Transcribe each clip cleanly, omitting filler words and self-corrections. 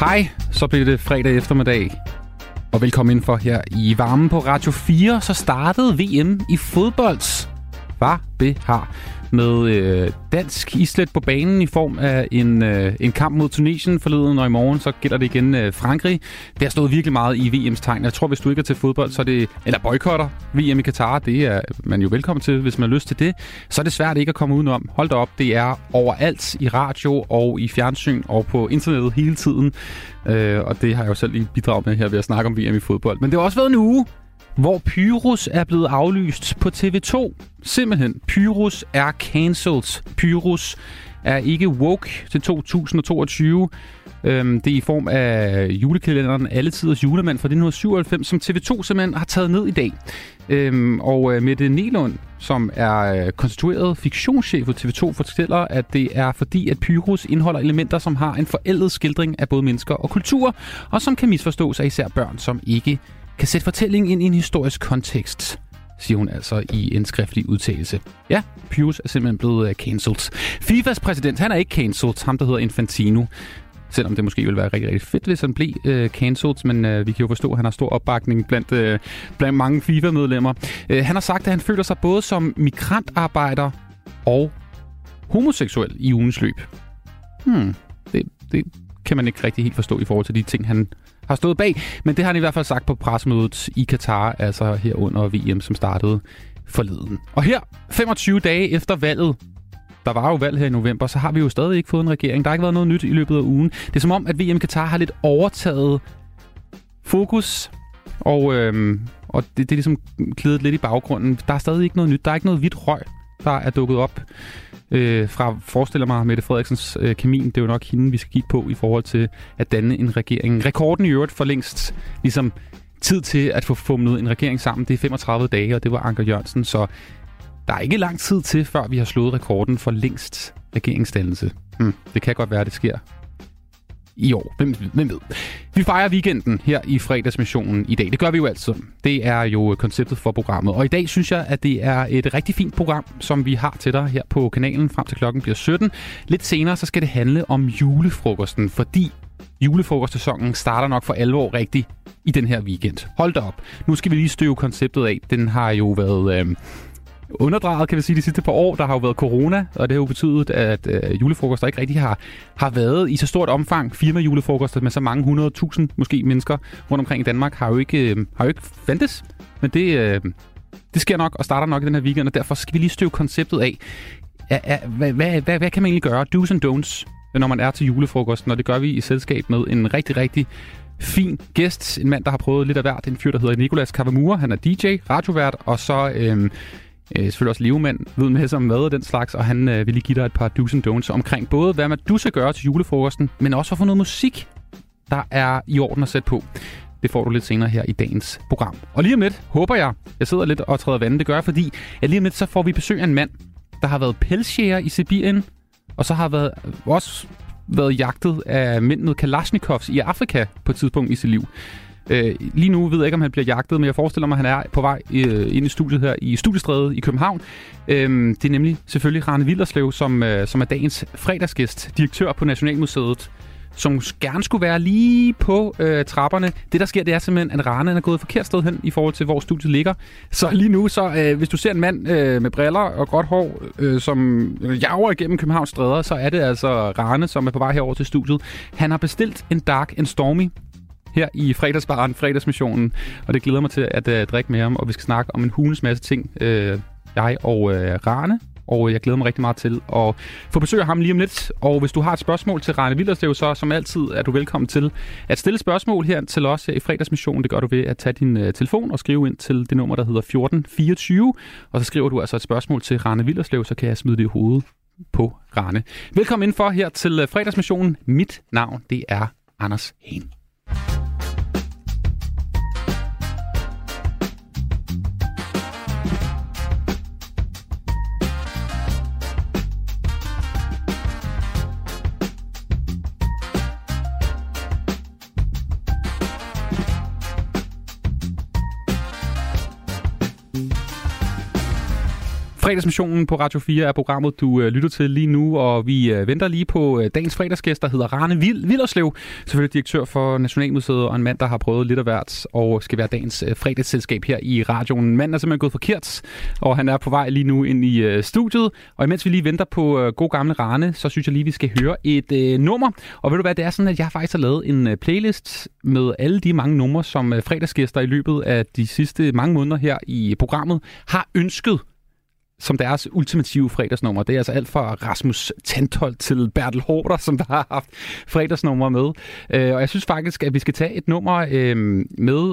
Hej, så blev det fredag eftermiddag. Og velkommen indenfor her i varmen på Radio 4. Så startede VM i fodbolds. Hvad det har med dansk islet på banen i form af en kamp mod Tunesien forleden, og i morgen så gælder det igen Frankrig. Det har stået virkelig meget i VM's tegn. Jeg tror, hvis du ikke er til fodbold, så er det, eller boykotter VM i Katar, det er man jo velkommen til, hvis man har lyst til det. Så er det svært ikke at komme udenom. Hold da op, det er overalt i radio og i fjernsyn og på internettet hele tiden. Og det har jeg jo selv lige bidraget med her ved at snakke om VM i fodbold. Men det har også været en uge, hvor Pyrus er blevet aflyst på TV2. Simpelthen, Pyrus er cancelled. Pyrus er ikke woke til 2022. Det er i form af julekalenderen Alletiders Julemand fra 1997, som TV2 simpelthen har taget ned i dag. Og Mette Nelund, som er konstitueret fiktionschef på TV2, fortæller, at det er fordi, at Pyrus indeholder elementer, som har en forældet skildring af både mennesker og kultur, og som kan misforstås af især børn, som ikke kan sætte fortællingen ind i en historisk kontekst, siger hun altså i en skriftlig udtalelse. Ja, Pyrus er simpelthen blevet cancelled. FIFAs præsident, han er ikke cancelled, ham der hedder Infantino. Selvom det måske ville være rigtig, rigtig fedt, hvis han blev cancelled, men vi kan jo forstå, at han har stor opbakning blandt mange FIFA-medlemmer. Han har sagt, at han føler sig både som migrantarbejder og homoseksuel i ugens løb. Det kan man ikke rigtig helt forstå i forhold til de ting, han har stået bag. Men det har han i hvert fald sagt på pressemødet i Katar, altså her under VM, som startede forleden. Og her, 25 dage efter valget, der var jo valg her i november, så har vi jo stadig ikke fået en regering. Der har ikke været noget nyt i løbet af ugen. Det er som om, at VM Katar har lidt overtaget fokus, og det er ligesom klædet lidt i baggrunden. Der er stadig ikke noget nyt. Der er ikke noget hvidt røg, der er dukket op. Fra, forestiller mig, Mette Frederiksens kamin, det er jo nok hende, vi skal kigge på i forhold til at danne en regering. Rekorden i øvrigt for længst ligesom tid til at få fumlet en regering sammen, det er 35 dage, og det var Anker Jørgensen, så der er ikke lang tid til, før vi har slået rekorden for længst regeringsdannelse. Det kan godt være, det sker i år. Hvem ved? Vi fejrer weekenden her i fredagsmissionen i dag. Det gør vi jo altid. Det er jo konceptet for programmet. Og i dag synes jeg, at det er et rigtig fint program, som vi har til dig her på kanalen. Frem til klokken bliver 17. Lidt senere så skal det handle om julefrokosten, fordi julefrokostsæsonen starter nok for alvor rigtigt i den her weekend. Hold da op. Nu skal vi lige støve konceptet af. Den har jo været underdrejet, kan vi sige, de sidste par år. Der har jo været corona, og det har jo betydet, at julefrokoster ikke rigtig har været i så stort omfang. Firmajulefrokoster med så mange 100.000 måske mennesker rundt omkring i Danmark har jo ikke fandtes. Men det sker nok og starter nok i den her weekend, og derfor skal vi lige støve konceptet af. Hvad kan man egentlig gøre? Do's and don'ts, når man er til julefrokosten, og det gør vi i selskab med en rigtig, rigtig fin gæst. En mand, der har prøvet lidt af hvert. En fyr, der hedder Nicholas Kawamura. Han er DJ, radiovært, og så selvfølgelig også levemand, ved med sig om mad og den slags, og han vil lige give dig et par do's and don'ts omkring både, hvad du skal gøre til julefrokosten, men også for noget musik, der er i orden at sætte på. Det får du lidt senere her i dagens program. Og lige om lidt, håber jeg sidder lidt og træder vandet, det gør jeg, fordi lige om lidt, så får vi besøg af en mand, der har været pelsjæger i Sibirien, og så har også været jagtet af mænd med Kalashnikovs i Afrika på et tidspunkt i sit liv. Lige nu ved jeg ikke, om han bliver jagtet, men jeg forestiller mig, at han er på vej ind i studiet her i Studiestræde i København. Det er nemlig selvfølgelig Rane Willerslev, som er dagens fredagsgæst, direktør på Nationalmuseet, som gerne skulle være lige på trapperne. Det, der sker, det er simpelthen, at Rane er gået forkert sted hen i forhold til, hvor studiet ligger. Så lige nu, hvis du ser en mand med briller og gråt hår, som jager igennem Københavns stræder, så er det altså Rane, som er på vej herover til studiet. Han har bestilt en Dark and Stormy her i fredagsbaren, fredagsmissionen, og det glæder mig til at drikke med ham, og vi skal snakke om en hulens masse ting, jeg og Rane, og jeg glæder mig rigtig meget til at få besøg af ham lige om lidt, og hvis du har et spørgsmål til Rane Willerslev, så som altid er du velkommen til at stille spørgsmål her til os her i fredagsmissionen. Det gør du ved at tage din telefon og skrive ind til det nummer, der hedder 1424, og så skriver du altså et spørgsmål til Rane Willerslev, så kan jeg smide det i hovedet på Rane. Velkommen indenfor her til fredagsmissionen. Mit navn, det er Anders Hagen. Fredagsmissionen på Radio 4 er programmet, du lytter til lige nu, og vi venter lige på dagens fredagsgæst, der hedder Rane Willerslev, selvfølgelig direktør for Nationalmuseet, og en mand, der har prøvet lidt af hvert, og skal være dagens fredagsselskab her i radioen. Manden er simpelthen gået forkert, og han er på vej lige nu ind i studiet, og imens vi lige venter på god gamle Rane, så synes jeg lige, vi skal høre et nummer, og ved du hvad, det er sådan, at jeg faktisk har lavet en playlist med alle de mange numre, som fredagsgæster i løbet af de sidste mange måneder her i programmet har ønsket som deres ultimative fredagsnummer. Det er altså alt fra Rasmus Tantholt til Bertel Haarder, som der har haft fredagsnummer med. Og jeg synes faktisk, at vi skal tage et nummer med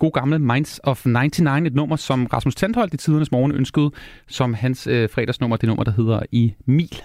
god gamle Minds of 99, et nummer, som Rasmus Tantholt i tidernes morgen ønskede som hans fredagsnummer, det nummer, der hedder Emil.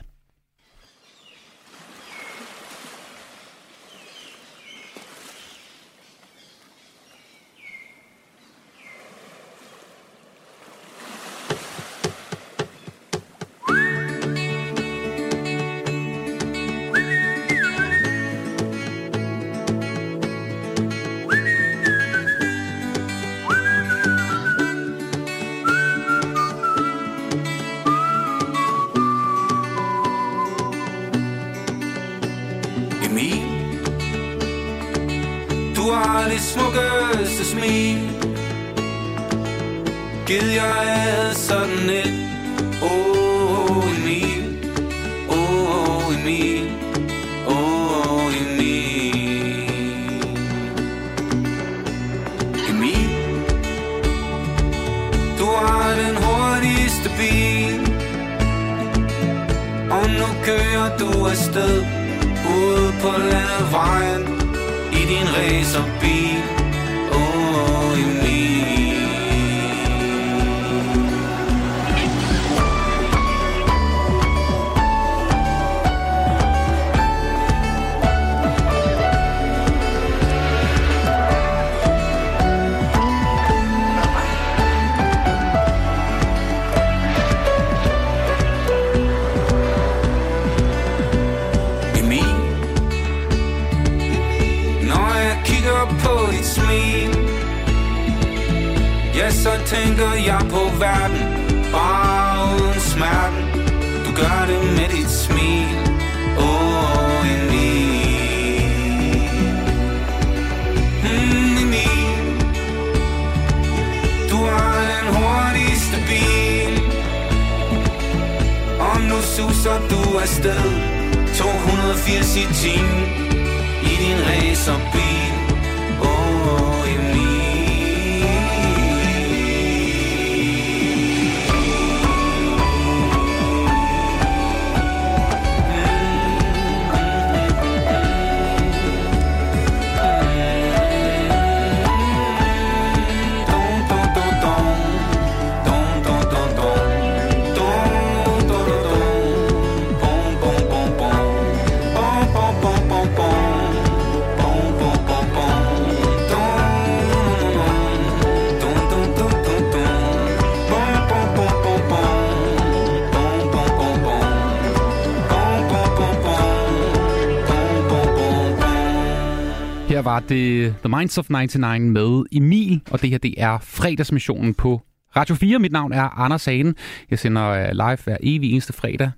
Var det The Minds of 99 med Emil, og det her, det er fredagsmissionen på Radio 4. Mit navn er Anders Hagen. Jeg sender live hver evig eneste fredag,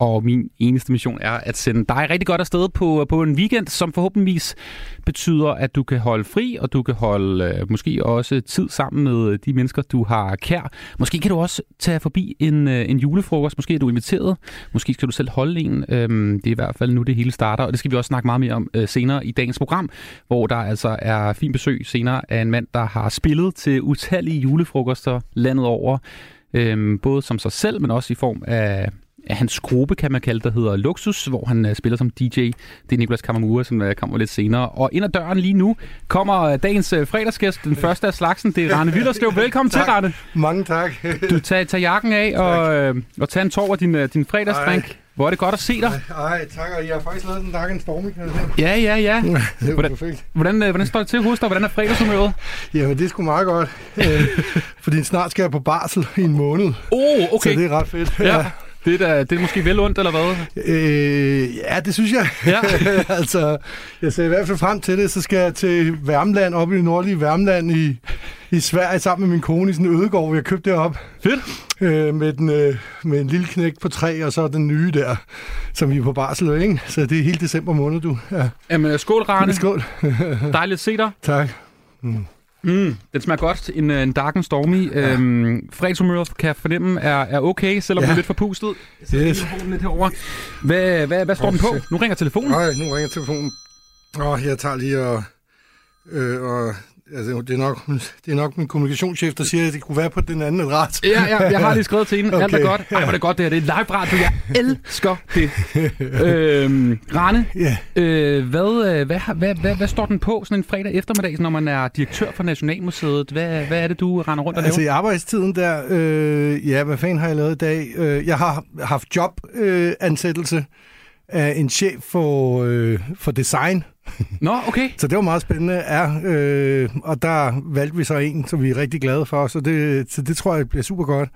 og min eneste mission er at sende dig rigtig godt afsted på en weekend, som forhåbentligvis betyder, at du kan holde fri, og du kan holde måske også tid sammen med de mennesker, du har kær. Måske kan du også tage forbi en julefrokost. Måske er du inviteret. Måske skal du selv holde en. Det er i hvert fald nu, det hele starter, og det skal vi også snakke meget mere om senere i dagens program, hvor der altså er fint besøg senere af en mand, der har spillet til utallige julefrokoster landet over. Både som sig selv, men også i form af hans gruppe, kan man kalde det, der hedder Luxus, hvor han spiller som DJ. Det er Nicholas Kawamura, som kommer lidt senere. Og ind ad døren lige nu kommer dagens fredagsgæst, den første af slagsen. Det er Rane Willerslev. Velkommen tak. Til, Rane. Mange tak. Du tager jakken af og tager en tår over din fredagsdrink. Hvor er det godt at se dig. Ej, tak. Jeg har faktisk lavet den dagen storming. Ja. Det var perfekt. Hvordan står det til hos dig? Hvordan er fredagshumøret? Jamen, det er sgu meget godt. Fordi snart skal jeg på barsel i en måned. Oh, okay. Så det er ret fedt. Ja. Det er måske vel ondt, eller hvad? Ja, det synes jeg. Ja. Altså, jeg ser i hvert fald frem til det. Så skal jeg til Värmland, oppe i det nordlige Värmland i Sverige, sammen med min kone i sådan en ødegård, hvor jeg købte deroppe. Fedt! Med en lille knægt på 3, og så den nye der, som vi er på barsel, ikke? Så det er hele december måned, du. Ja. Jamen, skål, Rane. Skål. Dejligt at se dig. Tak. Mm. Mm, det smager godt. En dark and stormy. Ja. Fredagshumøret, kan jeg fornemme, er okay, selvom du er lidt forpustet. Så yes. Lidt herovre. Hvad står den på? Nu ringer telefonen. Nej, nu ringer telefonen. Jeg tager lige og altså, det er nok min kommunikationschef, der siger, at det kunne være på den anden adresse. Ja, jeg har lige skrevet til hende. Okay. Alt er godt. Ej, hvor det godt det her. Det er live radio. Jeg elsker det. Rane, hvad står den på sådan en fredag eftermiddag, når man er direktør for Nationalmuseet? Hvad er det, du render rundt og laver? Altså i arbejdstiden der, hvad fanden har jeg lavet i dag? Jeg har haft jobansættelse af en chef for design. Nå, okay. Så det var meget spændende, og der valgte vi så en, som vi er rigtig glade for, så det tror jeg bliver super godt.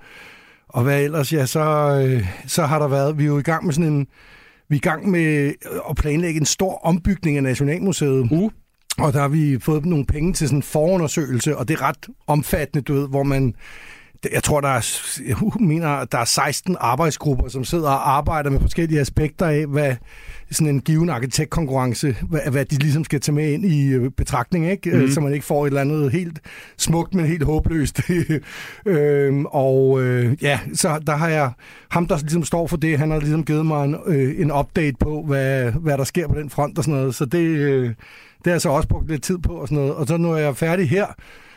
Og hvad ellers, så har der været, vi er i gang med at planlægge en stor ombygning af Nationalmuseet. Og der har vi fået nogle penge til sådan en forundersøgelse, og det er ret omfattende, du ved, hvor man... Jeg tror, der er 16 arbejdsgrupper, som sidder og arbejder med forskellige aspekter af, hvad sådan en given arkitektkonkurrence, hvad de ligesom skal tage med ind i betragtning, ikke? Mm-hmm. Så man ikke får et eller andet helt smukt, men helt håbløst. Så der har jeg ham, der ligesom står for det, han har ligesom givet mig en update på, hvad der sker på den front og sådan noget. Så det har jeg så også brugt lidt tid på og sådan noget. Og så nu er jeg færdig her.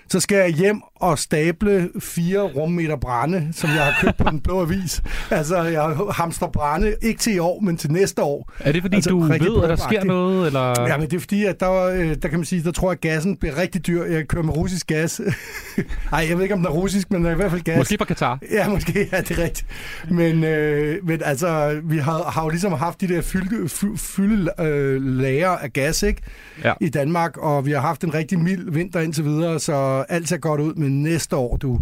Så skal jeg hjem og stable 4 rummeter brænde, som jeg har købt på Den Blå Avis. Altså, jeg hamstrer brænde, ikke til i år, men til næste år. Er det, fordi du ved, at der sker noget? Eller? Ja, men det er fordi, at der kan man sige, der tror jeg, at gassen bliver rigtig dyr. Jeg kører med russisk gas. Nej, jeg ved ikke, om den er russisk, men der er i hvert fald gas. Måske fra Katar. Ja, måske. Ja, det er rigtigt. Men altså, vi har jo ligesom haft de der fyldelager af gas, ikke? Ja. I Danmark, og vi har haft en rigtig mild vinter indtil videre, så alt ser godt ud, men næste år, du...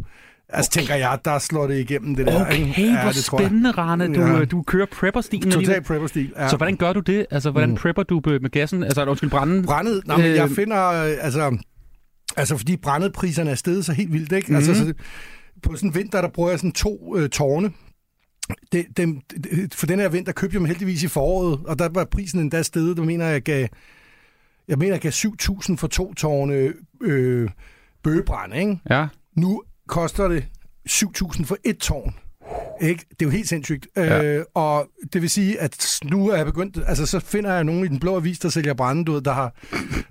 Altså, tænker jeg, der slår det igennem det der. Okay, ja, hvor spændende, Rane. Du kører prepper-stilen. Total prepper-stil, ja. Så hvordan gør du det? Altså, hvordan prepper du med gassen? Altså, brændet? Brændet? Nej, men jeg finder... Altså, fordi brændetpriserne er steget så helt vildt, ikke? Altså, så, på sådan en vinter, der bruger jeg sådan 2 tårne. For den her vinter købte jeg dem heldigvis i foråret, og der var prisen endda steget. Jeg mener, jeg gav 7.000 for 2 tårne... bøgebrand, ikke? Ja. Nu koster det 7.000 for 1 tårn, ikke? Det er jo helt sindssygt. Ja. Og det vil sige, at nu er jeg begyndt... Altså, så finder jeg nogen i Den Blå Avis, der sælger brænde, ud,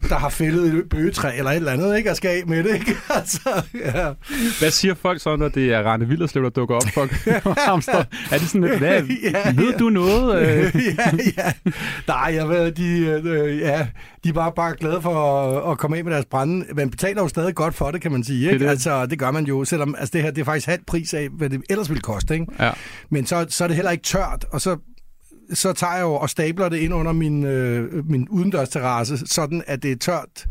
der har fældet et bøgetræ eller et eller andet, ikke? Og skal af med det, ikke? Altså, ja. Hvad siger folk så, når det er Rane Willerslev, der dukker op for hamster? Er det sådan lidt... Ved du noget? Ja. Nej, jeg ved, de er bare glade for at komme af med deres brænde. Man betaler jo stadig godt for det, kan man sige, ikke? Det. Altså, det gør man jo, selvom altså, det her det er faktisk halv pris af, hvad det ellers ville koste, ikke? Ja. Men så er det heller ikke tørt, og så tager jeg jo og stabler det ind under min udendørsterrasse, sådan at det er tørt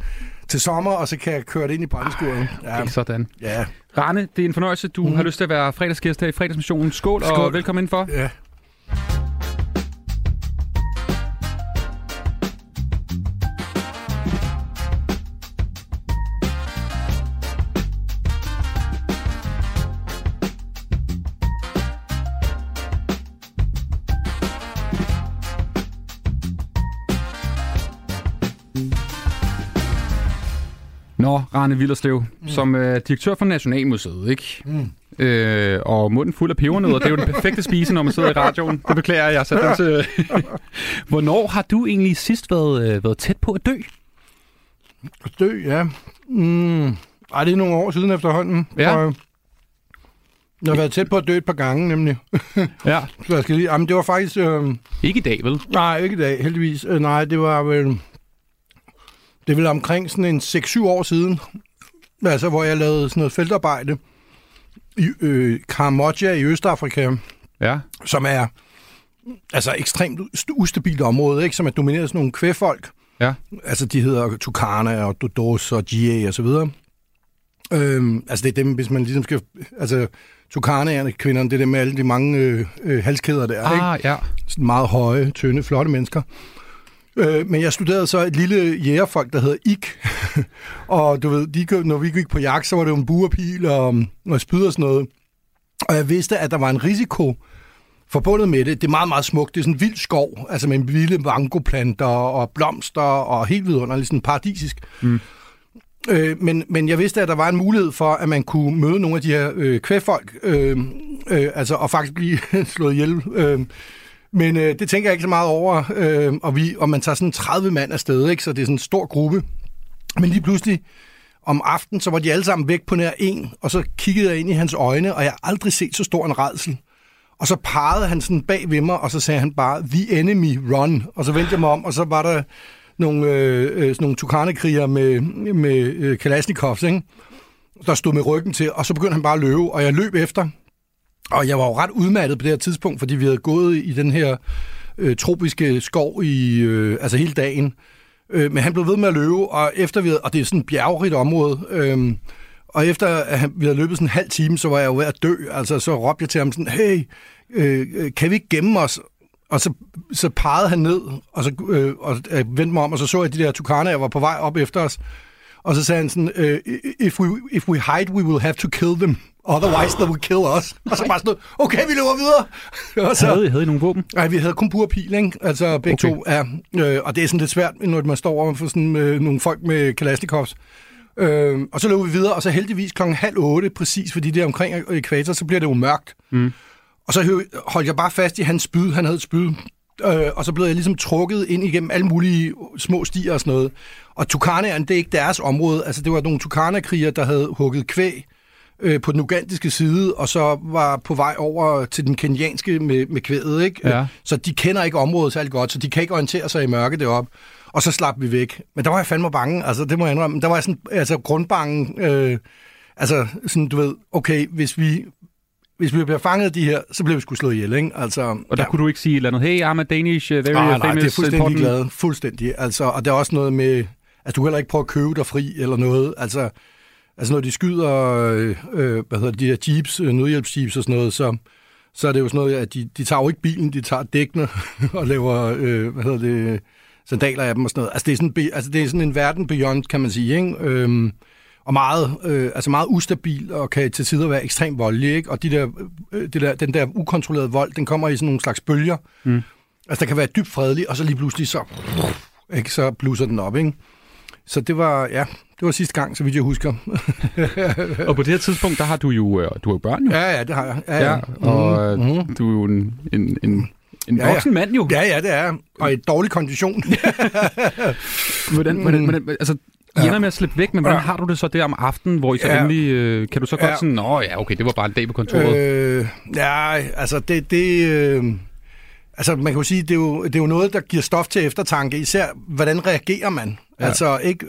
til sommer, og så kan jeg køre det ind i brændeskuret. Ja. Ikke sådan. Ja. Rane, det er en fornøjelse. Du har lyst til at være fredagsgæst her i Fredagsmissionen. Skål. Og velkommen indenfor. Ja. Nå, Rane Willerslev, som direktør for Nationalmuseet, ikke? Og munden fuld af pebernødder, det er jo den perfekte spise, når man sidder i radioen. Det beklager jeg. Så til. Hvornår har du egentlig sidst været tæt på at dø? At dø, ja. Det er nogle år siden efterhånden. Ja. Og jeg har været tæt på at dø et par gange, nemlig. Ja. Så jeg skal lige... Jamen, det var faktisk... Ikke i dag, vel? Nej, ikke i dag, heldigvis. Nej, det var vel... Det var omkring sådan en 6-7 år siden, altså hvor jeg lavede sådan noget feltarbejde i Kambodja i Østafrika, ja. Som er altså ekstremt ustabilt område, ikke? Som er domineret af sådan nogle kvæfolk. Ja. Altså de hedder Turkana og Dodos og Jie og så videre. Altså det er dem, hvis man ligesom skal... Altså turkanaerne, kvinderne, det der med alle de mange halskæder der, ikke? Ja. Sådan meget høje, tynde, flotte mennesker. Men jeg studerede så et lille jægerfolk, der hedder Ik. Og du ved, når vi gik på jagt, så var det jo en buerpil og spyd og sådan noget. Og jeg vidste, at der var en risiko forbundet med det. Det er meget, meget smukt. Det er sådan en vild skov, altså med vilde mangoplanter og blomster og helt vidunderligt, sådan paradisisk. Mm. Men jeg vidste, at der var en mulighed for, at man kunne møde nogle af de her kvægfolk, altså, og faktisk blive slået ihjel. Men det tænker jeg ikke så meget over, og man tager sådan 30 mand afsted, ikke? Så det er sådan en stor gruppe. Men lige pludselig om aftenen, så var de alle sammen væk på nær en, og så kiggede jeg ind i hans øjne, og jeg har aldrig set så stor en rædsel. Og så pegede han sådan bag ved mig, og så sagde han bare, "The enemy, run." Og så vendte jeg mig om, og så var der nogle Turkana-krigere med Kalashnikovs, ikke? Der stod med ryggen til, og så begyndte han bare at løbe, og jeg løb efter. Og jeg var jo ret udmattet på det her tidspunkt, fordi vi havde gået i den her tropiske skov i altså hele dagen. Men han blev ved med at løbe, og efter vi havde, og det er sådan et bjergrigt område, og efter at vi havde løbet sådan en halv time, så var jeg jo ved at dø. Altså så råbte jeg til ham sådan, "Hey, kan vi ikke gemme os?" Og så pegede han ned, og så vendte mig om, og så jeg de der turkanaer, jeg var på vej op efter os. Og så sagde han sådan, if we hide, we will have to kill them. Otherwise, they will kill us. Og så bare sådan noget, okay, vi løber videre. Og så, havde I nogle våben? Nej, vi havde kun pur pil, ikke? Altså begge to, ja. Og det er sådan lidt svært, når man står over for sådan nogle folk med Kalashnikovs. Og så løber vi videre, og så heldigvis 7:30, præcis fordi det er omkring ekvator, så bliver det jo mørkt. Mm. Og så holdt jeg bare fast i hans spyd, han havde et spyd. Og så blev jeg ligesom trukket ind igennem alle mulige små stier og sådan noget. Og turkanaerne, det er ikke deres område. Altså, det var nogle turkana-kriger, der havde hugget kvæg på den ugandiske side, og så var på vej over til den kenyanske med kvæget, ikke? Ja. Så de kender ikke området særlig godt, så de kan ikke orientere sig i mørke deroppe. Og så slap vi væk. Men der var jeg fandme bange, altså det må jeg indrømme. Der var jeg sådan, altså grundbangen, altså sådan, du ved, okay, hvis vi bliver fanget af de her, så bliver vi sgu slået ihjel, ikke? Altså, og der kunne du ikke sige et eller andet, hey, I'm a Danish, very famous. Nej, det er fuldstændig glad. Fuldstændig. Altså, og der er også noget med, altså du kan heller ikke prøve at købe dig fri eller noget. Altså når de skyder, de der jeeps, nødhjælpsjeeps og sådan noget, så er det jo sådan noget, at de tager jo ikke bilen, de tager dækkene og laver, sandaler af dem og sådan noget. Altså det er sådan, en verden beyond, kan man sige, ikke? Og meget ustabil og kan til tider være ekstremt voldelig, ikke? Og den der ukontrollerede vold, den kommer i sådan nogle slags bølger. Mm. Altså der kan være dybt fredelig, og så lige pludselig så blusser den op, ikke? Så det var sidste gang, så vidt jeg husker. Og på det her tidspunkt, der har du har jo børn, jo. Ja, det har jeg. Ja. Og du er jo en voksen mand, jo. Ja, det er. Og i dårlig kondition. Hvordan, altså, I ender med at slippe væk, men hvordan har du det så der om aftenen, hvor I så endelig... kan du så godt sådan, det var bare en dag på kontoret? Altså, man kan jo sige, det er jo noget, der giver stof til eftertanke. Især, hvordan reagerer man? Ja. Altså, ikke...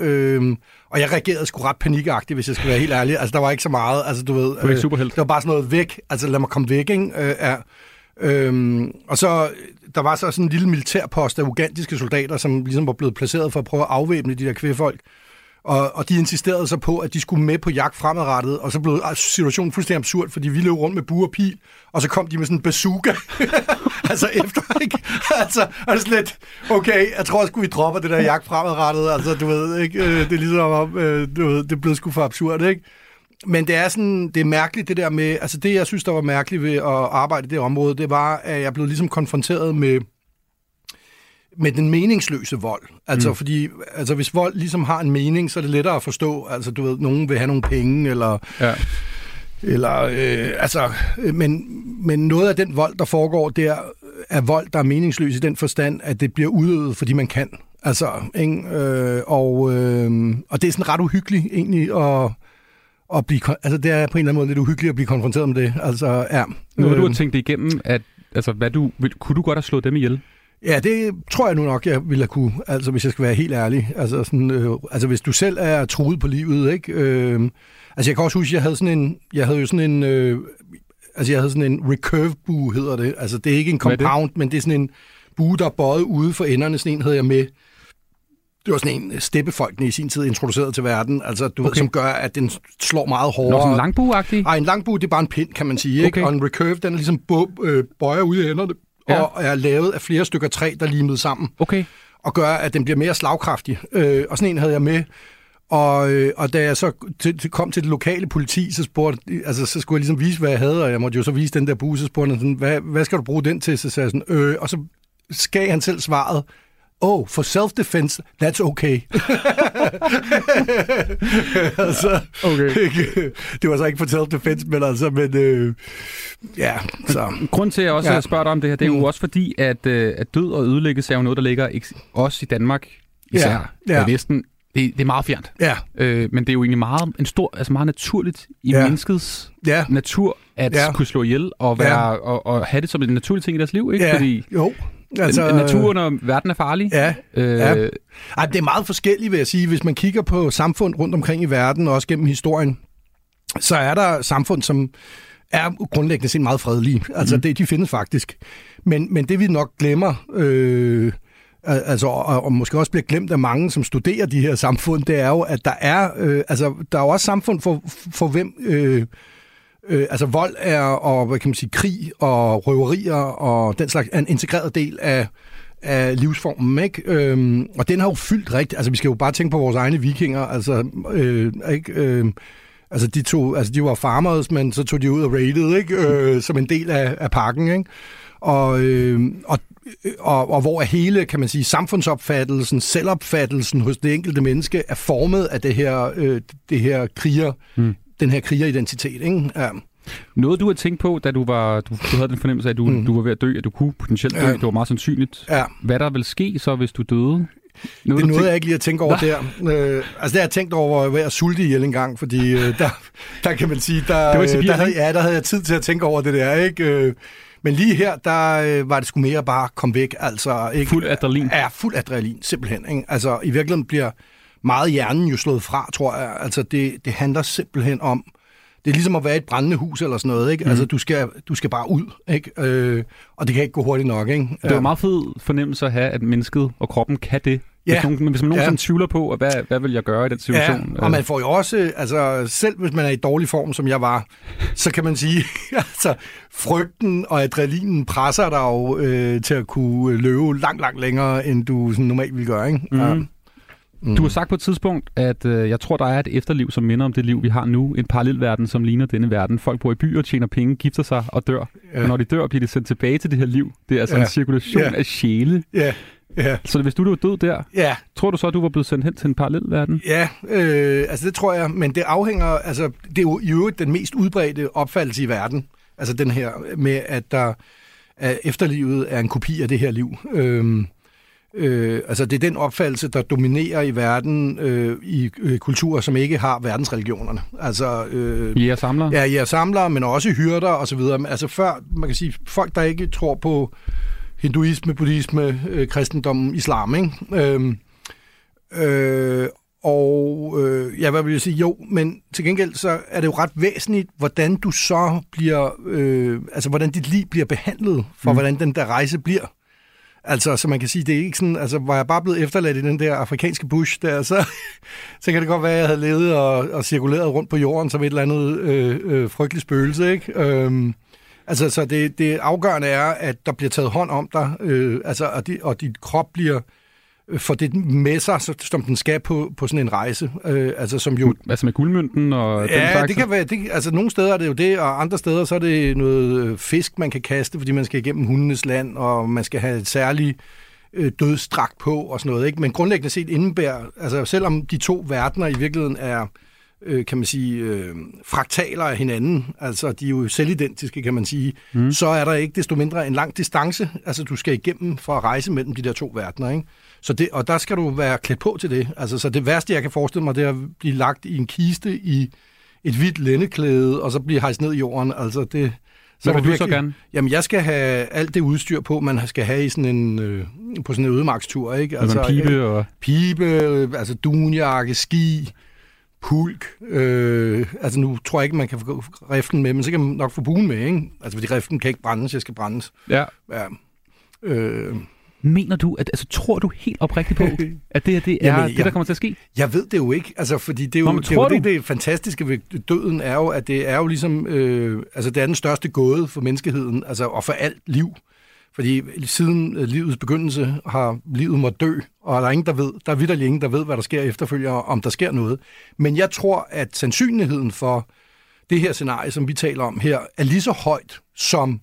og jeg reagerede sgu ret panikagtigt, hvis jeg skal være helt ærlig. Altså, der var ikke så meget. Altså, du ved... Du var ikke superhelt. Det var bare sådan noget væk. Altså, lad mig komme væk, ikke? Og så... Der var så sådan en lille militærpost af ugandiske soldater, som ligesom var blevet placeret for at prøve at afvæbne de der kvægfolk. Og de insisterede så på, at de skulle med på jagt fremadrettet, og så blev situationen fuldstændig absurd, fordi vi løb rundt med bue og pil, og så kom de med sådan en bazooka. Altså efter, ikke? Altså, altså lidt, okay, jeg tror sgu, vi dropper det der jagt fremadrettet, altså du ved, ikke? Det er ligesom, du ved, det blev sgu for absurd, ikke? Men det er sådan, det er mærkeligt det der med, altså det jeg synes der var mærkeligt ved at arbejde i det område, det var at jeg blev ligesom konfronteret med den meningsløse vold. Altså fordi altså hvis vold ligesom har en mening, så er det lettere at forstå. Altså du ved, nogen vil have nogle penge eller men noget af den vold der foregår der er vold der er meningsløs i den forstand at det bliver udøvet fordi man kan. Altså, ikke? Og det er sådan ret uhyggeligt egentlig og det er på en eller anden måde lidt uhyggeligt at blive konfronteret med det. Altså, ja. Nu har du tænkt det igennem, at altså, kunne du godt have slået dem ihjel? Ja, det tror jeg nu nok, jeg ville have kunne, altså, hvis jeg skal være helt ærlig. Altså, sådan, hvis du selv er truet på livet, ikke? Jeg kan også huske, jeg havde sådan en recurve bue, hedder det. Altså, det er ikke en compound, men det er sådan en bue, der er bøjet ude for enderne. Sådan en havde jeg med. det var sådan en steppefolkene i sin tid introduceret til verden, altså du okay. ved, som gør, at den slår meget hårdere. Nå, sådan en langbue-agtig? Nej, en langbue, det er bare en pind, kan man sige, ikke? Okay. Og en recurve, den er ligesom bøjer ude i hænderne, ja. Og er lavet af flere stykker træ, der limet sammen, okay. og gør, at den bliver mere slagkraftig. Og sådan en havde jeg med. Og da jeg så kom til det lokale politi, så spurgte, altså så skulle jeg ligesom vise, hvad jeg havde, og jeg måtte jo så vise den der buse, så spurgte sådan, hvad skal du bruge den til? Så sagde jeg sådan, og så gav han selv svaret, oh, for self-defense, that's okay. altså, okay. Ikke, det var så ikke for self-defense, men altså, ja, så. Grunden til, at jeg også ja. Spørger dig om det her, det er jo også fordi, at død og ødelæggelse er jo noget, der ligger også i Danmark, især i Vesten. Det er meget fjernt, men det er jo egentlig meget, meget naturligt i menneskets natur at kunne slå ihjel og, og have det som en naturlig ting i deres liv, ikke? Ja. Fordi altså, naturen og verden er farlig. Ej, det er meget forskelligt, vil jeg sige. Hvis man kigger på samfund rundt omkring i verden, og også gennem historien, så er der samfund, som er grundlæggende set meget fredelige. Altså, de findes faktisk. Men det vi nok glemmer... altså, og måske også bliver glemt af mange, som studerer de her samfund, det er jo, at der er, der er jo også samfund for hvem, altså vold er, og hvad kan man sige, krig og røverier og den slags, en integreret del af livsformen, ikke? Og den har jo fyldt rigtigt, altså vi skal jo bare tænke på vores egne vikinger, altså, ikke? Altså de var farmers, men så tog de ud og raidede, ikke? Som en del af pakken, ikke? Og hvor hele, kan man sige, samfundsopfattelsen, selvopfattelsen hos det enkelte menneske er formet af det her kriger, den her krigeridentitet, ikke? Ja. Noget du har tænkt på, da du havde den fornemmelse af, at du var ved at dø, at du kunne potentielt dø, det var meget sandsynligt. Ja. Hvad der ville ske så, hvis du døde? Det er noget, jeg ikke lige har tænkt over der. Altså, det har jeg tænkt over ved at sulte ihjel en gang, fordi der kan man sige, der havde jeg tid til at tænke over det der, ikke? Men lige her, der var det sgu mere bare at komme væk. Altså, ikke? Fuld adrenalin? Ja, fuld adrenalin, simpelthen. Ikke? Altså, i virkeligheden bliver meget hjernen jo slået fra, tror jeg. Altså, det handler simpelthen om... Det er ligesom at være i et brændende hus eller sådan noget, ikke? Altså, du skal bare ud, ikke? Og det kan ikke gå hurtigt nok, ikke? Det var en meget fed fornemmelse at have, at mennesket og kroppen kan det. Hvis man nogensinde tvivler på, hvad vil jeg gøre i den situation? Ja, og man får jo også, altså selv hvis man er i dårlig form, som jeg var, så kan man sige, altså frygten og adrenalinen presser dig jo til at kunne løbe langt, langt længere, end du sådan normalt ville gøre, ikke? Ja. Du har sagt på et tidspunkt, at jeg tror, der er et efterliv, som minder om det liv, vi har nu. En parallelverden, som ligner denne verden. Folk bor i byer, tjener penge, gifter sig og dør. Yeah. Og når de dør, bliver de sendt tilbage til det her liv. Det er altså en cirkulation af sjæle. Så hvis du var død der, tror du så, at du var blevet sendt hen til en parallelverden? Ja, altså det tror jeg. Men det afhænger... Altså, det er jo i øvrigt den mest udbredte opfattelse i verden. Altså den her med, at der efterlivet er en kopi af det her liv. Altså det er den opfattelse, der dominerer i verden i kulturer, som ikke har verdensreligionerne. Altså jægersamlere? Ja, jægersamlere, men også hyrder og så videre. Altså før, man kan sige, folk, der ikke tror på hinduisme, buddhisme, kristendom, islam, ikke? Hvad vil jeg sige? Jo, men til gengæld så er det jo ret væsentligt, hvordan du så bliver, altså hvordan dit liv bliver behandlet, for hvordan den der rejse bliver. Altså, så man kan sige, det er ikke sådan, altså, var jeg bare blevet efterladt i den der afrikanske bush der, så kan det godt være, at jeg havde levet og cirkuleret rundt på jorden som et eller andet frygteligt spøgelse, ikke? Altså, så det afgørende er, at der bliver taget hånd om dig, altså, og din krop bliver for det med sig, som den skal på sådan en rejse. Altså, som jo... Altså med guldmønten og... Ja, det kan være... altså, nogle steder er det jo det, og andre steder så er det noget fisk, man kan kaste, fordi man skal igennem hundenes land, og man skal have et særligt dødsdragt på og sådan noget, ikke? Men grundlæggende set indebærer... Altså, selvom de to verdener i virkeligheden er, kan man sige, fraktaler af hinanden, altså, de er jo selvidentiske, kan man sige, så er der ikke desto mindre en lang distance, altså, du skal igennem for at rejse mellem de der to verdener, ikke? Så det, og der skal du være klædt på til det. Altså, så det værste, jeg kan forestille mig, det er at blive lagt i en kiste i et hvidt lændeklæde, og så blive hejst ned i jorden. Altså, det... Så vil du så gerne? Jamen, jeg skal have alt det udstyr på, man skal have i sådan en, på sådan en ødemarkstur, ikke? Altså, pibe, altså dunjakke, ski, pulk. Altså, nu tror jeg ikke, man kan få riften med, men så kan man nok få buen med, ikke? Altså, fordi riften kan ikke brændes, jeg skal brændes. Ja. Mener du, at, altså tror du helt oprigtigt på, at det er det, ja, det der kommer til at ske? Jeg ved det jo ikke, altså fordi det er jo, det fantastiske ved døden er jo, at det er jo ligesom, altså det er den største gåde for menneskeheden, altså og for alt liv. Fordi siden livets begyndelse har livet måttet dø, og der er ingen, der ved, der er vitterlig ingen, der ved, hvad der sker efterfølgende, om der sker noget. Men jeg tror, at sandsynligheden for det her scenarie, som vi taler om her, er lige så højt som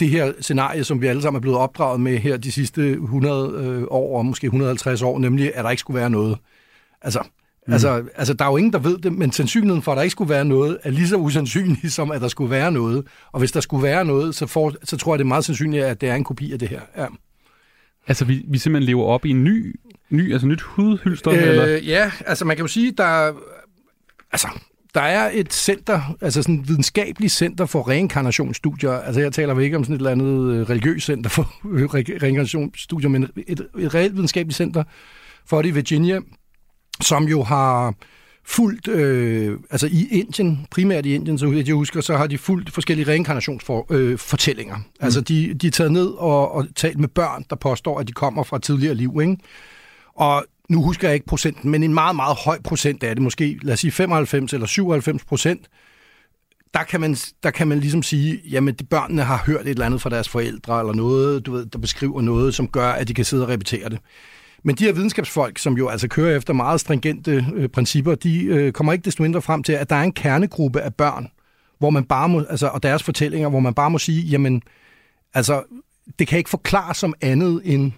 det her scenarie, som vi alle sammen er blevet opdraget med her de sidste 100 år, og måske 150 år, nemlig at der ikke skulle være noget. Altså, der er jo ingen, der ved det, men sandsynligheden for, at der ikke skulle være noget, er lige så usandsynlig som, at der skulle være noget. Og hvis der skulle være noget, så tror jeg, det er meget sandsynligt, at det er en kopi af det her. Ja. Altså, vi simpelthen lever op i en ny altså nyt hudhylster? Eller? Ja, altså man kan jo sige, der er et center, altså sådan et videnskabeligt center for reinkarnationsstudier. Altså jeg taler ikke om sådan et eller andet religiøst center for reinkarnationsstudier, men et reelt videnskabeligt center for det i Virginia, som jo har fulgt, altså i Indien, primært i Indien, så jeg husker, så har de fulgt forskellige reinkarnationsfortællinger. Altså de er taget ned og talt med børn, der påstår, at de kommer fra tidligere liv, ikke? Og nu husker jeg ikke procenten, men en meget, meget høj procent af det, måske lad os sige 95 eller 97%, der kan man ligesom sige, jamen de børnene har hørt et eller andet fra deres forældre eller noget, du ved, der beskriver noget, som gør, at de kan sidde og repetere det. Men de her videnskabsfolk, som jo altså kører efter meget stringente principper, de kommer ikke desto mindre frem til, at der er en kernegruppe af børn, hvor man bare må, altså, og deres fortællinger, hvor man bare må sige, jamen, altså, det kan ikke forklare som andet end,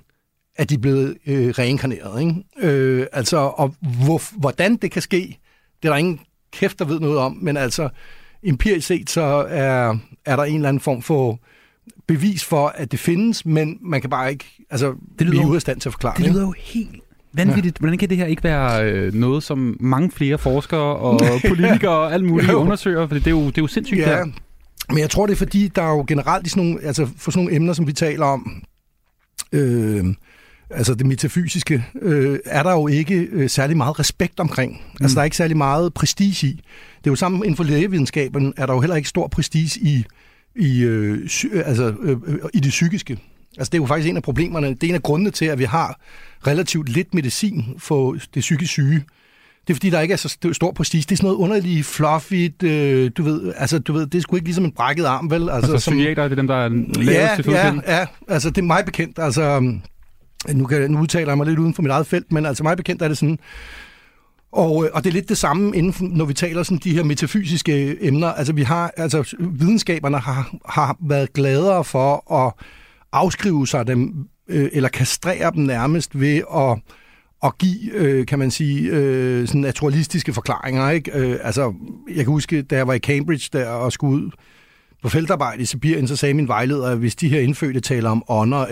at de er blevet reinkarneret, ikke? Altså, og hvordan det kan ske, det er der ingen kæft, der ved noget om, men altså, empirisk set, så er der en eller anden form for bevis for, at det findes, men man kan bare ikke, altså, det lyder ude af stand til at forklare. Det lyder jo helt vanvittigt. Ja. Hvordan kan det her ikke være noget, som mange flere forskere og politikere og alt muligt undersøger? For det er jo sindssygt. Ja, der. Men jeg tror, det er fordi, der er jo generelt i sådan nogle, altså, for sådan nogle emner, som vi taler om, altså det metafysiske, er der jo ikke særlig meget respekt omkring. Altså der er ikke særlig meget prestige i. Det er jo sammen inden for lægevidenskaben, er der jo heller ikke stor prestige i det psykiske. Altså det er jo faktisk en af problemerne. Det er en af grundene til, at vi har relativt lidt medicin for det psykisk syge. Det er fordi, der ikke er så stor prestige. Det er sådan noget underligt, fluffigt, du ved, det er sgu ikke ligesom en brækket arm, vel? Altså som, psykiater, det er dem, der er lavest til fødselen? Ja, altså det er mig bekendt, altså nu udtaler jeg mig lidt uden for mit eget felt, men altså mig bekendt er det sådan. Og det er lidt det samme, inden, når vi taler sådan de her metafysiske emner. Altså vi har, altså videnskaberne har været gladere for at afskrive sig dem, eller kastrere dem nærmest ved at give, kan man sige, sådan naturalistiske forklaringer, ikke? Altså jeg kan huske, da jeg var i Cambridge der og skulle ud på feltarbejde i Sibirien, så sagde min vejleder, at hvis de her indfødte taler om ånder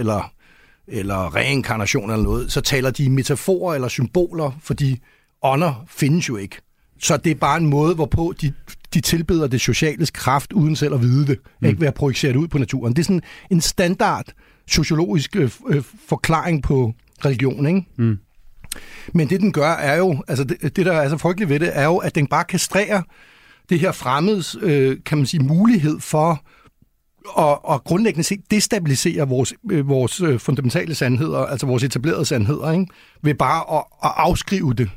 eller reinkarnation eller noget, så taler de metaforer eller symboler, fordi ånder findes jo ikke. Så det er bare en måde, hvorpå de tilbeder det sociales kraft, uden selv at vide det. Ikke ved at projicere det ud på naturen. Det er sådan en standard sociologisk forklaring på religion, ikke? Mm. Men det, den gør, er jo, altså det der er så frygteligt ved det, er jo, at den bare kastrerer det her fremmedes, kan man sige, mulighed for og grundlæggende set destabiliserer vores fundamentale sandheder, altså vores etablerede sandheder, ikke? Ved bare at afskrive det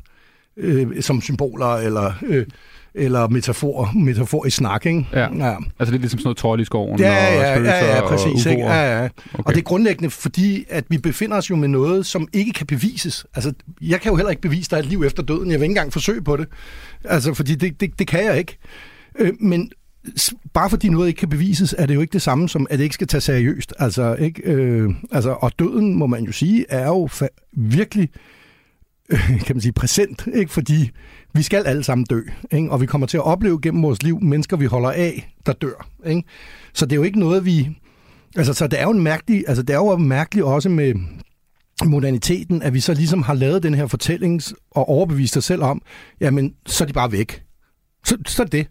som symboler eller metafor i snak, ikke? Ja. Ja. Altså det er ligesom sådan noget trål i skoven, og spøgelser præcis, og ufoer. Ja. Okay. Og det er grundlæggende, fordi at vi befinder os jo med noget, som ikke kan bevises. Altså, jeg kan jo heller ikke bevise, der er et liv efter døden. Jeg vil ikke engang forsøge på det. Altså, fordi det kan jeg ikke. Men bare fordi noget ikke kan bevises, er det jo ikke det samme som, at det ikke skal tage seriøst. Altså, ikke? Og døden, må man jo sige, er jo virkelig, kan man sige, præsent, ikke? Fordi vi skal alle sammen dø, ikke? Og vi kommer til at opleve gennem vores liv mennesker, vi holder af, der dør, ikke? Så det er jo ikke noget, vi... Altså, så det er jo mærkeligt også med moderniteten, at vi så ligesom har lavet den her fortælling og overbevist os selv om, jamen, så er de bare væk. Så er det.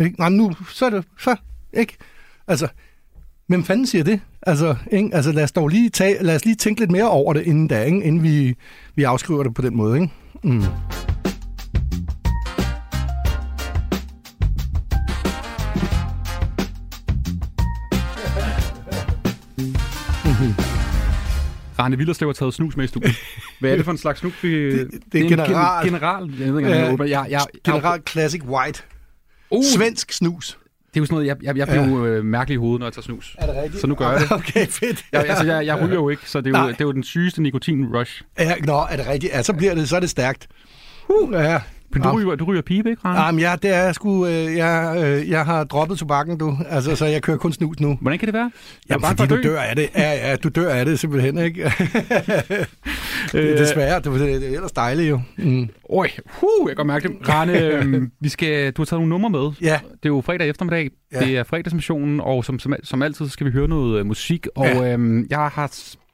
Ikke? Nej, nu, så er det, så, ikke? Altså, hvem fanden siger det? Altså, ikke? Altså lad os dog lige tænke lidt mere over det inden da, ikke? Inden vi afskriver det på den måde, ikke? Mm. Rane Willerslev har taget snus med i studiet. Hvad er det for en slags snus? Det er general. General Classic White. Svensk snus. Det er jo sådan noget, jeg bliver jo mærkelig i hovedet, når jeg tager snus. Er det rigtigt? Så nu gør jeg det. Okay, fedt. Jeg ryger jo ikke, så det er jo den sygeste nikotin-rush. Ja, nå, er det rigtigt? Ja, så bliver det, så er det stærkt. Ja. Men du ryger pibe, ikke, Rane? Jamen, ja, det er sgu... jeg har droppet tobakken, du. Altså, så jeg kører kun snus nu. Hvordan kan det være? Jamen, fordi du dør af det. Ja, du dør af det simpelthen, ikke? Det er desværre. Det er ellers dejligt, jo. Oj, jeg kan godt mærke det. Rane, du har taget nogle numre med. Ja. Det er jo fredag eftermiddag. Ja. Det er fredagsmissionen, og som altid så skal vi høre noget musik. Og ja. Jeg har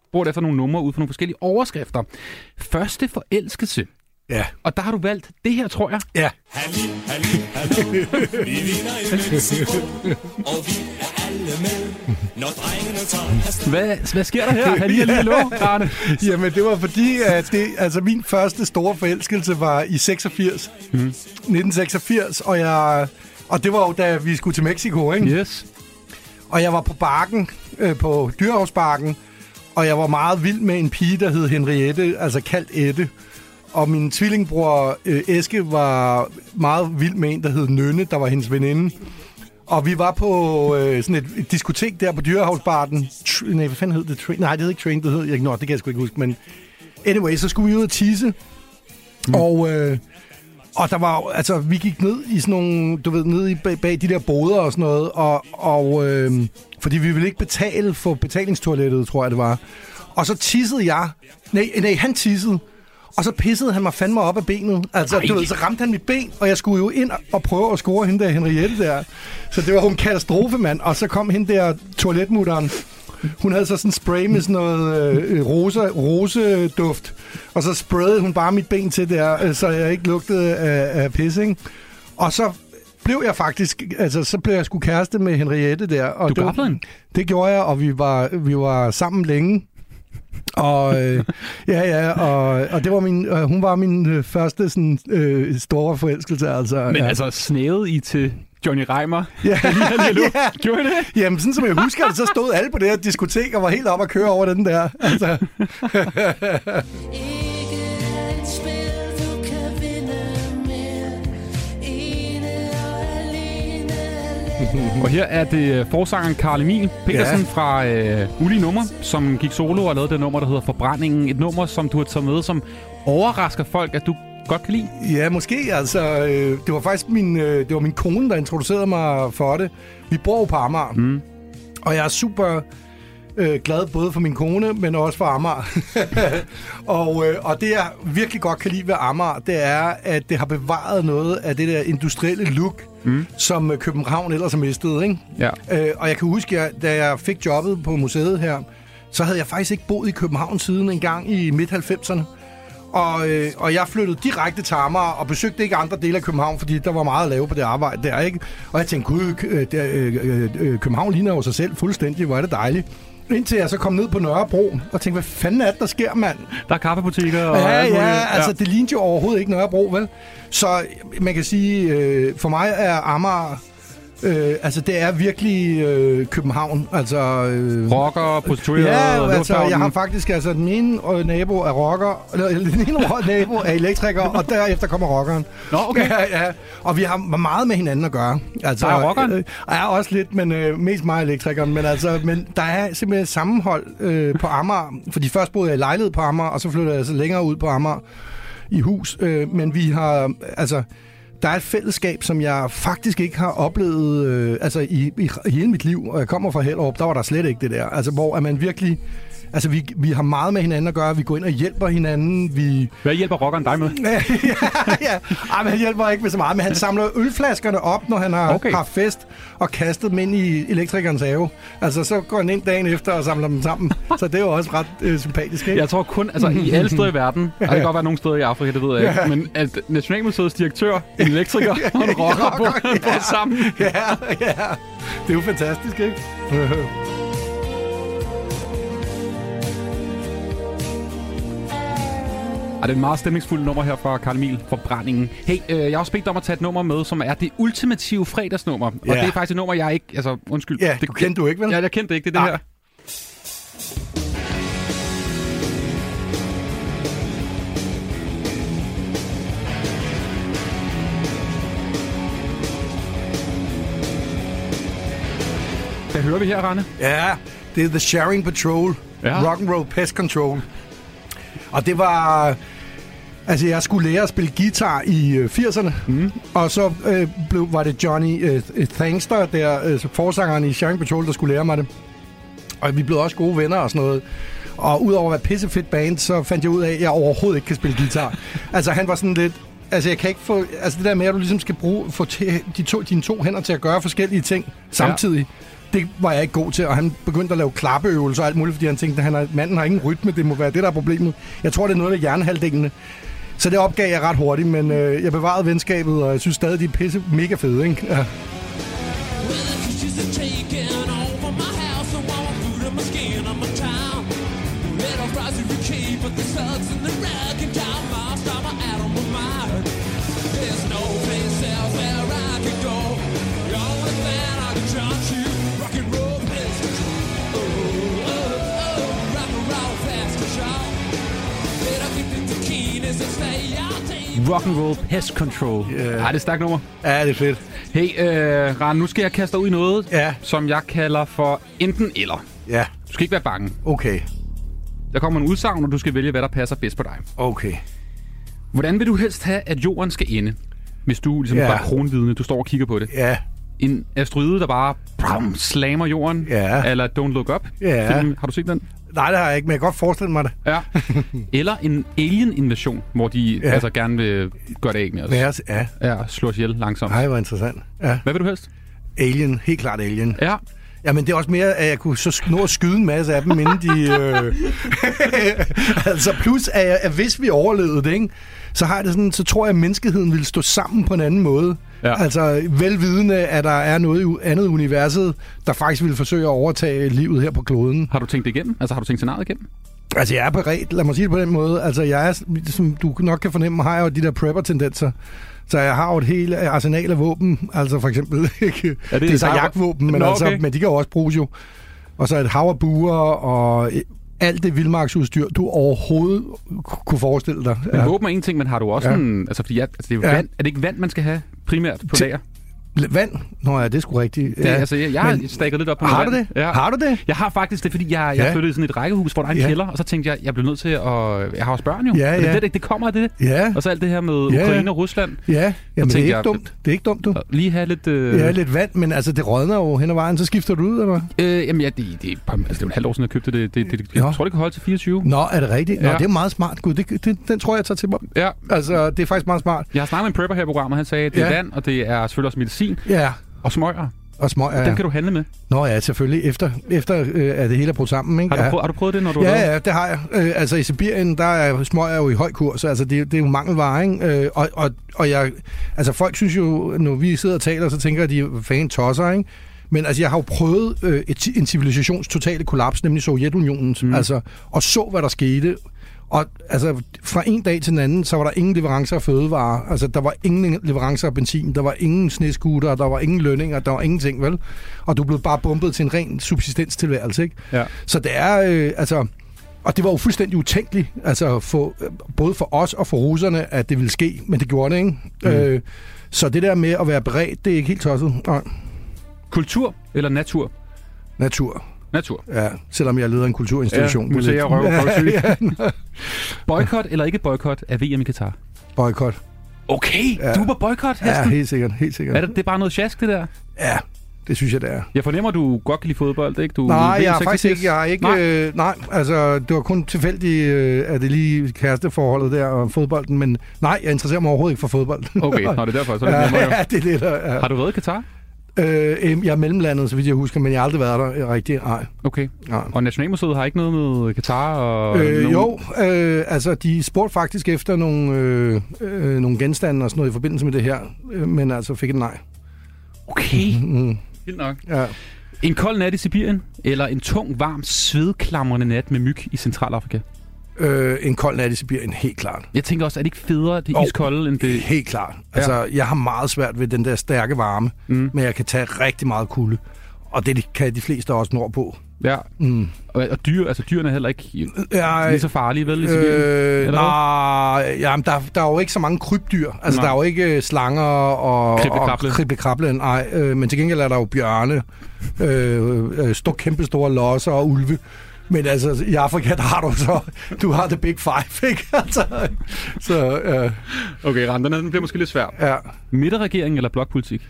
spurgt efter nogle numre ud fra nogle forskellige overskrifter. Første forelskelse. Ja. Og der har du valgt det her, tror jeg. Ja. Hallo. Vi vinder i Mexico, og vi er alle med, når drengene tager. Hvad sker der her? Hallo, Rane. Jamen, det var fordi, at min første store forelskelse var i 1986, og det var jo, da vi skulle til Mexico, ikke? Yes. Og jeg var på Bakken, på Dyrehavsbakken, og jeg var meget vild med en pige, der hed Henriette, altså kaldt Ette. Og min tvillingbror Eske var meget vild med en, der hed Nynne, der var hendes veninde. Og vi var på sådan et diskotek der på Dyrehavsbakken. Nej, hvad fanden hed det? Nej, det hed ikke Train, det hed... Jeg ignorer, det kan jeg sgu ikke huske, men... Anyway, så skulle vi ud og tisse. Og der var... Altså, vi gik ned i sådan nogle... Du ved, bag de der boder og sådan noget. Fordi vi ville ikke betale for betalingstoilettet, tror jeg, det var. Og så tissede jeg... Nej, han tissede. Og så pissede han mig fandme op af benet. Altså, du ved, så ramte han mit ben, og jeg skulle jo ind og prøve at score hende der, Henriette der. Så det var jo en katastrofe, mand. Og så kom hende der, toiletmutteren. Hun havde så sådan spray med sådan noget roseduft. Og så sprayede hun bare mit ben til der, så jeg ikke lugtede af pissing. Og så blev jeg faktisk... Altså, så blev jeg sgu kæreste med Henriette der. Og det gjorde jeg, og vi var sammen længe. Og det var hun var min første sådan store forelskelse, altså. Men ja. Altså snævede I til Johnny Reimer? Ja. Yeah. Gjorde I det? Jamen, sådan som jeg husker det, så stod alle på det her diskotek og var helt op at køre over den der, altså. Og her er det forsangeren Karl Emil Petersen fra Uli Nummer, som gik solo og lavede det nummer, der hedder Forbrændingen. Et nummer, som du har taget med, som overrasker folk, at du godt kan lide. Ja, måske. Altså, det var faktisk min kone, der introducerede mig for det. Vi bor jo på Amager, og jeg er super glad både for min kone, men også for Amager. og det, jeg virkelig godt kan lide ved Amager, det er, at det har bevaret noget af det der industrielle look, som København ellers har mistet, ikke? Ja. Og jeg kan huske, da jeg fik jobbet på museet her, så havde jeg faktisk ikke boet i København siden engang i midt-90'erne. Og jeg flyttede direkte til Amager og besøgte ikke andre dele af København, fordi der var meget at lave på det arbejde der, ikke? Og jeg tænkte, gud, København ligner jo sig selv fuldstændig, hvor er det dejligt. Indtil jeg så kom ned på Nørrebro og tænkte, hvad fanden er det, der sker, mand? Der er kaffebutikker og... Ja, altså det lignede jo overhovedet ikke Nørrebro, vel? Så man kan sige, for mig er Amager... altså, det er virkelig København, altså... rocker, prostitueret... Ja, altså, jeg har faktisk... Altså, den ene nabo er rocker... den ene nabo er elektriker, og derefter kommer rockeren. Nå, okay. Ja. Og vi har meget med hinanden at gøre. Altså, der er rockeren? Jeg er også lidt, men mest mig elektrikeren. Men der er simpelthen sammenhold på Amager. Fordi først boede jeg i lejlighed på Amager, og så flyttede jeg altså længere ud på Amager i hus. Men vi har... altså. Der er et fællesskab, som jeg faktisk ikke har oplevet i hele mit liv, og jeg kommer fra Hellerup, der var der slet ikke det der. Altså, hvor er man virkelig... Altså, vi har meget med hinanden at gøre, vi går ind og hjælper hinanden, vi... Hvad hjælper rockeren dig med? ja. Ej, men han hjælper ikke med så meget, men han samler ølflaskerne op, når han har fest, og kastet dem ind i elektrikernes have. Altså, så går han ind dagen efter og samler dem sammen. Så det er jo også ret sympatisk, ikke? Jeg tror kun, altså i alle steder i verden, og det kan godt være nogle steder i Afrika, det ved jeg ikke, men at Nationalmuseets direktør, en elektriker og en rocker på sammen. Ja. Det er jo fantastisk, ikke? Det er en meget stemningsfuld nummer her fra Karl Emil Forbrændingen. Hey, jeg har også bedt om at tage et nummer med, som er det ultimative fredagsnummer. Og det er faktisk et nummer, jeg ikke... Altså, undskyld. Ja, det kendte du ikke, vel? Ja, jeg kendte ikke det her. Hvad hører vi her, Rane? Ja, det er The Sharing Patrol. Ja. Rock'n'Roll Pest Control. Og det var... Altså, jeg skulle lære at spille guitar i 80'erne, og så var det Johnny Thangster, der forsangeren i Sharing Patrol, der skulle lære mig det. Og vi blev også gode venner og sådan noget. Og udover at være pissefedt band, så fandt jeg ud af, at jeg overhovedet ikke kan spille guitar. Altså, han var sådan lidt... Altså, jeg kan ikke få... Altså, det der med, at du ligesom skal bruge dine to hænder til at gøre forskellige ting samtidig, det var jeg ikke god til. Og han begyndte at lave klappeøvelser og alt muligt, fordi han tænkte, at manden har ingen rytme. Det må være det, der er problemet. Jeg tror, det er noget af hjernehalvdelen. Så det opgav jeg ret hurtigt, men jeg bevarede venskabet, og jeg synes stadig, de er pisse mega fede, ikke? Ja. Rock'n'Roll Pest Control. Ej, det er stærkt nummer. Ja, det er fedt. Hey, Rane, nu skal jeg kaste dig ud i noget, som jeg kalder for enten eller. Ja. Du skal ikke være bange. Okay. Der kommer en udsagn, og du skal vælge, hvad der passer bedst på dig. Okay. Hvordan vil du helst have, at jorden skal ende, hvis du ligesom bare kronvidne, du står og kigger på det? Ja. En asteroide, der bare slammer jorden? Ja. Eller Don't Look Up? Ja. Film, har du set den? Nej, det har jeg ikke, men jeg kan godt forestille mig det. Ja. Eller en alien-invasion, hvor de altså gerne vil gøre det af med os. Ja, slå os ihjel langsomt. Nej, hvor interessant. Ja. Hvad vil du helst? Alien, helt klart alien. Ja. Ja, men det er også mere, at jeg kunne så nå at skyde en masse af dem, inden de... altså, plus, at hvis vi overlevede det, ikke? Så har det sådan, så tror jeg, at menneskeheden ville stå sammen på en anden måde. Ja. Altså, velvidende, at der er noget i andet universet, der faktisk ville forsøge at overtage livet her på kloden. Har du tænkt det igennem? Altså, har du tænkt scenariet igennem? Altså, jeg er beredt. Lad mig sige det på den måde. Altså, jeg er, som du nok kan fornemme, har jeg jo de der prepper-tendenser. Så jeg har jo et helt arsenal af våben. Altså, for eksempel, ikke? Ja, det er så jagtvåben, men, altså, men de kan jo også bruges jo. Og så et hav af buer og... alt det vildmarksudstyr, du overhovedet kunne forestille dig. Men våben er en ting, men har du også en... Altså, fordi det er, vand, er det ikke vand, man skal have primært på lager? Vand? Nå ja, det er sgu rigtigt. Det, altså, jeg har stakket lidt op på noget. Har du det? Ja. Har du det? Jeg har faktisk det, fordi jeg flyttede i sådan et rækkehus, hvor der er en kælder, og så tænkte jeg blev nødt til at... Jeg har også børn jo. Ja, ja. Det kommer af det. Ja. Og så alt det her med Ukraine og Rusland. Ja, jamen, det er ikke dumt. Det er ikke dumt, du. Lige have lidt... Ja, lidt vand, men altså, det rødner jo hen ad vejen, så skifter du ud, eller hvad? Jamen ja, det er jo et halvt år siden, jeg købte det. Jeg tror, det kan holde til 24. Nå, er det rigtigt? Nå, det er meget smart, Gud. Den tror jeg tager til mig. Ja. Altså, det er faktisk meget smart. Jeg har snakket med en prepper her i programmet, han sagde, det er vand, og det er selvfølgelig også medicin. Ja. Og smøger. Og den kan du handle med. Nå ja, selvfølgelig. Efter at det hele er brugt sammen, ikke? Har du prøvet det, når du har været? Ja, det har jeg. Altså i Sibirien, der er smøger jo i høj kurs. Altså det er jo mangelvare, ikke? Og jeg... Altså folk synes jo, når vi sidder og taler, så tænker de fan tosser, ikke? Men altså, jeg har jo prøvet en civilisations totale kollaps, nemlig Sovjetunionens. Altså, og så, hvad der skete... Og altså, fra en dag til den anden, så var der ingen leverancer af fødevarer. Altså, der var ingen leverancer af benzin, der var ingen sneskutter, der var ingen lønninger, der var ingenting, vel? Og du blev bare bumpet til en ren subsistenstilværelse, ikke? Ja. Så det er, altså... Og det var jo fuldstændig utænkeligt, altså, både for os og for russerne, at det ville ske, men det gjorde det, ikke? Så det der med at være beredt, det er ikke helt tosset. Nej. Kultur eller natur? Natur. Ja, selvom jeg leder en kulturinstitution. Ja, museer, røver, røvsyg. Boykot eller ikke boykot af VM i Katar? Boykot. Okay, du var boykot, Hesten? Ja, helt sikkert. Er det bare noget sjask, det der? Ja, det synes jeg, det er. Jeg fornemmer, du godt kan lide fodbold, ikke? Nej, jeg har faktisk ikke. Nej, altså, det var kun tilfældigt, at det lige kæresteforholdet der og fodbolden, men nej, jeg interesserer mig overhovedet ikke for fodbold. Okay, nå, det er derfor. Så er det det er det. Har du været i Katar? Jeg er mellemlandet, så vidt jeg husker, men jeg har aldrig været der rigtig. Nej. Okay. Nej. Og Nationalmuseet har ikke noget med Katar og... altså de spurgte faktisk efter nogle genstande og sådan noget i forbindelse med det her, men altså fik et nej. Okay. Helt nok. Ja. En kold nat i Sibirien, eller en tung, varm, svedklamrende nat med myg i Centralafrika? En kold nat i Sibirien, helt klart. Jeg tænker også, er det ikke federe, det iskolde, end det... Helt klart. Altså, jeg har meget svært ved den der stærke varme, men jeg kan tage rigtig meget kulde. Og det kan de fleste også nordpå. Ja. Mm. Og dyr, altså dyrene er heller ikke lige så farlige, vel? Nej, jamen, der er jo ikke så mange krybdyr. Altså, der er jo ikke slanger og kriblekrablen. Nej, men til gengæld er der jo bjørne, kæmpestore losser og ulve. Men altså, i Afrika, der har du har the big five, ikke? Altså, så, okay, renterne bliver måske lidt svært. Ja. Midterregering eller blokpolitik?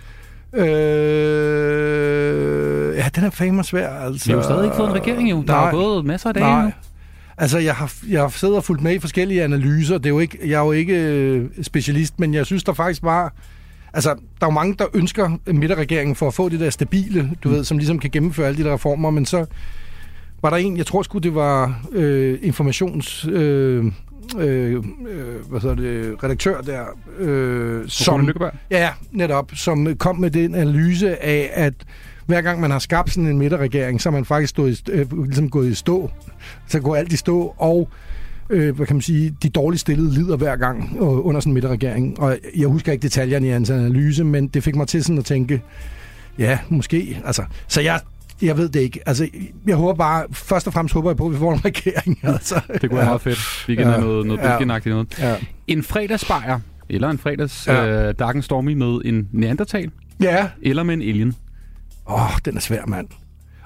Ja, den er fandme svær, altså. Vi har jo stadig ikke fået en regering, jo. Der er gået masser af dage nu. Altså, jeg har siddet og fulgt med i forskellige analyser. Det er jo ikke, jeg er jo ikke specialist, men jeg synes, der faktisk var... Altså, der er jo mange, der ønsker midterregeringen for at få det der stabile, du ved, som ligesom kan gennemføre alle de der reformer, men så... Var der en, jeg tror sgu, det var redaktør der, som... Ja, netop, som kom med den analyse af, at hver gang man har skabt sådan en midterregering, så er man faktisk ligesom gået i stå. Så går alt i stå, og hvad kan man sige, de dårligt stillede lider hver gang under sådan en midterregering. Og jeg husker ikke detaljerne i hans analyse, men det fik mig til sådan at tænke, ja, måske. Altså, så jeg ved det ikke. Altså, jeg håber bare... Først og fremmest håber jeg på, at vi får en regering. Altså. Det kunne være meget fedt. Vi kan have noget bilgenagtigt noget. Ja. En fredagsbajer, eller en fredags Dark & Stormy med en neandertal, eller med en alien. Den er svær, mand.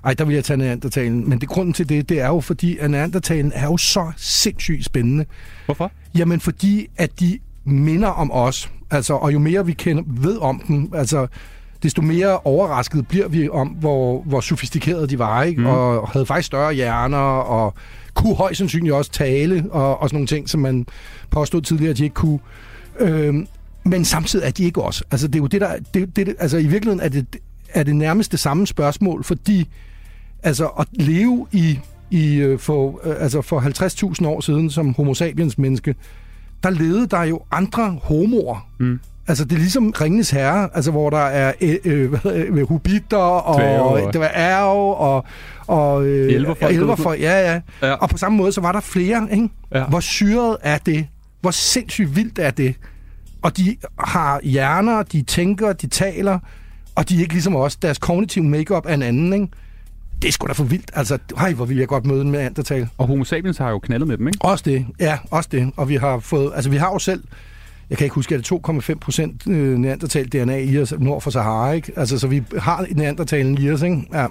Ej, der vil jeg tage neandertalen. Men grunden til det er jo, fordi at neandertalen er jo så sindssygt spændende. Hvorfor? Jamen, fordi at de minder om os. Altså, og jo mere vi ved om dem, altså... desto mere overrasket bliver vi om, hvor sofistikerede de var, ikke? Og havde faktisk større hjerner, og kunne højst sandsynligt også tale, og sådan nogle ting, som man påstod tidligere, at de ikke kunne. Men samtidig er de ikke også. Altså, det er jo det, der... altså, i virkeligheden er det nærmest det samme spørgsmål, fordi altså, at leve for 50.000 år siden som homo sapiens menneske, der levede der jo andre homoer. Mm. Altså, det er ligesom Ringenes Herre, altså, hvor der er hobitter og dværge og elverfolk. Ja. Og på samme måde, så var der flere, ikke? Ja. Hvor syret er det? Hvor sindssygt vildt er det? Og de har hjerner, de tænker, de taler, og de er ikke ligesom os. Deres kognitive makeup er en anden, ikke? Det er sgu da for vildt. Altså, hvor vil jeg godt møde den med neandertaler. Og homo sapiens har jo knaldet med dem, ikke? Også det. Og vi har fået... Altså, vi har jo selv... Jeg kan ikke huske, at det er 2,5% neandertal DNA i os nord for Sahara, ikke? Altså, så vi har neandertalen i os, ikke? Ja.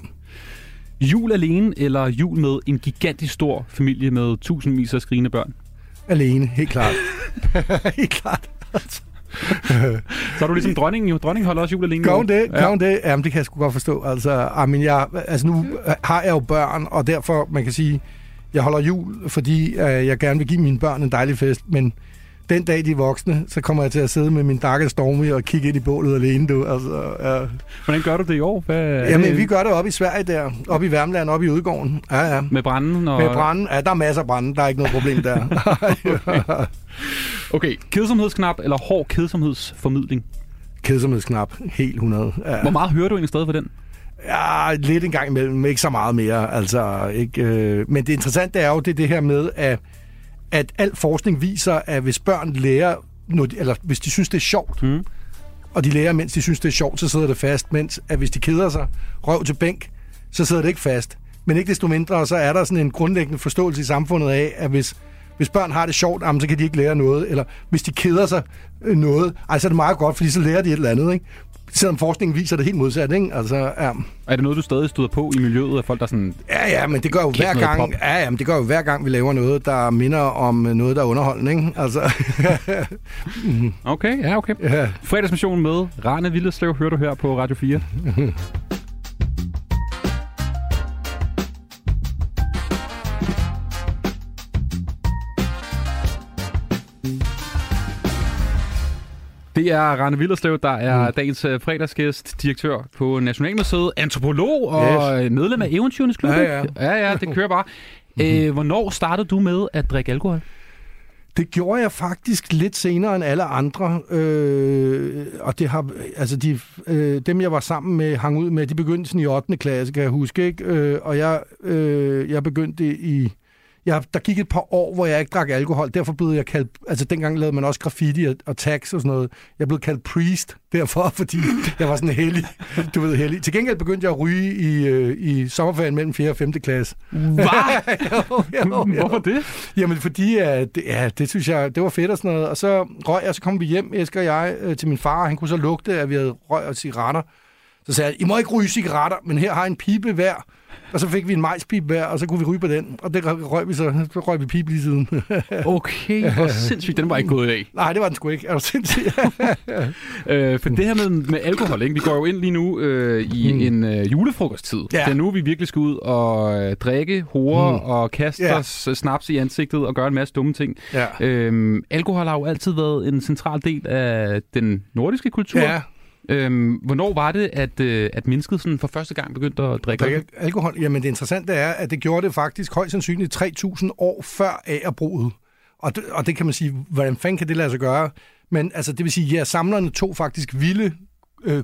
Jul alene eller jul med en gigantisk stor familie med tusindvis af skrigende børn? Alene, helt klart. Helt klart. Så er du ligesom dronningen jo. Dronningen holder også jul alene. Gør hun det? Jamen, det kan jeg sgu godt forstå. Altså, nu har jeg jo børn, og derfor, man kan sige, jeg holder jul, fordi jeg gerne vil give mine børn en dejlig fest, men... Den dag, de er voksne, så kommer jeg til at sidde med min Dark & Stormy og kigge ind i bålet alene, du. Altså, Hvordan gør du det i år? Jamen, vi gør det oppe i Sverige der. Oppe i Värmland, oppe i Udgården. Ja. Med branden? Med branden. Ja, der er masser af branden. Der er ikke noget problem der. Okay. Kedsomhedsknap eller hård kedsomhedsformidling? Kedsomhedsknap. Helt 100. Ja. Hvor meget hører du egentlig stadig for den? Ja, lidt en gang imellem. Ikke så meget mere. Altså, ikke, Men det interessante er jo, det her med, at al forskning viser, at hvis børn lærer, eller hvis de synes, det er sjovt, og de lærer, mens de synes, det er sjovt, så sidder det fast, mens at hvis de keder sig røv til bænk, så sidder det ikke fast. Men ikke desto mindre, så er der sådan en grundlæggende forståelse i samfundet af, at hvis børn har det sjovt, så kan de ikke lære noget, eller hvis de keder sig noget, så er det meget godt, fordi så lærer de et eller andet, ikke? Selvom forskningen viser det helt modsat, ikke? Altså, Er det noget, du stadig støder på i miljøet af folk, der sådan... Ja, men det gør jo hver gang... Ja, men det gør jo hver gang, vi laver noget, der minder om noget, der er underholdende, ikke? Altså... Okay. Ja. Fredagsmissionen med Rane Willerslev hører du her på Radio 4. Det er Rane Willerslev, der er dagens fredagsgæst, direktør på Nationalmuseet, antropolog og medlem af Eventyrenes Klub. Ja, det kører bare. Hvornår startede du med at drikke alkohol? Det gjorde jeg faktisk lidt senere end alle andre. Og det har, altså dem, jeg var sammen med, hang ud med, de begyndte sådan i 8. klasse, kan jeg huske, ikke? Og jeg begyndte i... der gik et par år, hvor jeg ikke drak alkohol. Derfor blev jeg kaldt... Altså, dengang lavede man også graffiti og tags og sådan noget. Jeg blev kaldt priest derfor, fordi jeg var sådan hellig. Du ved, hellig. Til gengæld begyndte jeg at ryge i sommerferien mellem 4. og 5. klasse. Hvad? Jo. Hvorfor det? Jamen, fordi... det synes jeg... Det var fedt og sådan noget. Og så røg jeg, så kom vi hjem, Esker og jeg, til min far. Han kunne så lugte, at vi havde røg og cigaretter. Så sagde jeg, I må ikke ryge cigaretter, men her har en pibe hver. Og så fik vi en majspipe hver, og så kunne vi ryge på den. Og det røg vi pipe lige siden. Okay, hvor sindssygt. Den var ikke god i dag. Nej, det var den sgu ikke. Er du sindssygt? For det her med alkohol, ikke? Vi går jo ind lige nu i en julefrokosttid. Ja. Det er nu, vi virkelig skal ud og drikke, hore og kaste os snaps i ansigtet og gøre en masse dumme ting. Ja. Alkohol har jo altid været en central del af den nordiske kultur. Ja. Hvornår var det, at mennesket sådan for første gang begyndte at drikke alkohol? Jamen det interessante er, at det gjorde det faktisk højst sandsynligt 3.000 år før agerbruget. Og det kan man sige, hvordan fanden kan det lade sig gøre? Men altså, det vil sige, ja, samlerne tog faktisk vilde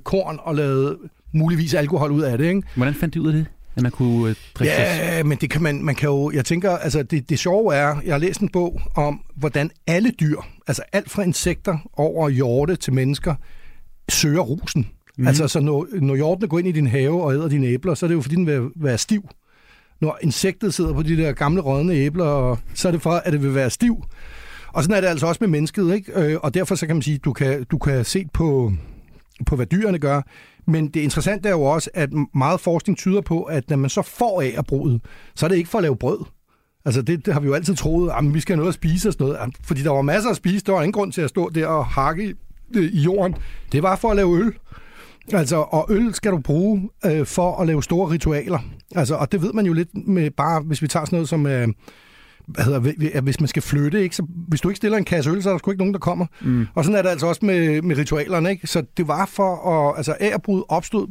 korn og lavede muligvis alkohol ud af det, ikke? Hvordan fandt de ud af det? At man kunne drikke men det kan man kan jo... Jeg tænker, altså det sjove er, jeg har læst en bog om, hvordan alle dyr, altså alt fra insekter over hjorte til mennesker, søger rusen. Mm. Altså, så når hjortene går ind i din have og æder dine æbler, så er det jo, fordi den vil være stiv. Når insektet sidder på de der gamle rådne æbler, så er det for, at det vil være stiv. Og sådan er det altså også med mennesket, ikke? Og derfor så kan man sige, at du kan se på, hvad dyrene gør. Men det interessante er jo også, at meget forskning tyder på, at når man så får agerbruget, så er det ikke for at lave brød. Altså, det har vi jo altid troet, at vi skal have noget at spise og sådan noget. Jamen, fordi der var masser at spise, der var ingen grund til at stå der og hakke i jorden. Det var for at lave øl. Altså, og øl skal du bruge for at lave store ritualer. Altså, og det ved man jo lidt med bare, hvis vi tager sådan noget som, hvis man skal flytte, ikke? Så, hvis du ikke stiller en kasse øl, så er der sgu ikke nogen, der kommer. Mm. Og sådan er det altså også med ritualerne, ikke? Så det var for at, altså agerbrud opstod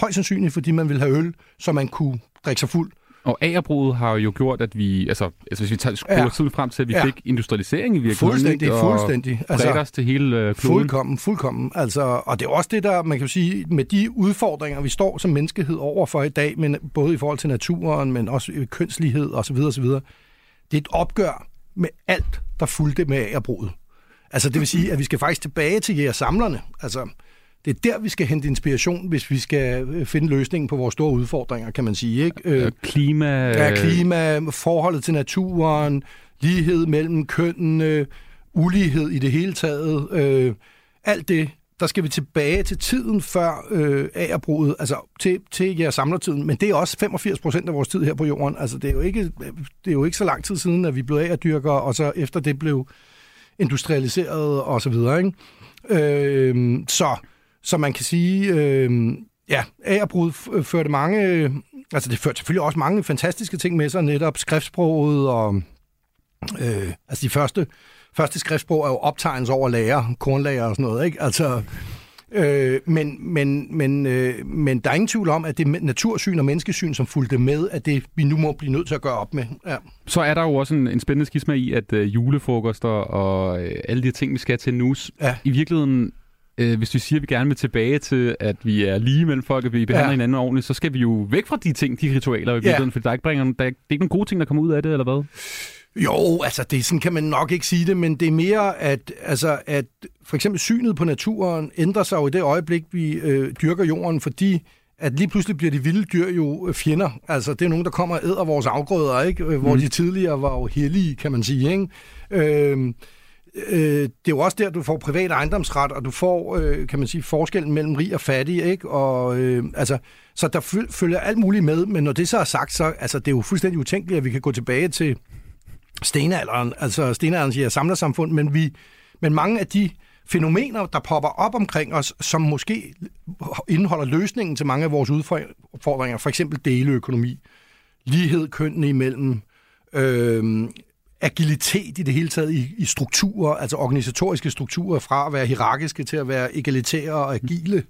højst sandsynligt, fordi man ville have øl, så man kunne drikke sig fuld. Og agerbruget har jo gjort, at vi, altså hvis vi tager tiden frem til, at vi fik industrialisering i virkeligheden. Fuldstændig. Altså, bredte os til hele kloden. Fuldkommen. Altså, og det er også det, der, man kan sige, med de udfordringer, vi står som menneskehed over for i dag, men både i forhold til naturen, men også kønslighed osv. Det er et opgør med alt, der fulgte med agerbruget. Altså det vil sige, at vi skal faktisk tilbage til jægersamlerne. Altså det er der, vi skal hente inspiration, hvis vi skal finde løsningen på vores store udfordringer, kan man sige, ikke? Klima, forholdet til naturen, lighed mellem kønnene, ulighed i det hele taget. Alt det, der skal vi tilbage til tiden før agerbruget, altså til samlertiden. Men det er også 85% af vores tid her på jorden. Altså, det er jo ikke så lang tid siden, at vi blev agerdyrkere, og så efter det blev industrialiseret og så videre, ikke? Så man kan sige, agerbrud førte mange, altså det førte selvfølgelig også mange fantastiske ting med sig, netop skriftsproget og, altså de første skriftsprog er jo optegnelser over kornlager og sådan noget, ikke? Altså, men der er ingen tvivl om, at det natursyn og menneskesyn, som fulgte med, at det vi nu må blive nødt til at gøre op med. Ja. Så er der jo også en spændende skisma i, at julefrokoster og alle de ting, vi skal til nu, i virkeligheden... Hvis vi siger, at vi gerne vil tilbage til, at vi er lige mellem folk, og vi behandler hinanden ordentligt, så skal vi jo væk fra de ting, de ritualer, vi begynder, for det er ikke nogen gode ting, der kommer ud af det, eller hvad? Jo, altså det sådan kan man nok ikke sige det, men det er mere, at for eksempel synet på naturen ændrer sig jo i det øjeblik, vi dyrker jorden, fordi at lige pludselig bliver de vilde dyr jo fjender. Altså, det er nogen, der kommer og æder vores afgrøder, ikke? Hvor de tidligere var jo hellige, kan man sige, ikke? Det er jo også der, du får privat ejendomsret, og du får, kan man sige, forskellen mellem rig og fattig, ikke? Og, altså, så der følger alt muligt med, men når det så er sagt, så altså, det er jo fuldstændig utænkeligt, at vi kan gå tilbage til stenalderen, altså stenalderens samlersamfund, men mange af de fænomener, der popper op omkring os, som måske indeholder løsningen til mange af vores udfordringer, for eksempel deleøkonomi, lighed kønnene imellem, agilitet i det hele taget i strukturer, altså organisatoriske strukturer, fra at være hierarkiske til at være egalitære og agile.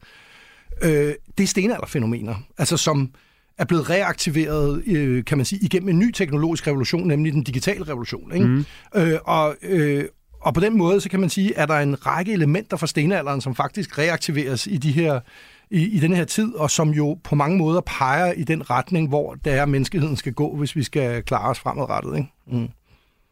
Det er stenalderfænomener, altså som er blevet reaktiveret, kan man sige, igennem en ny teknologisk revolution, nemlig den digitale revolution, ikke? Og på den måde, så kan man sige, at der er en række elementer fra stenalderen, som faktisk reaktiveres i de her i den her tid, og som jo på mange måder peger i den retning, hvor det er, menneskeheden skal gå, hvis vi skal klare os fremadrettet, ikke? Mm.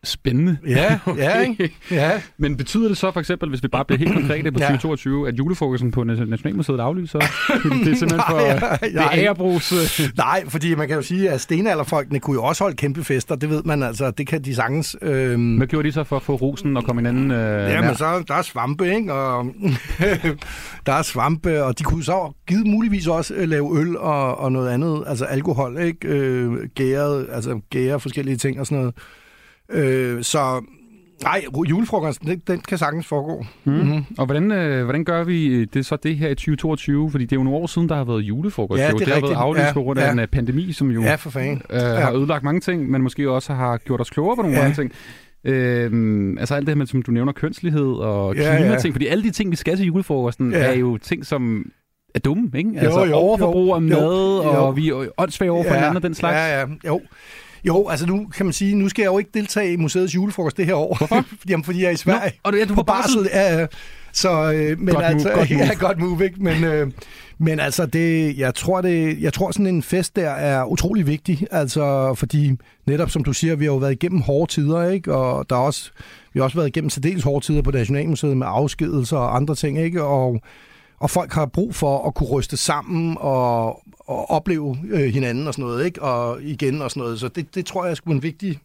Spændende. Ja, okay. Ja, ikke? Ja. Men betyder det så for eksempel, hvis vi bare bliver helt konkrete på 2022, at julefrokosten på Nationalmuseet aflyser? Det er simpelthen for det ærebrus. Nej, fordi man kan jo sige, at stenalderfolkene kunne jo også holde kæmpe fester. Det ved man altså, det kan de sagtens. Hvad gjorde de så for at få rosen og komme hinanden men så der er svampe, ikke? Og der er svampe, og de kunne så givet muligvis også lave øl og noget andet, altså alkohol, ikke? Gære forskellige ting og sådan noget. Julefrokosten, den kan sagtens foregå. Mm-hmm. Og hvordan gør vi det så det her i 2022? Fordi det er jo nogle år siden, der har været julefrokost. Ja, det har været aflyst på grund af en pandemi, som jo har ødelagt mange ting, men måske også har gjort os klogere på nogle mange ting. Alt det her med, som du nævner, kønslighed og klimating, fordi alle de ting, vi skal til julefrokosten, er jo ting, som er dumme, ikke? Overforbrug af mad, og vi er åndssvage over for hinanden og den slags. Jo, altså nu kan man sige, nu skal jeg jo ikke deltage i museets julefrokost det her år. Hvorfor? Fordi jeg er i Sverige. Nå, og det er du på barsel. Godt move, ikke? Men altså, jeg tror sådan en fest der er utrolig vigtig, altså fordi netop som du siger, vi har jo været igennem hårde tider, ikke? Og vi har også været igennem særdeles hårde tider på Nationalmuseet med afskedelser og andre ting, ikke? Og folk har brug for at kunne ryste sammen og opleve hinanden og sådan noget, ikke? Og igen og sådan noget. Så det tror jeg er sgu en vigtig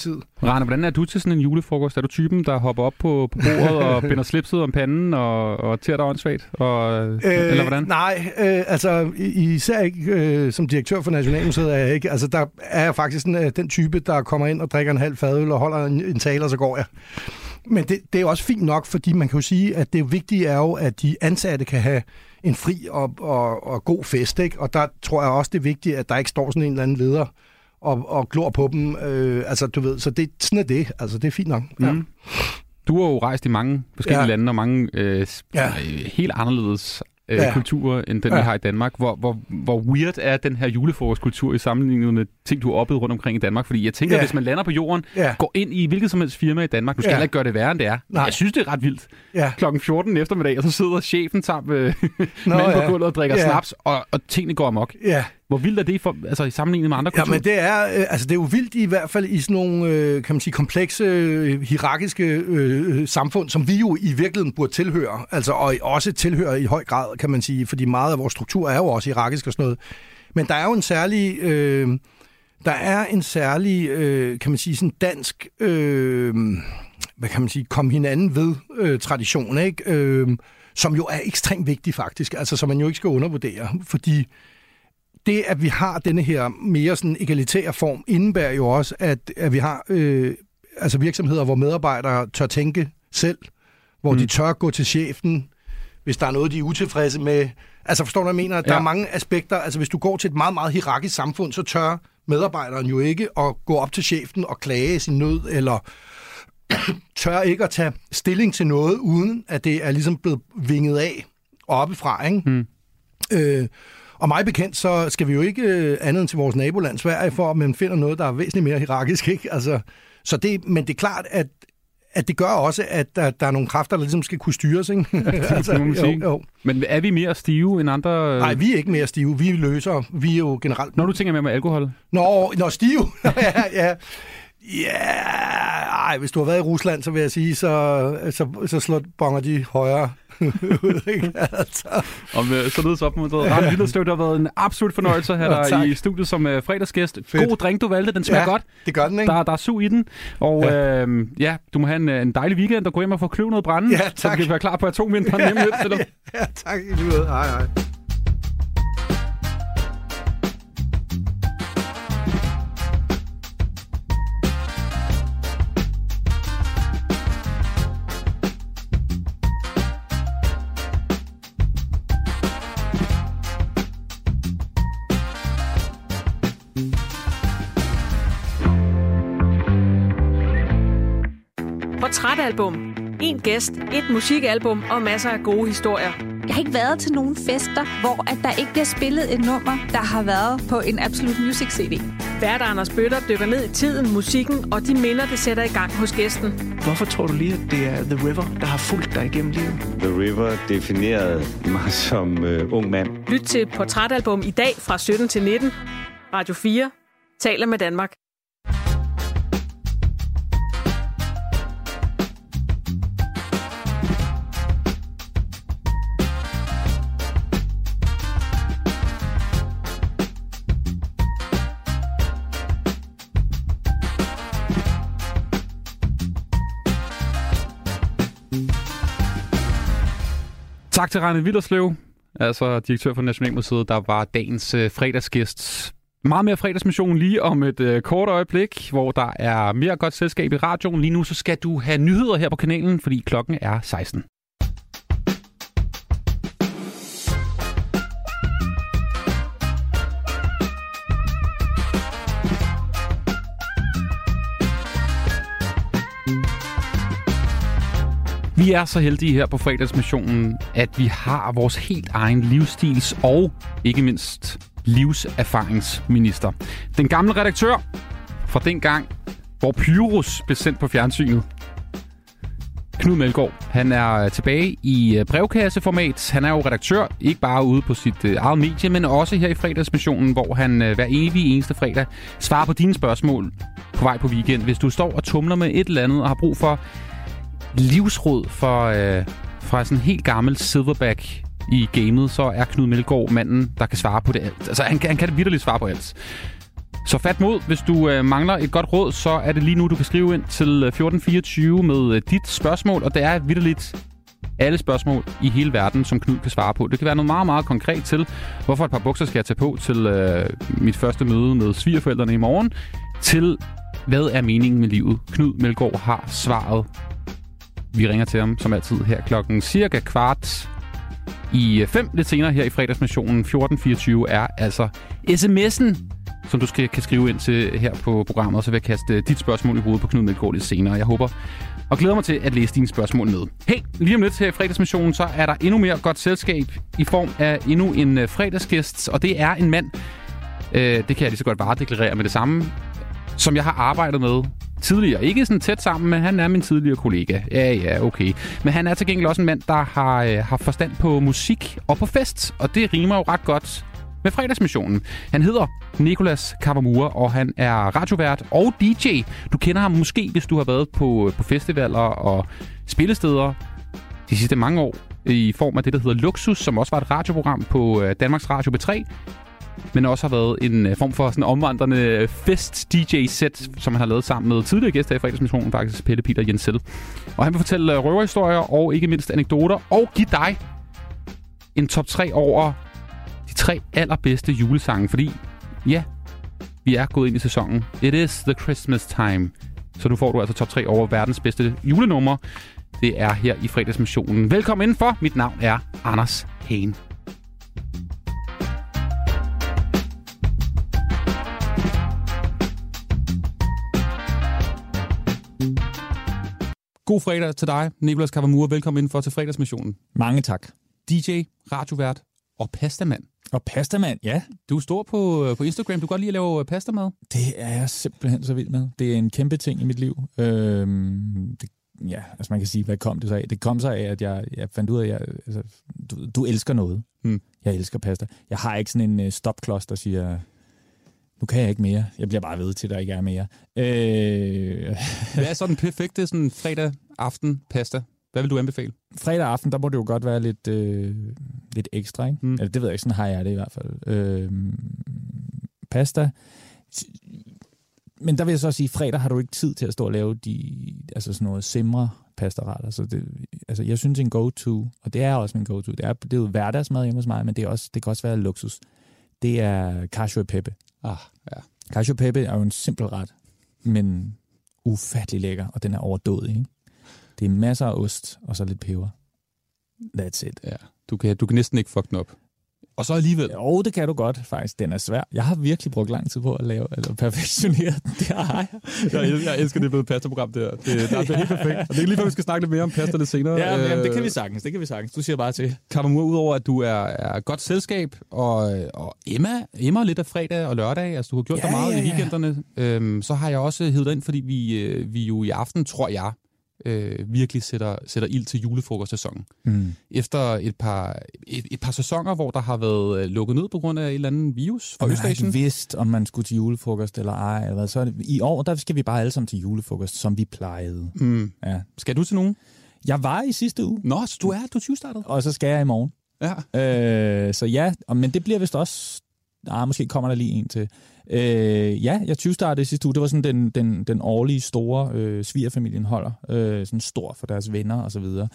tid. Rane, hvordan er du til sådan en julefrokost? Er du typen, der hopper op på bordet og binder slipset om panden og tærer dig åndssvagt? Eller hvordan? Nej, altså især ikke som direktør for Nationalmuseet er jeg ikke. Altså der er jeg faktisk den type, der kommer ind og drikker en halv fadøl og holder en tale, og så går jeg. Men det er jo også fint nok, fordi man kan jo sige, at det vigtige er jo, at de ansatte kan have en fri og god fest, ikke? Og der tror jeg også, det er vigtigt, at der ikke står sådan en eller anden leder og glor på dem. Du ved, så det, sådan er det. Altså, det er fint nok. Ja. Mm. Du har jo rejst i mange forskellige lande og mange helt anderledes kulturer, end den, vi har i Danmark. Hvor weird er den her julefrokostkultur i sammenligning med ting, du har oplevet rundt omkring i Danmark? Fordi jeg tænker, at hvis man lander på jorden, går ind i hvilket som helst firma i Danmark, du skal heller ikke gøre det værre, end det er. Nej. Jeg synes, det er ret vildt. Klokken 14 eftermiddag, og så sidder chefen sammen med manden på gulvet og drikker snaps, og tingene går amok. Ja. Hvor vildt er det i sammenligning med andre kulturer? Ja, men det er det er jo vildt i hvert fald i sådan nogle kan man sige komplekse hierarkiske samfund, som vi jo i virkeligheden burde tilhøre. Altså og også tilhører i høj grad, kan man sige, fordi meget af vores struktur er jo også hierarkisk og sådan noget. Men der er jo en særlig kan man sige sådan dansk hvad kan man sige kom hinanden ved tradition, ikke? Som jo er ekstremt vigtig faktisk. Altså som man jo ikke skal undervurdere, fordi det, at vi har denne her mere sådan egalitære form, indebærer jo også, at vi har virksomheder, hvor medarbejdere tør tænke selv, hvor de tør gå til chefen, hvis der er noget, de er utilfredse med. Altså forstår du, hvad jeg mener? Der er mange aspekter. Altså hvis du går til et meget, meget hierarkisk samfund, så tør medarbejderen jo ikke at gå op til chefen og klage sin nød, eller tør ikke at tage stilling til noget, uden at det er ligesom blevet vinget af og oppefra, ikke? Mm. Og mig bekendt, så skal vi jo ikke andet end til vores naboland Sverige, for at man finder noget, der er væsentligt mere hierarkisk, ikke? Altså, men det er klart, at det gør også, at der er nogle kræfter, der ligesom skal kunne styres, ikke? Jo. Men er vi mere stive end andre? Nej, vi er ikke mere stive. Vi løser. Vi er jo generelt... Når du tænker mere med alkohol? Nå stive? Ja. Ja, hvis du har været i Rusland, så vil jeg sige, så bonger de højere ud, ikke? Altså. Og således opmuntret. Rane Willerslev, der har været en absolut fornøjelse her i studiet som fredagsgæst. Fedt. God drink, du valgte. Den smager godt. Det gør den, ikke? Der er sug i den. Og du må have en dejlig weekend og gå hjem og få kløvet noget brænde. Ja, tak. Så vi kan være klar på atomvinteren hjemme lidt til dig. Ja, tak. Hej. Portrætalbum. En gæst, et musikalbum og masser af gode historier. Jeg har ikke været til nogen fester, hvor at der ikke bliver spillet et nummer, der har været på en Absolute Music CD. Hvert Anders Bøtter dykker ned i tiden, musikken og de minder, det sætter i gang hos gæsten. Hvorfor tror du lige, at det er The River, der har fulgt dig igennem livet? The River definerede mig som ung mand. Lyt til et portrætalbum i dag fra 17 til 19. Radio 4 taler med Danmark. Tak til Rane Willerslev, altså direktør for Nationalmuseet, der var dagens fredagsgæst. Meget mere fredagsmission lige om et kort øjeblik, hvor der er mere godt selskab i radioen. Lige nu så skal du have nyheder her på kanalen, fordi klokken er 16. Vi er så heldige her på fredagsmissionen, at vi har vores helt egen livsstils- og ikke mindst livserfaringsminister. Den gamle redaktør fra dengang, hvor Pyrus blev sendt på fjernsynet. Knud Melgaard, han er tilbage i brevkasseformat. Han er jo redaktør, ikke bare ude på sit eget medie, men også her i fredagsmissionen, hvor han hver evig eneste fredag svarer på dine spørgsmål på vej på weekend. Hvis du står og tumler med et eller andet og har brug for livsråd fra sådan en helt gammel silverback i gamet, så er Knud Melgaard manden, der kan svare på det alt. Altså, han kan vitterligt svare på alt. Så fat mod, hvis du mangler et godt råd, så er det lige nu, du kan skrive ind til 1424 med dit spørgsmål, og det er vitterligt alle spørgsmål i hele verden, som Knud kan svare på. Det kan være noget meget, meget konkret til, hvorfor et par bukser skal jeg tage på til mit første møde med svigerforældrene i morgen, til hvad er meningen med livet? Knud Melgaard har svaret. Vi ringer til ham, som altid, her klokken cirka 16:45 lidt senere her i fredagsmissionen. 1424 er altså sms'en, som du kan skrive ind til her på programmet, og så vil jeg kaste dit spørgsmål i hovedet på Knud Melgaard lidt senere. Jeg håber og glæder mig til at læse dine spørgsmål med. Hey, lige om lidt her i fredagsmissionen, så er der endnu mere godt selskab i form af endnu en fredagsgæst, og det er en mand, det kan jeg lige så godt varedeklarere med det samme, som jeg har arbejdet med tidligere. Ikke sådan tæt sammen, men han er min tidligere kollega. Ja, okay. Men han er til gengæld også en mand, der har forstand på musik og på fest, og det rimer jo ret godt med fredagsmissionen. Han hedder Nicholas Kawamura, og han er radiovært og DJ. Du kender ham måske, hvis du har været på festivaler og spillesteder de sidste mange år, i form af det, der hedder Luksus, som også var et radioprogram på Danmarks Radio P3, men også har været en form for sådan omvandrende fest-DJ-set, som han har lavet sammen med tidligere gæster i fredagsmissionen, faktisk Pelle, Peter og Jens. Og han vil fortælle røverhistorier og ikke mindst anekdoter, og give dig en top 3 over de 3 allerbedste julesange, fordi ja, vi er gået ind i sæsonen. It is the Christmas time. Så nu får du altså top 3 over verdens bedste julenummer. Det er her i fredagsmissionen. Velkommen indenfor. Mit navn er Anders Hagen. God fredag til dig, Nicholas Kawamura. Velkommen indenfor til fredagsmissionen. Mange tak. DJ, radiovært og pastamand. Og pastamand, ja. Du er stor på Instagram. Du kan godt lide at lave pastamad. Det er jeg simpelthen så vild med. Det er en kæmpe ting i mit liv. Man kan sige, hvad kom det så af? Det kom så af, at jeg fandt ud af, at du elsker noget. Mm. Jeg elsker pasta. Jeg har ikke sådan en stopklods, der siger, nu kan jeg ikke mere. Jeg bliver bare ved til, der ikke er mere. Hvad er så den perfekte sådan fredag aften pasta? Hvad vil du anbefale? Fredag aften, der må det jo godt være lidt ekstra, ikke? Mm. Eller det ved jeg ikke, sådan har jeg det i hvert fald. Pasta. Men der vil jeg så sige, fredag har du ikke tid til at stå og lave sådan noget simre pastaretter. Altså jeg synes en go-to, og det er også min go-to. Det er jo hverdagsmad hjemme hos mig, men det kan også være luksus. Det er cashew og peppe. Ja. Cashew pepe er jo en simpel ret, men ufattelig lækker, og den er overdådig, ikke? Det er masser af ost, og så lidt peber. That's it. Ja. Du kan næsten ikke fuck den op. Og så alligevel. Jo, det kan du godt, faktisk. Den er svær. Jeg har virkelig brugt lang tid på at lave, eller perfektionere den. Det har jeg. Jeg elsker det blevet pasta-program, det her. Det er helt perfekt. Og det er lige før, vi skal snakke lidt mere om pasta lidt senere. Ja, men det kan vi sagtens. Du siger bare til. Kawamura, udover at du er godt selskab, og Emma lidt af fredag og lørdag, altså du har gjort dig meget i weekenderne, så har jeg også hivet dig ind, fordi vi jo i aften, tror jeg, virkelig sætter ild til julefrokostsæsonen. Mm. Efter et par sæsoner, hvor der har været lukket ned på grund af et eller andet virus fra Østasien. Man har ikke vidst, om man skulle til julefrokost eller ej. Eller så det, i år, der skal vi bare alle sammen til julefrokost, som vi plejede. Mm. Ja. Skal du til nogen? Jeg var i sidste uge. Nå, så du er tyvstartet. Og så skal jeg i morgen. Ja. Så ja, men det bliver vist også... måske kommer der lige en til. Jeg tyvstartede sidste uge. Det var sådan den årlige store svigerfamilien holder. Sådan stor for deres venner og så videre.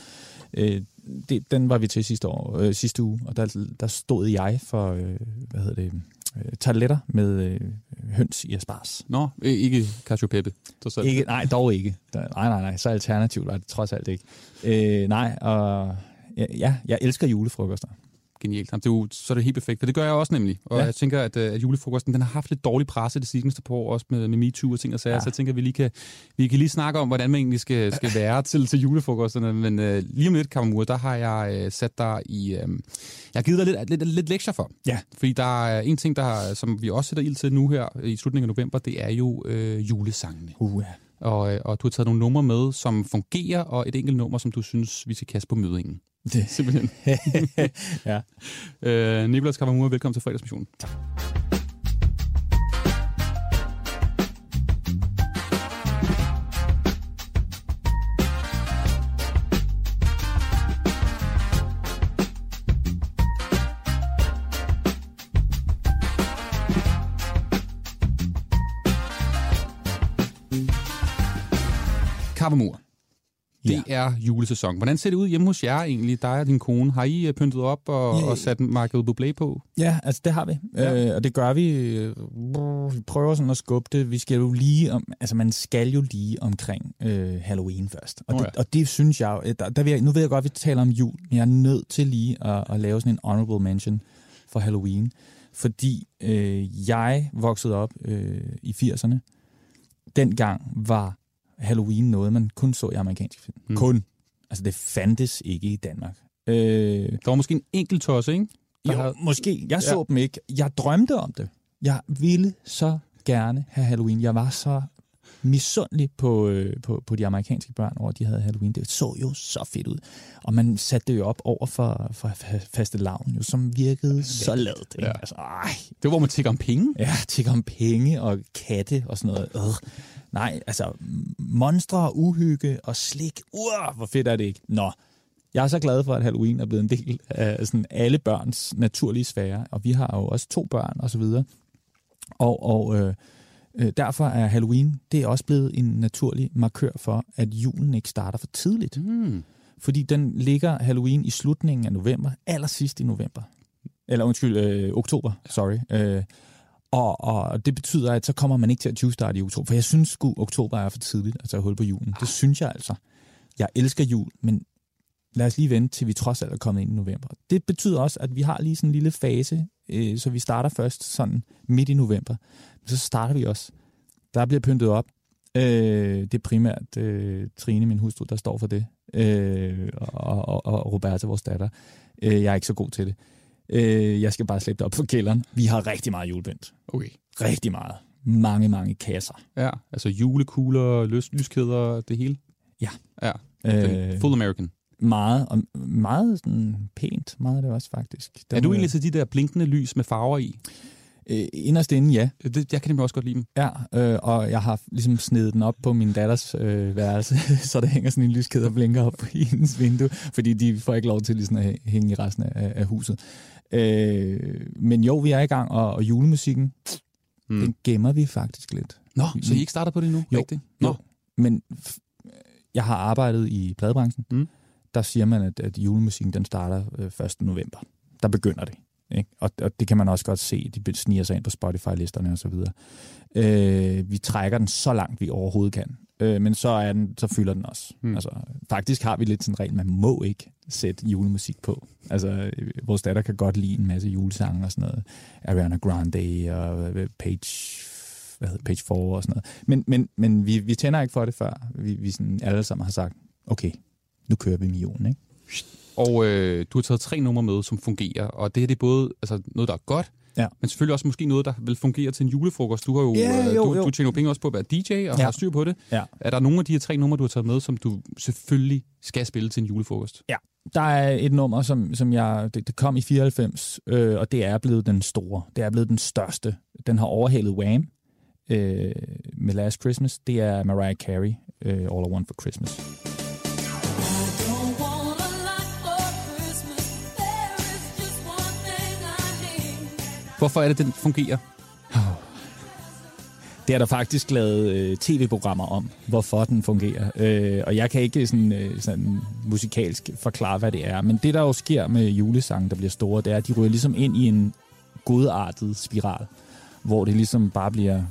Den var vi til sidste uge, og der stod jeg for, tarteletter med høns i asparges. Nå, ikke cacio e pepe. Nej, dog ikke. Nej, så alternativt var det trods alt ikke. Jeg elsker julefrokoster. Genialt. Så er det helt perfekt, og det gør jeg også nemlig. Og jeg tænker, at julefrokosten den har haft lidt dårlig presse det sidste par år, også med MeToo og ting og sager, så jeg tænker, at vi kan lige snakke om, hvordan man egentlig skal være til julefrokosterne. Men lige om lidt, Kawamura, der har jeg sat dig i... jeg har givet dig lidt lektier for. Ja. Fordi der er en ting, som vi også sætter ild til nu her i slutningen af november, det er jo julesangene. Og du har taget nogle numre med, som fungerer, og et enkelt nummer, som du synes, vi skal kaste på mødingen. Det. Simpelthen. Ja. Nicholas Kawamura, velkommen til Fredagsmissionen. Tak. Kawamura. Det er julesæson. Hvordan ser det ud hjemme hos jer egentlig, dig og din kone? Har I pyntet op og sat Michael Bublé på? Ja, altså det har vi. Ja. Og det gør vi. Vi prøver sådan at skubbe det. Vi skal jo lige man skal jo lige omkring Halloween først. Og det synes jeg jo... Nu ved jeg godt, at vi taler om jul, men jeg er nødt til lige at lave sådan en honorable mention for Halloween. Fordi jeg voksede op i 80'erne. Dengang var Halloween noget, man kun så i amerikanske film. Mm. Kun. Altså, det fandtes ikke i Danmark. Der var måske en enkelt tosse, ikke? Måske. Jeg så dem ikke. Jeg drømte om det. Jeg ville så gerne have Halloween. Jeg var så misundelig på de amerikanske børn over, at de havde Halloween. Det så jo så fedt ud. Og man satte det jo op over for fastelavn, som virkede så ladet. Ja. Altså, det var, man tigger om penge. Ja, tigger om penge og katte og sådan noget. Nej, altså monstre og uhygge og slik. Hvor fedt er det ikke? Nå, jeg er så glad for, at Halloween er blevet en del af sådan alle børns naturlige sfære. Og vi har jo også 2 børn og så videre. Og derfor er Halloween, det er også blevet en naturlig markør for, at julen ikke starter for tidligt. Mm. Fordi den ligger Halloween i slutningen af november, allersidst i november. Eller undskyld, oktober, sorry. Og det betyder, at så kommer man ikke til at tyvstarte i oktober. For jeg synes sgu, oktober er for tidligt at tage hul på julen. Det synes jeg altså. Jeg elsker jul, men lad os lige vente, til vi trods alt er kommet ind i november. Det betyder også, at vi har lige sådan en lille fase, så vi starter først sådan midt i november. Så starter vi også. Der bliver pyntet op. Det er primært Trine, min hustru, der står for det. Og Roberta, vores datter. Jeg er ikke så god til det. Jeg skal bare slippe det op for kælderen. Vi har rigtig meget julepynt. Okay. Rigtig meget. Mange kasser. Ja, altså julekugler, lyskæder, det hele. Ja. Full American. Meget, og meget sådan pænt. Meget af det også, faktisk. Er du egentlig til de der blinkende lys med farver i? Inderst inde, ja. Jeg kan nemlig også godt lide dem. Ja, og jeg har ligesom snedet den op på min datters værelse, så der hænger sådan en lyskæde og blinker op i hendes vindue, fordi de får ikke lov til ligesom at hænge i resten af huset. Men jo, vi er i gang, og julemusikken, den gemmer vi faktisk lidt. Nå, så I ikke starter på det nu? Jo, rigtigt? Nå. Men jeg har arbejdet i pladebranchen. Mm. Der siger man, at julemusikken den starter 1. november. Der begynder det. Ikke? Og det kan man også godt se, de sniger sig ind på Spotify-listerne og så videre. Vi trækker den så langt, vi overhovedet kan. men så, er den, så fylder den også. Mm. Altså, faktisk har vi lidt sådan en regel, man må ikke sætte julemusik på. Altså, vores datter kan godt lide en masse julesange og sådan noget. Ariana Grande og Page 4 og sådan noget. Men vi tænder ikke for det før. Vi sådan alle sammen har sagt, okay, nu kører vi millionen, ikke? Og du har taget 3 numre med, som fungerer, og det her det er både altså, noget, der er godt, ja. Men selvfølgelig også måske noget, der vil fungere til en julefrokost. Du har jo, du tjener jo penge også på at være DJ og har styr på det. Ja. Er der nogle af de her 3 numre, du har taget med, som du selvfølgelig skal spille til en julefrokost? Ja, der er et nummer, som jeg... Det kom i 94, og det er blevet den store. Det er blevet den største. Den har overhalet Wham! Med Last Christmas. Det er Mariah Carey, All I Want for Christmas. Hvorfor er det, den fungerer? Det er der faktisk lavet tv-programmer om, hvorfor den fungerer. Og jeg kan ikke sådan musikalsk forklare, hvad det er. Men det, der jo sker med julesange, der bliver store, det er, at de ryger ligesom ind i en godartet spiral, hvor det ligesom bare bliver...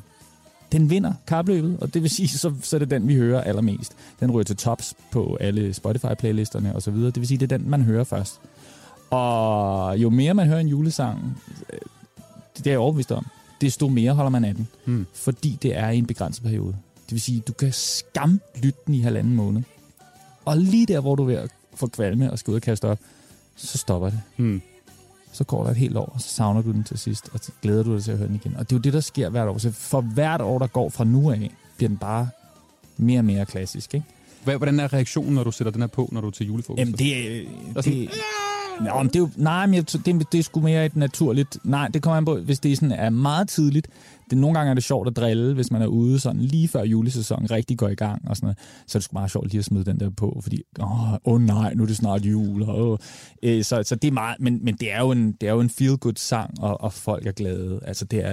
Den vinder kapløbet, og det vil sige, så er det den, vi hører allermest. Den ryger til tops på alle Spotify-playlisterne osv. Det vil sige, det er den, man hører først. Og jo mere man hører en julesang... Det er jeg overbevist om. Desto mere holder man af den. Mm. Fordi det er i en begrænset periode. Det vil sige, du kan skamlytte den i 1,5 måned. Og lige der, hvor du er ved at få kvalme og skal ud og kaste op, så stopper det. Mm. Så går der et helt år, og så savner du den til sidst, og så glæder du dig til at høre den igen. Og det er jo det, der sker hvert år. Så for hvert år, der går fra nu af, bliver den bare mere og mere klassisk. Ikke? Hvordan er reaktionen, når du sætter den her på, når du er til julefrokost? Jamen det... Nå, men det er jo, nej, men det er sgu mere et naturligt... Nej, det kommer an på, hvis det sådan er meget tidligt. Det, nogle gange er det sjovt at drille, hvis man er ude sådan lige før julesæsonen rigtig går i gang og sådan noget. Så er det sgu meget sjovt lige at smide den der på, fordi nej, nu er det snart jul. Så det er meget... Men det er jo en feel-good sang, og folk er glade. Altså, det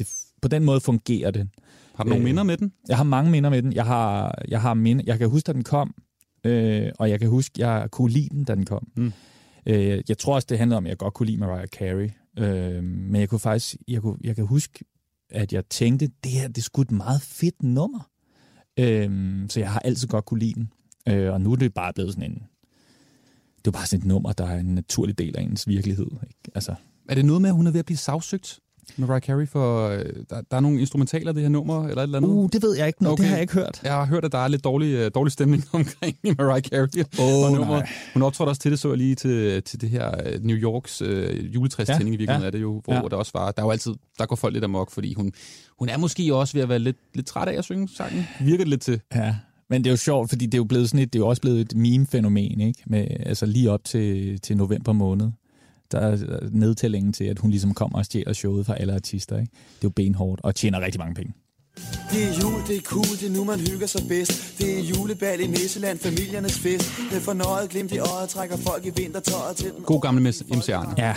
er på den måde fungerer det. Har du nogle minder med den? Jeg har mange minder med den. Jeg kan huske, at den kom, og jeg kan huske, at jeg kunne lide den, da den kom. Mm. Jeg tror også, det handlede om, at jeg godt kunne lide Mariah Carey. Men jeg kunne faktisk, jeg kan huske, at jeg tænkte, det her, det er sgu et meget fedt nummer. Så jeg har altid godt kunne lide den. Og nu er det bare blevet sådan en... Det er bare sådan et nummer, der er en naturlig del af ens virkelighed. Ikke? Altså. Er det noget med, at hun er ved at blive sagsøgt? Mariah Carey, for der er nogle instrumentaler i det her nummer, eller et eller andet? Det ved jeg ikke noget. Okay. Det har jeg ikke hørt. Jeg har hørt, at der er lidt dårlig stemning omkring Mariah Carey. Nej. Hun optrådte også til det, så jeg lige til det her New Yorks juletræstænding i virkeligheden af det jo, hvor der også var. Der er jo altid, der går folk lidt amok, fordi hun er måske også ved at være lidt træt af at synge sangen. Virker det lidt til? Ja. Men det er jo sjovt, fordi det er jo blevet sådan det er jo også blevet et meme-fænomen, ikke? Med, altså lige op til november måned. Der er nedtællingen til, at hun ligesom kommer og stjæler showet fra alle artister. Ikke? Det er jo benhårdt og tjener rigtig mange penge. Det er jul, det er cool, det er nu man hygger sig bedst. Det er julebal i Næsseland, familiernes fest. Med fornøjet glimt i øjet trækker folk i vintertøjet til den... God gamle MC Arne. Ja,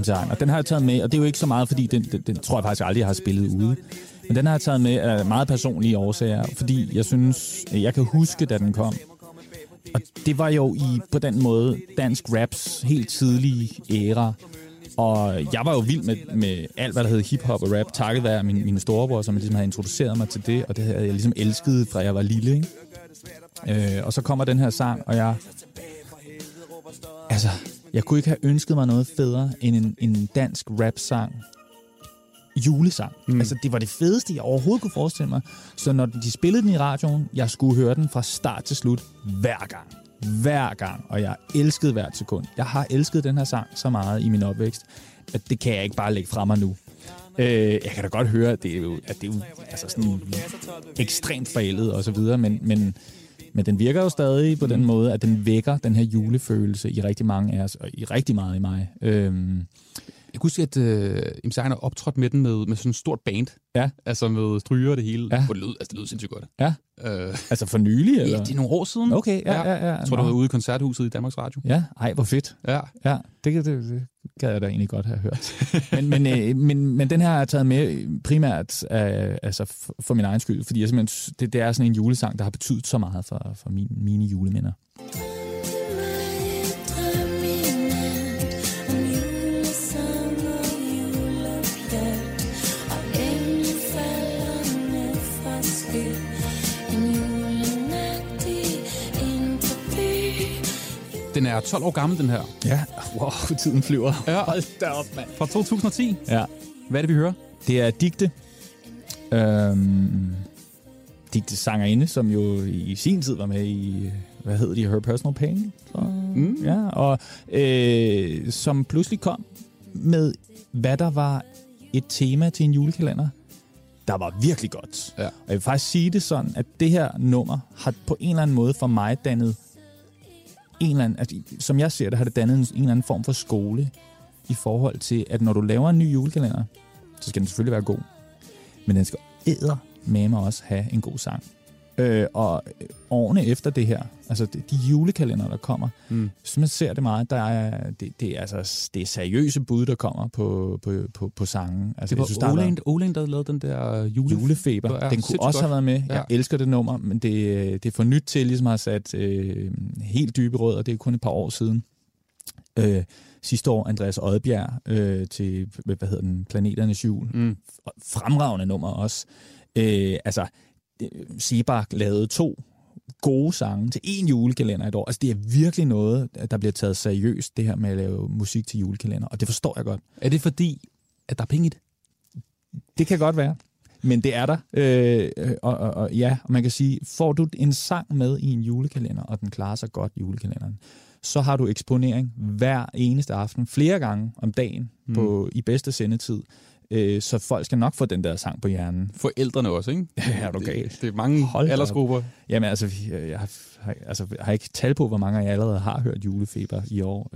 MC Arne. Og den har jeg taget med, og det er jo ikke så meget, fordi den tror jeg faktisk aldrig, jeg har spillet ude. Men den har jeg taget med af meget personlige årsager, fordi jeg synes, jeg kan huske, da den kom. Og det var jo på den måde dansk raps helt tidlige æra. Og jeg var jo vild med alt, hvad der hed hiphop og rap, takket være mine storebror, som ligesom havde introduceret mig til det. Og det havde jeg ligesom elsket, fra jeg var lille. Ikke? Og så kommer den her sang, og jeg... Altså, jeg kunne ikke have ønsket mig noget federe end en dansk rap-sang. Julesang. Mm. Altså, det var det fedeste, jeg overhovedet kunne forestille mig. Så når de spillede den i radioen, jeg skulle høre den fra start til slut hver gang. Hver gang. Og jeg elskede hvert sekund. Jeg har elsket den her sang så meget i min opvækst, at det kan jeg ikke bare lægge fra mig nu. Jeg kan da godt høre, at det er jo altså sådan ekstremt forældet og så videre, men den virker jo stadig på den måde, at den vækker den her julefølelse i rigtig mange af os, og i rigtig meget i mig. Jeg kunne sige, at MC Arne optrådte med den med sådan et stort band. Ja. Altså med stryger og det hele. Ja. Det lød sindssygt godt. Ja. Altså for nylig, eller? Ja, det er nogle år siden. Okay, ja. Jeg tror, du var ude i Koncerthuset i Danmarks Radio. Ja, ej, hvor fedt. Ja. Det gad jeg da egentlig godt have hørt. men den her har jeg taget med primært altså for min egen skyld, fordi jeg simpelthen, det er sådan en julesang, der har betydet så meget for mine juleminder. er 12 år gammel, den her. Ja. Wow, tiden flyver. Ja. Hold da op, mand. Fra 2010. Ja. Hvad er det, vi hører? Det er digte. Digte sangerinde, som jo i sin tid var med i... Hvad hedder de? Her Personal Pain? Ja, og som pludselig kom med, hvad der var et tema til en julekalender, der var virkelig godt. Ja. Og jeg vil faktisk sige det sådan, at det her nummer har på en eller anden måde for mig dannet en eller anden, altså, som jeg ser det, har det dannet en eller anden form for skole i forhold til, at når du laver en ny julekalender, så skal den selvfølgelig være god, men den skal eddermame også have en god sang. Og årene efter det her, altså de julekalender, der kommer, så man ser det meget, det er seriøse bud, der kommer på sangen. Altså, det var Åland, der lavede den der julefeber. Ja, den kunne også godt have været med. Ja. Jeg elsker det nummer, men det er for nyt til, ligesom har sat helt dybe rødder. Det er kun et par år siden. Sidste år, Andreas Odbjerg til, hvad hedder den, Planeternes Jul. Fremragende nummer også. Altså... Sebak lavede 2 gode sange til én julekalender et år. Altså, det er virkelig noget, der bliver taget seriøst, det her med at lave musik til julekalender. Og det forstår jeg godt. Er det fordi, at der er penge i det? Det kan godt være. Men det er der. Og man kan sige, får du en sang med i en julekalender, og den klarer sig godt i julekalenderen, så har du eksponering hver eneste aften, flere gange om dagen, i bedste sendetid. Så folk skal nok få den der sang på hjernen. Forældrene også, ikke? Ja, du galt. Det er mange aldersgrupper. Jamen, altså, jeg har ikke tal på, hvor mange af jer allerede har hørt julefeber i år.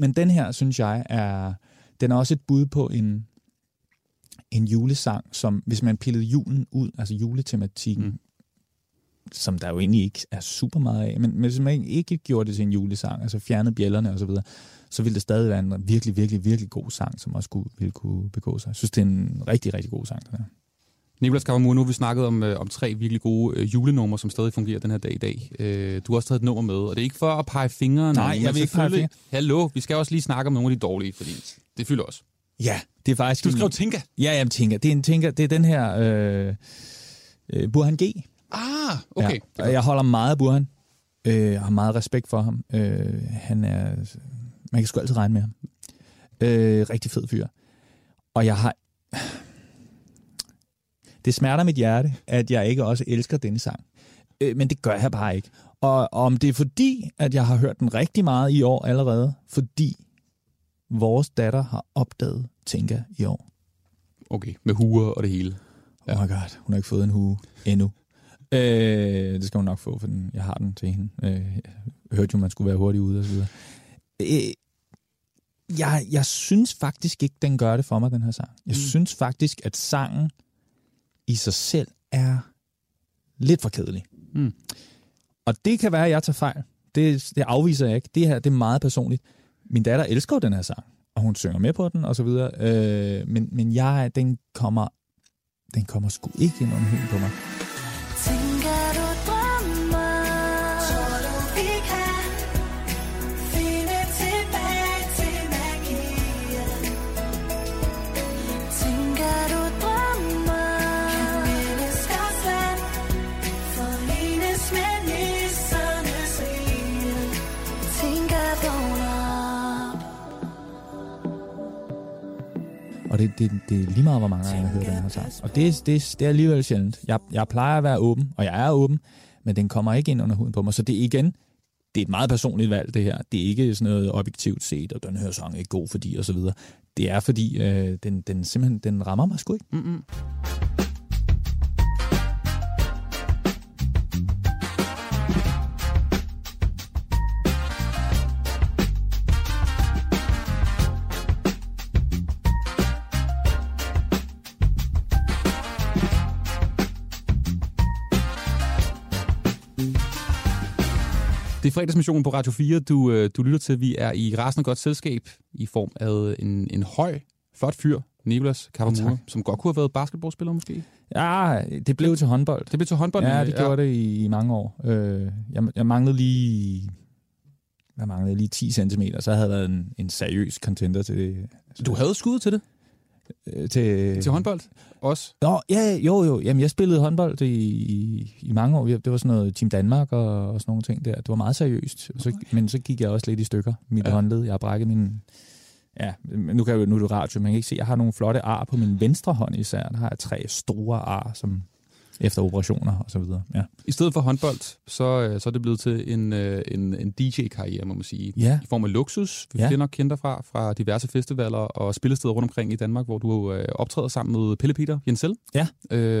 Men den her, synes jeg, den er også et bud på en julesang, som hvis man pillede julen ud, altså juletematikken, som der jo egentlig ikke er super meget af, men hvis man ikke gjorde det til en julesang, altså fjernede bjællerne og så videre, så ville det stadig være en virkelig, virkelig, virkelig god sang, som også ville kunne begå sig. Jeg synes, det er en rigtig, rigtig god sang, den her. Nicholas Kawamura, nu har vi snakket om 3 virkelig gode julenumre, som stadig fungerer den her dag i dag. Du har også taget et nummer med, og det er ikke for at pege fingre. Nej, jeg vil ikke pege fingre. Hallo, vi skal også lige snakke om nogle af de dårlige, fordi det fylder også. Ja, det er faktisk... Du skrev Tinka. Ja, Tinka. Det er den her Burhan G. Ah, okay. Ja, jeg holder meget af Burhan. Jeg har meget respekt for ham. Han er... Man kan sgu altid regne med ham. Rigtig fed fyr. Og jeg har... Det smerter mit hjerte, at jeg ikke også elsker denne sang. Men det gør jeg bare ikke. Og om det er fordi, at jeg har hørt den rigtig meget i år allerede, fordi vores datter har opdaget Tinka i år. Okay, med huer og det hele. Ja. Oh my god, hun har ikke fået en hue endnu. Det skal hun nok få, for jeg har den til hende. Jeg hørte jo, man skulle være hurtig ude og så videre. Jeg synes faktisk ikke, den gør det for mig, den her sang. Jeg synes faktisk, at sangen i sig selv er lidt for kedelig. Og det kan være, at jeg tager fejl. Det afviser jeg ikke. Det her, det er meget personligt. Min datter elsker den her sang, og hun synger med på den, og så videre. Men jeg, den kommer sgu ikke ind under huden på mig. Og det er lige meget, hvor mange af der hører den her sang. Og det er alligevel sjældent. Jeg plejer at være åben, og jeg er åben, men den kommer ikke ind under huden på mig. Så det igen, det er et meget personligt valg, det her. Det er ikke sådan noget objektivt set, og den her sang er ikke god fordi, og så videre. Det er fordi, den simpelthen den rammer mig sgu ikke. Mm-mm. Det er fredagsmissionen på Radio 4, du lytter til. Vi er i rasende godt selskab i form af en høj, flot fyr, Nicholas Kawamura, som godt kunne have været basketballspiller måske. Ja, det blev til håndbold. Det blev til håndbold? Ja, det gjorde det i mange år. Jeg manglede lige... Jeg manglede lige 10 centimeter, så havde jeg været en seriøs contender til det. Du havde skud til det? Til håndbold også? Nå, ja, jo. Jamen, jeg spillede håndbold i mange år. Det var sådan noget Team Danmark og sådan nogle ting der. Det var meget seriøst. Okay. Men så gik jeg også lidt i stykker. Mit håndled. Jeg har brækket min... Ja, nu er det radio, man kan ikke se. Jeg har nogle flotte ar på min venstre hånd især. Der har jeg 3 store ar, som... efter operationer og så videre. Ja. I stedet for håndbold, så er det blevet til en DJ-karriere, må man sige. Ja. I form af luksus. Vi bliver nok kendt derfra, fra diverse festivaler og spillesteder rundt omkring i Danmark, hvor du optræder sammen med Pelle, Peter, Jens selv. Ja.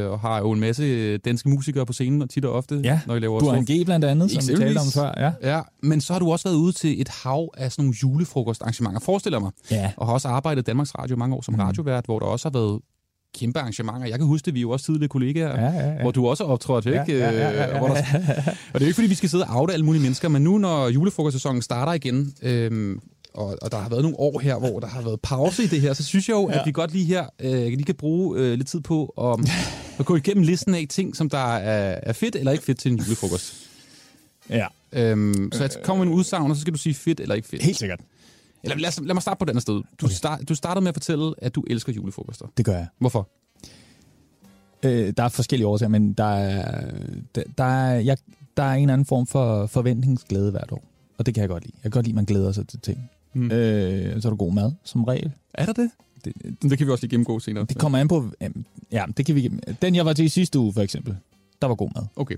Og har jo en masse danske musikere på scenen, tit og ofte, når I laver... Du har en G blandt andet, som vi talte om før. Ja. Men så har du også været ude til et hav af sådan nogle julefrokostarrangementer, forestiller mig. Ja. Og har også arbejdet i Danmarks Radio mange år som radiovært, hvor der også har været kæmpe arrangementer. Jeg kan huske, at vi er jo også tidligere kollegaer, hvor du også optrådte, ikke? Og det er jo ikke, fordi vi skal sidde og oute alle mulige mennesker, men nu, når julefrokostsæsonen starter igen, og der har været nogle år her, hvor der har været pause i det her, så synes jeg jo, at vi godt lige her lige kan bruge lidt tid på at gå igennem listen af ting, som der er fedt eller ikke fedt til en julefrokost. Ja. Så jeg kommer med en udsagn, og så skal du sige fedt eller ikke fedt. Helt sikkert. Eller lad mig starte på et andet sted. Du startede med at fortælle, at du elsker julefrokoster. Det gør jeg. Hvorfor? Der er forskellige årsager, men der er en anden form for forventningsglæde hvert år. Og det kan jeg godt lide. Jeg kan godt lide, at man glæder sig til ting. Så er der god mad, som regel. Er der det? Det kan vi også lige gennemgå senere. Det kommer an på... Ja, det kan vi gennemgå. Den, jeg var til i sidste uge, for eksempel, der var god mad. Okay.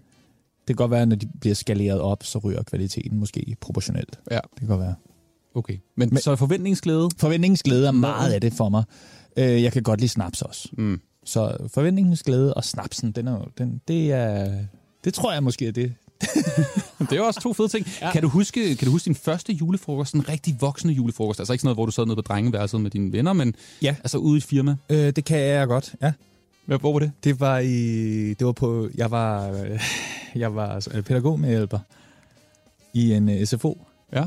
Det kan godt være, at når de bliver skaleret op, så ryger kvaliteten måske proportionelt. Ja. Det kan godt være. Okay, men så forventningsglæde? Forventningsglæde er meget af det for mig. Jeg kan godt lide snaps også. Mm. Så forventningsglæde og snapsen, det tror jeg måske er det. Det er jo også 2 fede ting. Ja. Kan du huske din første julefrokost, en rigtig voksende julefrokost? Altså ikke sådan noget, hvor du sad nede på drengeværelset med dine venner, men altså ude i et firma? Det kan jeg godt, ja. Hvor var det? Jeg var pædagogmedhjælper i en SFO. Ja.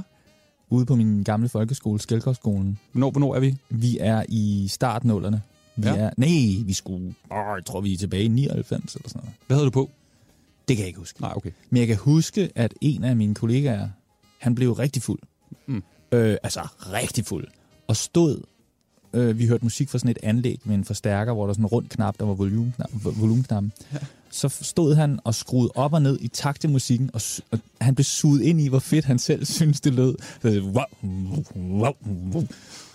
Ude på min gamle folkeskole, Skelgårdsskolen. Hvornår er vi? Vi er i startnullerne. Jeg tror, vi er tilbage i 99 eller sådan noget. Hvad havde du på? Det kan jeg ikke huske. Nej, okay. Men jeg kan huske, at en af mine kollegaer, han blev rigtig fuld. Mm. Rigtig fuld. Og stod... vi hørte musik fra sådan et anlæg med en forstærker, hvor der sådan en rund knap, der var volumenknappen. Ja. Så stod han og skruede op og ned i takt til musikken, og han blev suget ind i, hvor fedt han selv synes det lød.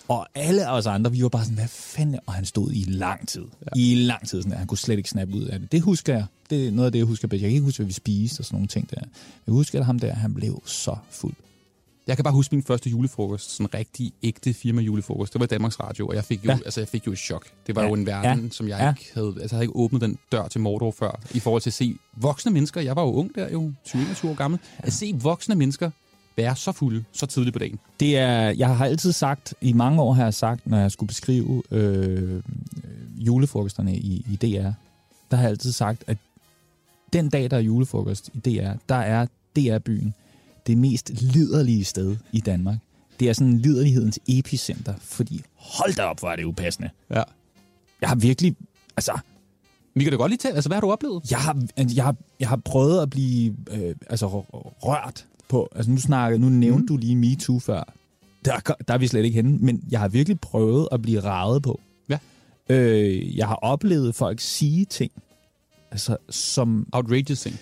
Og alle os andre, vi var bare sådan, hvad fanden? Og han stod i lang tid. Ja. I lang tid, sådan at han kunne slet ikke snappe ud af det. Det husker jeg. Det er noget af det, jeg husker bedst. Jeg kan ikke huske, hvad vi spiste og sådan nogle ting der. Jeg husker, at ham der, han blev så fuld. Jeg kan bare huske min første julefrokost, sådan en rigtig ægte firma-julefrokost. Det var Danmarks Radio, og jeg fik jo, et chok. Det var jo en verden, som jeg ikke havde... Altså, jeg havde ikke åbnet den dør til Mordor før, i forhold til at se voksne mennesker. Jeg var jo ung der, jo 20 år gammel. At se voksne mennesker være så fulde, så tidligt på dagen. Det er... Jeg har altid sagt, i mange år har jeg sagt, når jeg skulle beskrive julefrokosterne i DR, der har jeg altid sagt, at den dag, der er julefrokost i DR, der er DR-byen det mest liderlige sted i Danmark. Det er sådan liderlighedens epicenter, fordi hold da op, hvor er det upassende. Ja. Jeg har virkelig, altså... Vi kan da godt lige tale. Altså, hvad har du oplevet? Jeg har prøvet at blive rørt på... Altså, nu nævnte du lige MeToo før. Der er vi slet ikke henne, men jeg har virkelig prøvet at blive raget på. Ja. Jeg har oplevet folk sige ting, altså som... Outrageous ting.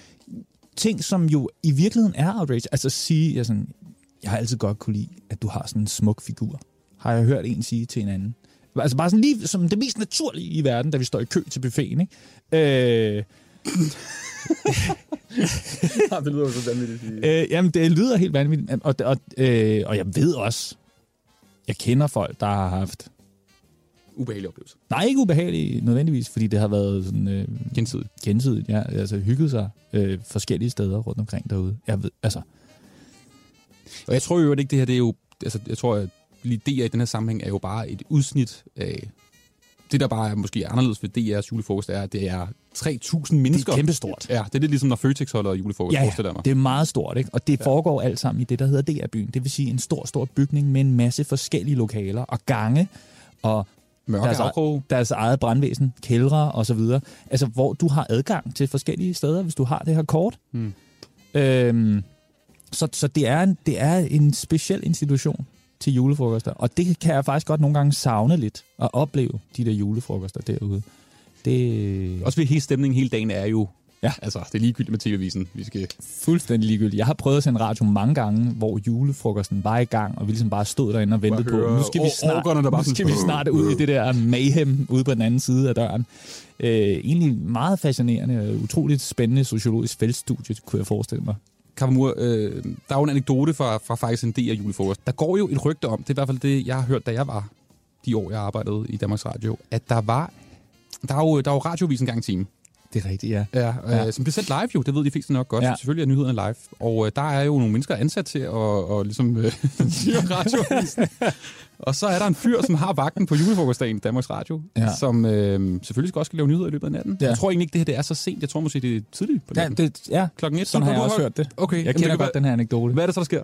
Ting, som jo i virkeligheden er outrage. Altså sige, jeg har altid godt kunne lide, at du har sådan en smuk figur. Har jeg hørt en sige til en anden. Altså bare sådan lige som det mest naturlige i verden, da vi står i kø til buffeten, ikke? Det lyder jo så vanvittigt. Jamen, det lyder helt vanvittigt. Og jeg ved også, jeg kender folk, der har haft... ubehagelige oplevelser. Nej, ikke ubehagelige nødvendigvis, fordi det har været sådan... gensidigt, ja. Altså hygget sig forskellige steder rundt omkring derude. Jeg ved, altså... Og jeg tror jo ikke, det her, det er jo... Altså, jeg tror, at lige DR i den her sammenhæng er jo bare et udsnit af... Det, der bare er måske anderledes ved DR's julefrokost, er, at det er 3.000 mennesker. Det er kæmpestort. Ja, det er lidt ligesom, når Føtex holder julefrokost. Ja, det er meget stort, ikke? Og det foregår alt sammen i det, der hedder DR-byen. Det vil sige en stor, stor bygning med en masse forskellige lokaler og gange og... Deres eget brandvæsen, kældre og så videre. Altså, hvor du har adgang til forskellige steder, hvis du har det her kort. Mm. Så det er en speciel institution til julefrokoster. Og det kan jeg faktisk godt nogle gange savne lidt, at opleve de der julefrokoster derude. Det... Også ved hele stemningen hele dagen er jo... Ja, altså, det er ligegyldigt med TV-avisen. Vi skal... Fuldstændig ligegyldigt. Jeg har prøvet at sende radio mange gange, hvor julefrokosten var i gang, og vi ligesom bare stod derinde og ventede på, nu skal vi snart ud i det der mayhem ude på den anden side af døren. Egentlig meget fascinerende, utroligt spændende sociologisk feltstudie, kunne jeg forestille mig. Kawamura, der er jo en anekdote fra faktisk en del af julefrokosten. Der går jo et rygte om, det er i hvert fald det, jeg har hørt, da jeg var de år, jeg arbejdede i Danmarks Radio, at der er jo radiovis en gang i timen. Det er rigtigt, ja. Ja. Som bliver sendt live jo, det ved de fleste nok godt. Ja. Selvfølgelig er nyhederne live. Og der er jo nogle mennesker ansat til at ligesom sige radioavisen. Og så er der en fyr, som har vagten på julefrokostdagen i Danmarks Radio, ja, som selvfølgelig også skal lave nyheder i løbet af natten. Ja. Jeg tror egentlig ikke, det her er så sent. Jeg tror måske, det er tidligt på natten. Ja. Kl. 1. Sådan har jeg også hørt det. Okay. Jeg kender godt den her anekdote. Hvad er det så, der sker?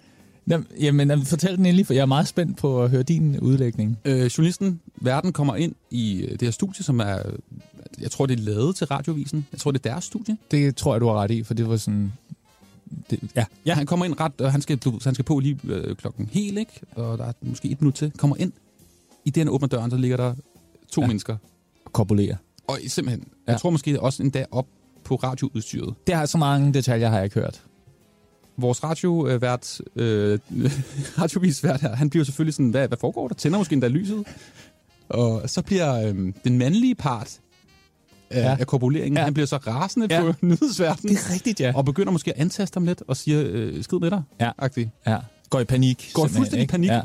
Jamen, fortæl den endelig, for jeg er meget spændt på at høre din udlægning. Journalisten Verden kommer ind i det her studie, som er... Jeg tror, det er lavet til radioavisen. Jeg tror, det er deres studie. Det tror jeg, du har ret i, for det var sådan... Det, ja. Ja, han kommer ind ret, og han skal på lige klokken helt, ikke? Og der er måske et minut til. Kommer ind. I den åbner døren, så ligger der to mennesker. Og kopulerer. Og simpelthen. Ja. Jeg tror måske også en dag op på radioudstyret. Det har så mange detaljer, har jeg ikke hørt. Vores radiovisvært her, han bliver selvfølgelig sådan, hvad foregår der? Tænder måske endda lyset. Og så bliver den mandlige part... af korpuleringen. Ja. Han bliver så rasende på nyhedsverdenen. Det er rigtigt, ja. Og begynder måske at antaste ham lidt og siger, skid med dig. Ja. Går i panik. Går fuldstændig i panik. Ja.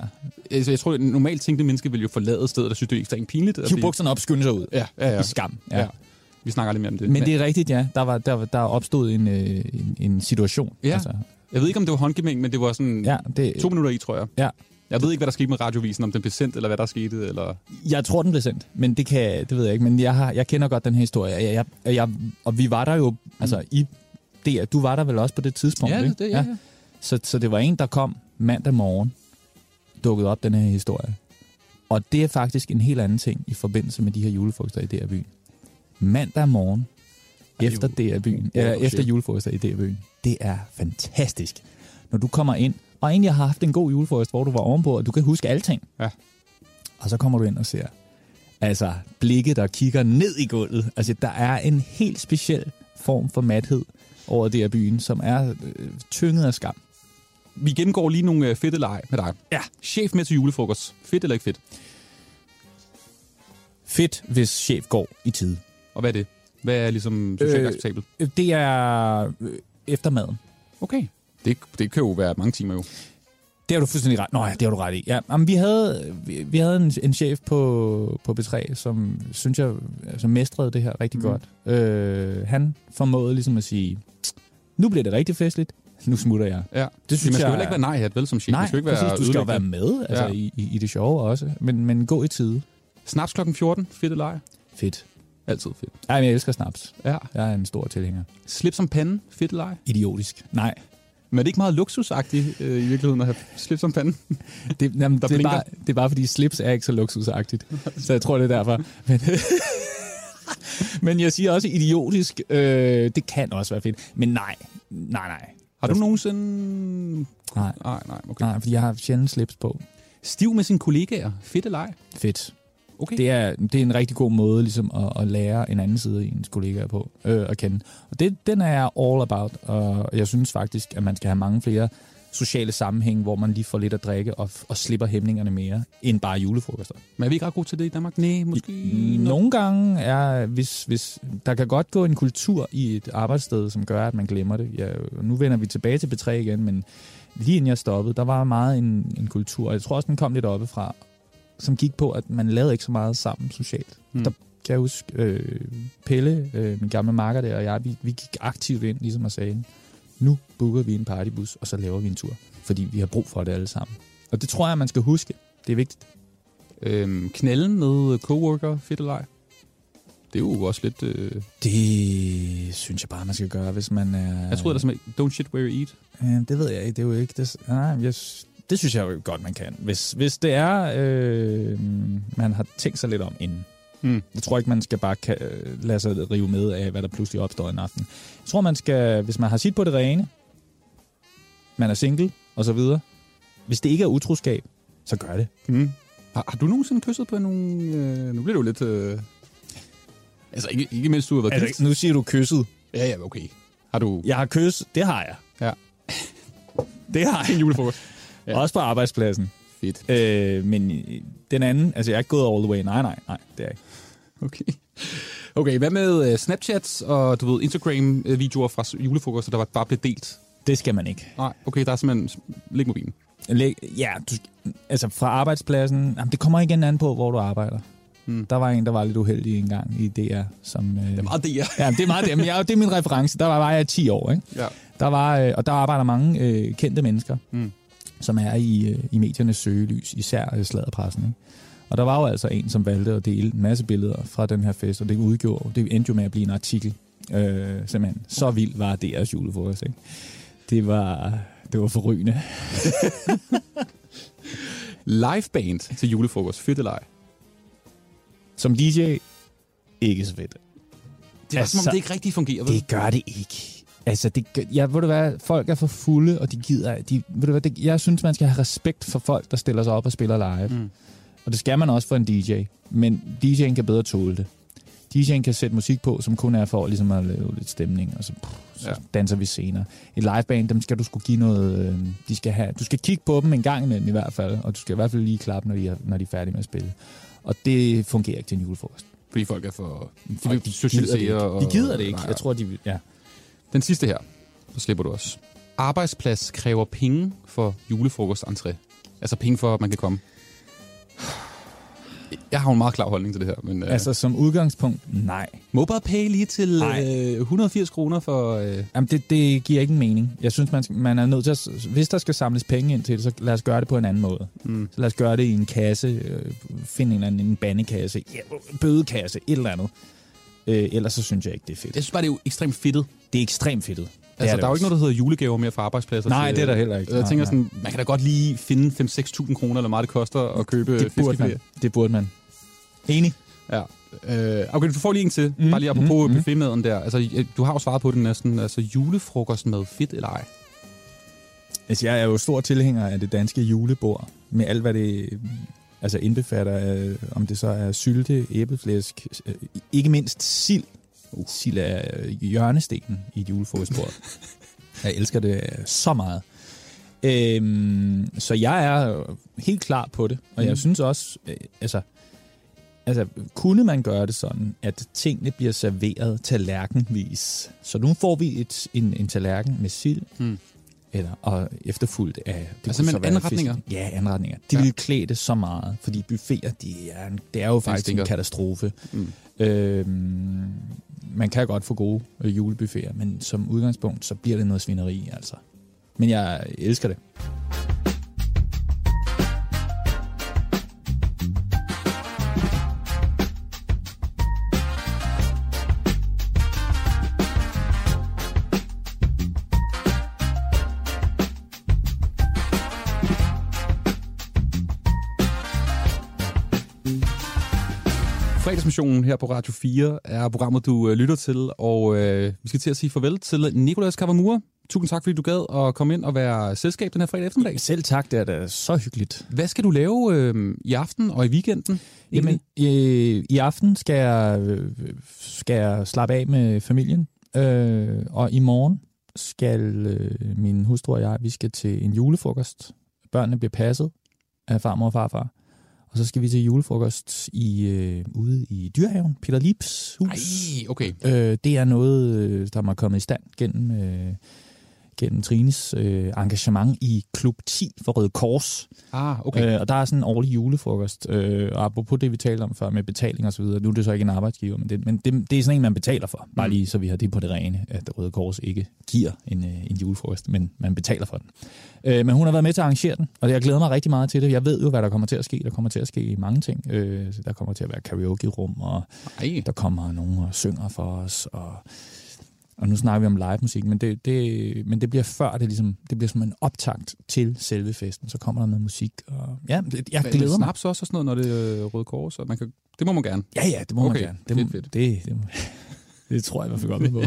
Altså, jeg tror, at normalt tænkte menneske vil jo forlade stedet, og synes, det er ekstremt pinligt. Hiv bukserne op, skynde sig ud. Ja. I skam. Ja. Vi snakker lidt mere om det. Men det er rigtigt, ja. Der opstod en situation. Ja. Altså. Jeg ved ikke, om det var håndgemæng, men det var sådan 2 minutter i, tror jeg. Ja. Jeg ved ikke, hvad der skete med radiovisen, om den blev sendt, eller hvad der skete, eller... Jeg tror, den blev sendt, men det ved jeg ikke. Men jeg kender godt den her historie, og vi var der jo, altså i det, du var der vel også på det tidspunkt, ikke? Ja. Så det var en, der kom mandag morgen, dukkede op den her historie. Og det er faktisk en helt anden ting i forbindelse med de her julefrokoster i DR-byen. Mandag morgen, efter DR-byen, efter julefrokoster i DR-byen, det er fantastisk. Når du kommer ind, og egentlig har haft en god julefrokost, hvor du var ovenpå, og du kan huske alting. Ja. Og så kommer du ind og ser, altså blikket, der kigger ned i gulvet. Altså, der er en helt speciel form for mathed over det her byen, som er tynget af skam. Vi gennemgår lige nogle fedte lege med dig. Ja. Chef med til julefrokost. Fedt eller ikke fedt? Fedt, hvis chef går i tide. Og hvad er det? Hvad er ligesom socialt acceptabelt? Det er eftermaden. Okay. Det kan jo være mange timer jo. Det har du fuldstændig ret. Nå ja, det har du ret i. Ja, jamen, vi havde en chef på B3, som synes jeg altså, mestrede det her rigtig godt. Han formåede ligesom at sige, nu bliver det rigtig festligt. Nu smutter jeg. Ja. Det synes man skal jo ikke være nejhat, vel, som chef. Nej, man skal ikke være, du skal jo være med altså, i det sjove også. Men gå i tide. Snaps klokken 14. Fedt eller ej? Fedt. Altid fedt. Ej, men jeg elsker snaps. Ja. Jeg er en stor tilhænger. Slip som panden. Fedt eller ej? Idiotisk. Nej. Men er det ikke meget luksusagtigt i virkeligheden at have slips om panden? Det er bare fordi slips er ikke så luksusagtigt. Så jeg tror, det er derfor. Men jeg siger også idiotisk. Det kan også være fedt. Men nej. Har du nogensinde... Nej, okay. Nej, fordi jeg har sjældent slips på. Stiv med sine kollegaer. Fedt eller ej? Fedt. Okay. Det er en rigtig god måde ligesom, at lære en anden side af ens kollegaer på at kende. Og den er jeg all about, og jeg synes faktisk, at man skal have mange flere sociale sammenhæng, hvor man lige får lidt at drikke og slipper hæmningerne mere, end bare julefrokoster. Men er vi ikke ret gode til det i Danmark? Nej, måske... Nogle gange er... Hvis der kan godt gå en kultur i et arbejdssted, som gør, at man glemmer det. Ja, nu vender vi tilbage til B3 igen, men lige inden jeg stoppede, der var meget en kultur, og jeg tror også, den kom lidt oppefra, som gik på, at man lavede ikke så meget sammen socialt. Der kan jeg huske, Pelle, min gamle makker der, og jeg, vi gik aktivt ind, ligesom og sagde, nu booker vi en partybus, og så laver vi en tur, fordi vi har brug for det alle sammen. Og det tror jeg, man skal huske. Det er vigtigt. Knælden med coworker, fedt eller ej? Det er jo også lidt... Det synes jeg bare, man skal gøre, hvis man er... Jeg tror der som don't shit where you eat. Det ved jeg ikke. Det er jo ikke... Det synes jeg jo godt, man kan. Hvis det er, man har tænkt sig lidt om inden. Jeg tror ikke, man skal bare lade sig rive med af, hvad der pludselig opstår en aften. Jeg tror, man skal, hvis man har sit på det rene, man er single og så videre. Hvis det ikke er utroskab, så gør det. Mm. Har du nogensinde kysset på nogen? Nu bliver du lidt... Altså, ikke mindst du har været altså, kysset. Nu siger du kysset. Ja, ja, okay. Har du... Jeg har kysset. Det har jeg. Ja. Det har jeg. En julefrokost. Ja. Også på arbejdspladsen. Fedt. Men den anden... Altså, jeg er ikke gået all the way. Nej, det er jeg ikke. Okay. Okay, hvad med Snapchats og du ved, Instagram-videoer fra julefrokoster, der bare blev delt? Det skal man ikke. Nej, okay, der er simpelthen... Læg mobilen. Ja, altså fra arbejdspladsen... Jamen, det kommer igen an på, hvor du arbejder. Mm. Der var en, der var lidt uheldig en gang i DR. Som, det er meget DR. Ja, det er meget DR, men det er min reference. Der var jeg 10 år, ikke? Ja. Der var, og der arbejder mange kendte mennesker, som er i mediernes søgelys, især sladderpressen, ikke? Og der var jo altså en, som valgte at dele en masse billeder fra den her fest, og det endte jo med at blive en artikel. Simpelthen, så vild var DR's julefrokost, ikke? Det var forrygende. Liveband til julefrokost, fedteleje. Som DJ, ikke så fedt. Det er altså, som om det ikke rigtig fungerer. Vel? Det gør det ikke. Altså, ved du hvad, folk er for fulde, og de gider... jeg synes, man skal have respekt for folk, der stiller sig op og spiller live. Mm. Og det skal man også for en DJ. Men DJ'en kan bedre tåle det. DJ'en kan sætte musik på, som kun er for ligesom at lave lidt stemning, og så danser vi senere. Et liveband, dem skal du sgu give noget... de skal have, du skal kigge på dem en gang imellem i hvert fald, og du skal i hvert fald lige klappe, når de er færdige med at spille. Og det fungerer ikke til en julefrokost. Fordi folk er for... De socialiserer. De gider det ikke. Jeg tror, de... Ja. Den sidste her, så slipper du også. Arbejdsplads kræver penge for julefrokostentré. Altså penge for, at man kan komme. Jeg har en meget klar holdning til det her. Men, altså som udgangspunkt, nej. MobilePay lige til 180 kroner for... Jamen det giver ikke en mening. Jeg synes, man er nødt til at... Hvis der skal samles penge ind til det, så lad os gøre det på en anden måde. Mm. Så lad os gøre det i en kasse. Find en bandekasse. Bødekasse. Et eller andet. Ellers så synes jeg ikke, det er fedt. Jeg synes bare, det er jo ekstremt fedtet. Det er ekstremt fedtet. Altså, der er jo ikke noget, der hedder julegaver mere fra arbejdspladser. Nej, det er der heller ikke. Jeg tænker sådan, man kan da godt lige finde 5-6.000 kroner, eller meget det koster at købe fiskefilet. Det burde man. Enig? Ja. Okay, du får lige en til. Bare lige apropos buffetmaden der. Altså, du har jo svaret på den næsten. Altså, julefrokost med fedt eller ej? Altså, jeg er jo stor tilhænger af det danske julebord. Med alt, hvad det altså indbefatter. Om det så er sylte, æbleflæsk, ikke mindst sild. Sild er hjørnestenen i et julefrokostbord. Jeg elsker det så meget. Så jeg er helt klar på det, og jeg synes også, altså kunne man gøre det sådan, at tingene bliver serveret tallerkenvis. Så nu får vi en tallerken med sild, og efterfulgt af... Det altså med anretninger? Ja, anretninger. De vil klæde det så meget, fordi buffeter, det er jo faktisk en katastrofe. Mm. Man kan godt få gode julebuffeter, men som udgangspunkt, så bliver det noget svineri, altså. Men jeg elsker det. Fredagsmissionen her på Radio 4 er programmet, du lytter til, og vi skal til at sige farvel til Nicholas Kawamura. Tusind tak, fordi du gad at komme ind og være selskab den her fredag eftermiddag. Selv tak, det er da så hyggeligt. Hvad skal du lave i aften og i weekenden? Jamen, i aften skal jeg slappe af med familien, og i morgen skal min hustru og jeg, vi skal til en julefrokost. Børnene bliver passet af farmor og farfar. Og så skal vi til julefrokost ude i Dyrehaven, Peter Liebs hus. Ej, okay. Det er noget, der må komme i stand gennem Trines engagement i Klub 10 for Røde Kors. Ah, okay. Og der er sådan en årlig julefrokost. Og apropos det, vi talte om før med betaling og så videre. Nu er det så ikke en arbejdsgiver, men det er sådan en, man betaler for. Bare lige, så vi har det på det rene, at Røde Kors ikke giver en julefrokost, men man betaler for den. Men hun har været med til at arrangere den, og jeg glæder mig rigtig meget til det. Jeg ved jo, hvad der kommer til at ske. Der kommer til at ske mange ting. Der kommer til at være karaoke-rum, og der kommer nogen og synger for os, og nu snakker vi om livemusik, men det bliver før, det bliver som en optakt til selve festen. Så kommer der noget musik, og ja, jeg glæder mig. Snaps også og sådan noget, når det er Røde Kors, og man kan, det må man gerne. Ja, det må man gerne. Det må, fedt. Det må. Det tror jeg i hvert fald godt, vi må.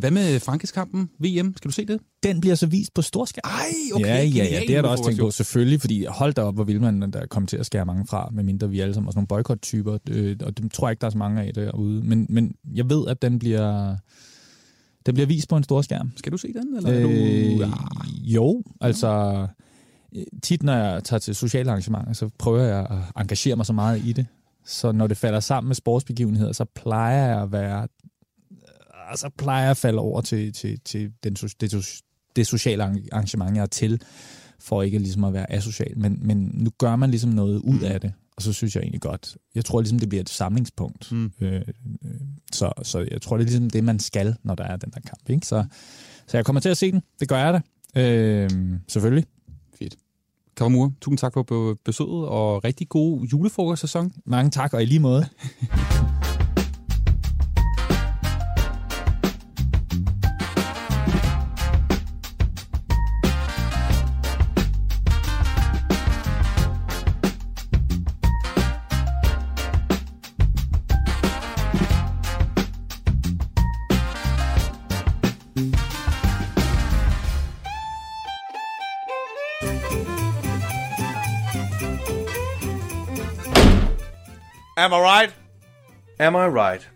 Hvad med Frankrigskampen? VM? Skal du se det? Den bliver så vist på storskærm. Ej, okay. Ja, det har du også tænkt på, selvfølgelig. Fordi hold da op, hvor vil man der komme til at skære mange fra, medmindre vi alle sammen er sådan nogle boykot-typer. Og dem tror jeg ikke, der er så mange af derude. Men jeg ved, at den bliver vist på en storskærm. Skal du se den? Eller ja. Jo, altså... Tit, når jeg tager til sociale arrangementer, så prøver jeg at engagere mig så meget i det. Så når det falder sammen med sportsbegivenheder, så plejer jeg at være... Så plejer jeg at falde over til det sociale arrangement, jeg er til, for ikke ligesom at være asocial. Men nu gør man ligesom noget ud af det, og så synes jeg egentlig godt. Jeg tror ligesom, det bliver et samlingspunkt. Så jeg tror, det er ligesom det, man skal, når der er den der kamp. Ikke? Så jeg kommer til at se den. Det gør jeg da. Selvfølgelig. Kawamura, tusind tak for besøget, og rigtig god julefrokostsæson. Mange tak, og i lige måde. Am I right? Am I right?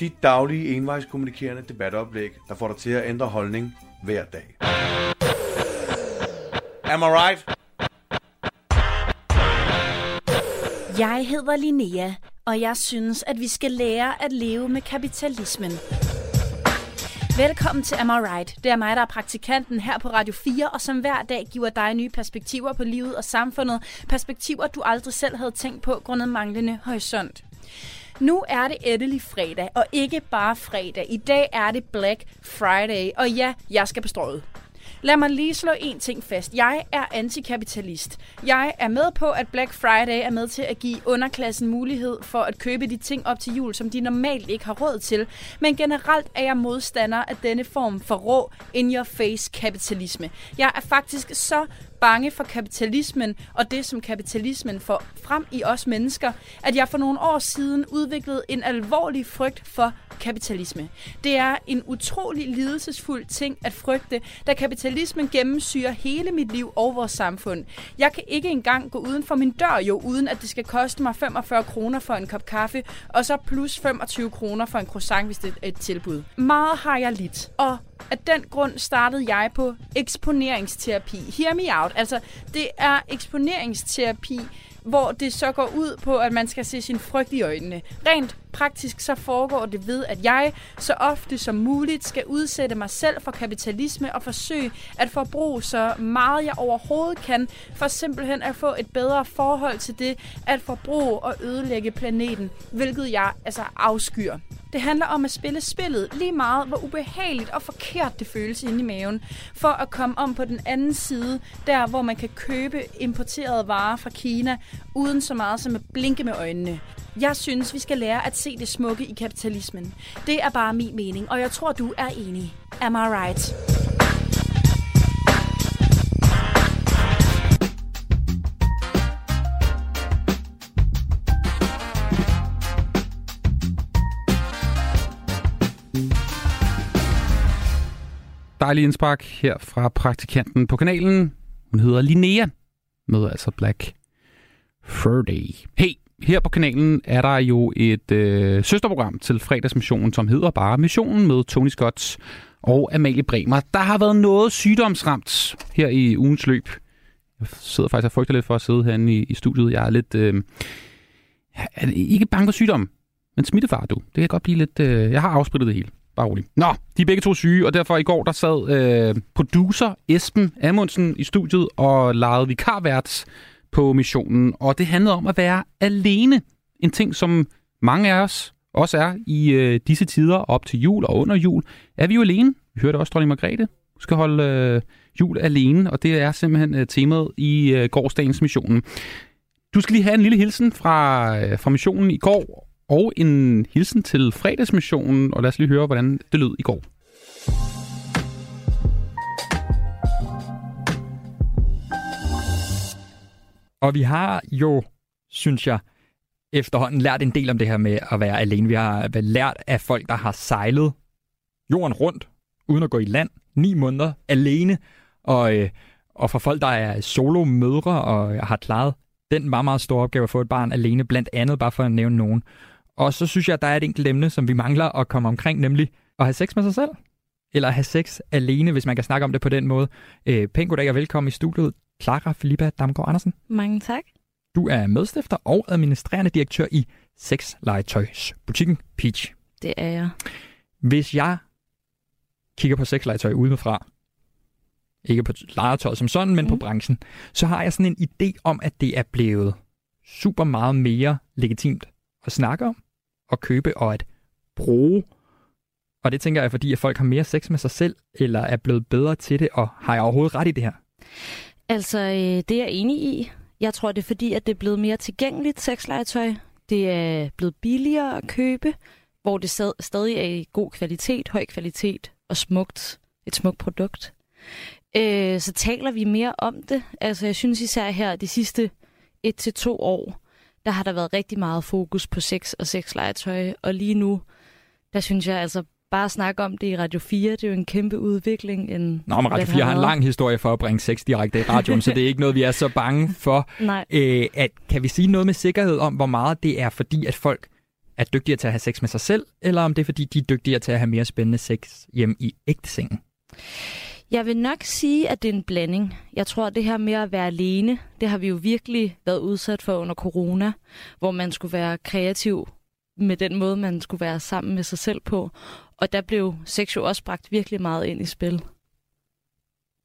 Dit daglige envejskommunikerende debatoplæg, der får dig til at ændre holdning hver dag. Am I right? Jeg hedder Linea, og jeg synes, at vi skal lære at leve med kapitalismen. Velkommen til Am I Right. Det er mig, der er praktikanten her på Radio 4, og som hver dag giver dig nye perspektiver på livet og samfundet. Perspektiver, du aldrig selv havde tænkt på, grundet manglende horisont. Nu er det endelig fredag, og ikke bare fredag. I dag er det Black Friday, og ja, jeg skal på strøget. Lad mig lige slå en ting fast. Jeg er antikapitalist. Jeg er med på, at Black Friday er med til at give underklassen mulighed for at købe de ting op til jul, som de normalt ikke har råd til. Men generelt er jeg modstander af denne form for rå, in-your-face-kapitalisme. Jeg er faktisk så bange for kapitalismen og det, som kapitalismen får frem i os mennesker, at jeg for nogle år siden udviklede en alvorlig frygt for kapitalisme. Det er en utrolig lidelsesfuld ting at frygte, da kapitalismen gennemsyrer hele mit liv og vores samfund. Jeg kan ikke engang gå uden for min dør, uden at det skal koste mig 45 kroner for en kop kaffe, og så plus 25 kroner for en croissant, hvis det er et tilbud. Meget har jeg lidt, og af den grund startede jeg på eksponeringsterapi. Hear me out. Altså, det er eksponeringsterapi, hvor det så går ud på, at man skal se sin frygt i øjnene. Rent praktisk så foregår det ved, at jeg så ofte som muligt skal udsætte mig selv for kapitalisme og forsøge at forbruge så meget jeg overhovedet kan, for simpelthen at få et bedre forhold til det at forbruge og ødelægge planeten, hvilket jeg altså afskyr. Det handler om at spille spillet, lige meget hvor ubehageligt og forkert det føles inde i maven, for at komme om på den anden side, der hvor man kan købe importerede varer fra Kina, uden så meget som at blinke med øjnene. Jeg synes, vi skal lære at se det smukke i kapitalismen. Det er bare min mening, og jeg tror, du er enig. Am I right? Dejlig indspark her fra praktikanten på kanalen. Hun hedder Linea, med altså Black Friday. Hey, her på kanalen er der jo et søsterprogram til fredagsmissionen, som hedder bare Missionen, med Tony Scott og Amalie Bremer. Der har været noget sygdomsramt her i ugens løb. Jeg sidder faktisk og frygter lidt for at sidde herinde i studiet. Jeg er lidt... Er ikke bange for sygdom, men smittefar, du. Det kan godt blive lidt... Jeg har afsprittet det hele. Bare roligt. Nå, de er begge to syge, og derfor i går, der sad producer Esben Amundsen i studiet og legede vikarvært på missionen. Og det handlede om at være alene. En ting, som mange af os også er i disse tider op til jul og under jul. Er vi jo alene? Vi hørte også dronning Margrethe. Du skal holde jul alene, og det er simpelthen temaet i gårsdagens missionen. Du skal lige have en lille hilsen fra missionen i går, og en hilsen til fredagsmissionen, og lad os lige høre, hvordan det lød i går. Og vi har jo, synes jeg, efterhånden lært en del om det her med at være alene. Vi har lært af folk, der har sejlet jorden rundt, uden at gå i land, 9 måneder alene. Og for folk, der er solo-mødre og har klaret den meget, meget store opgave at få et barn alene, blandt andet bare for at nævne nogen. Og så synes jeg, at der er et enkelt emne, som vi mangler at komme omkring, nemlig at have sex med sig selv. Eller have sex alene, hvis man kan snakke om det på den måde. Pænt goddag og velkommen i studiet, Clara Filippa Damgaard Andersen. Mange tak. Du er medstifter og administrerende direktør i sexlegetøjsbutikken Peach. Det er jeg. Hvis jeg kigger på sexlegetøj udefra, ikke på legetøj som sådan, men på branchen, så har jeg sådan en idé om, at det er blevet super meget mere legitimt at snakke om, at købe og at bruge. Og det tænker jeg, fordi at folk har mere sex med sig selv, eller er blevet bedre til det, og har jeg overhovedet ret i det her? Altså, det er jeg enig i. Jeg tror, det er fordi, at det er blevet mere tilgængeligt sexlegetøj. Det er blevet billigere at købe, hvor det stadig er i god kvalitet, høj kvalitet og smukt. Et smukt produkt. Så taler vi mere om det. Altså, jeg synes især her, de sidste 1 til 2 år, der har der været rigtig meget fokus på sex og sexlegetøj. Og lige nu, der synes jeg altså, bare at snakke om det i Radio 4, det er jo en kæmpe udvikling. Nå, men Radio 4 har en lang historie for at bringe sex direkte i radioen, så det er ikke noget, vi er så bange for. At, kan vi sige noget med sikkerhed om, hvor meget det er, fordi at folk er dygtigere til at have sex med sig selv, eller om det er, fordi de er dygtigere til at have mere spændende sex hjemme i ægtesengen? Jeg vil nok sige, at det er en blanding. Jeg tror, at det her med at være alene, det har vi jo virkelig været udsat for under corona, hvor man skulle være kreativ med den måde, man skulle være sammen med sig selv på. Og der blev sex jo også bragt virkelig meget ind i spil.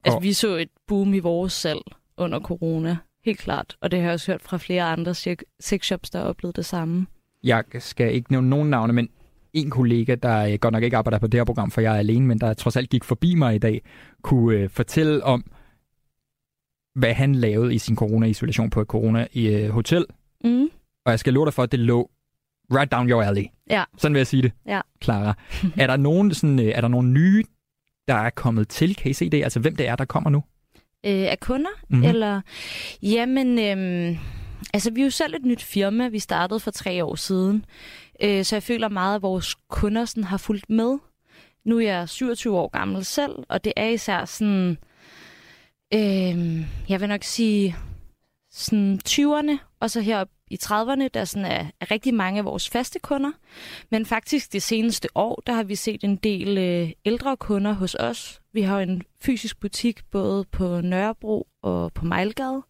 Altså, vi så et boom i vores salg under corona, helt klart. Og det har jeg også hørt fra flere andre sexshops, der oplevede det samme. Jeg skal ikke nævne nogen navne, men en kollega, der godt nok ikke arbejder på det her program, for jeg er alene, men der trods alt gik forbi mig i dag, kunne fortælle om, hvad han lavede i sin corona-isolation på et corona-hotel. Og jeg skal love dig for, at det lå right down your alley. Ja. Sådan vil jeg sige det, ja. Clara. Er der nogen nye, der er kommet til? Kan I se det? Altså, hvem det er, der kommer nu? Af kunder? Eller? Jamen, altså, vi er jo selv et nyt firma. Vi startede for 3 år siden. Så jeg føler meget, at vores kunder sådan, har fulgt med. Nu er jeg 27 år gammel selv, og det er især sådan, jeg vil nok sige, sådan 20'erne, og så heroppe i 30'erne, der sådan er rigtig mange af vores faste kunder. Men faktisk det seneste år, der har vi set en del ældre kunder hos os. Vi har en fysisk butik både på Nørrebro og på Mejlgade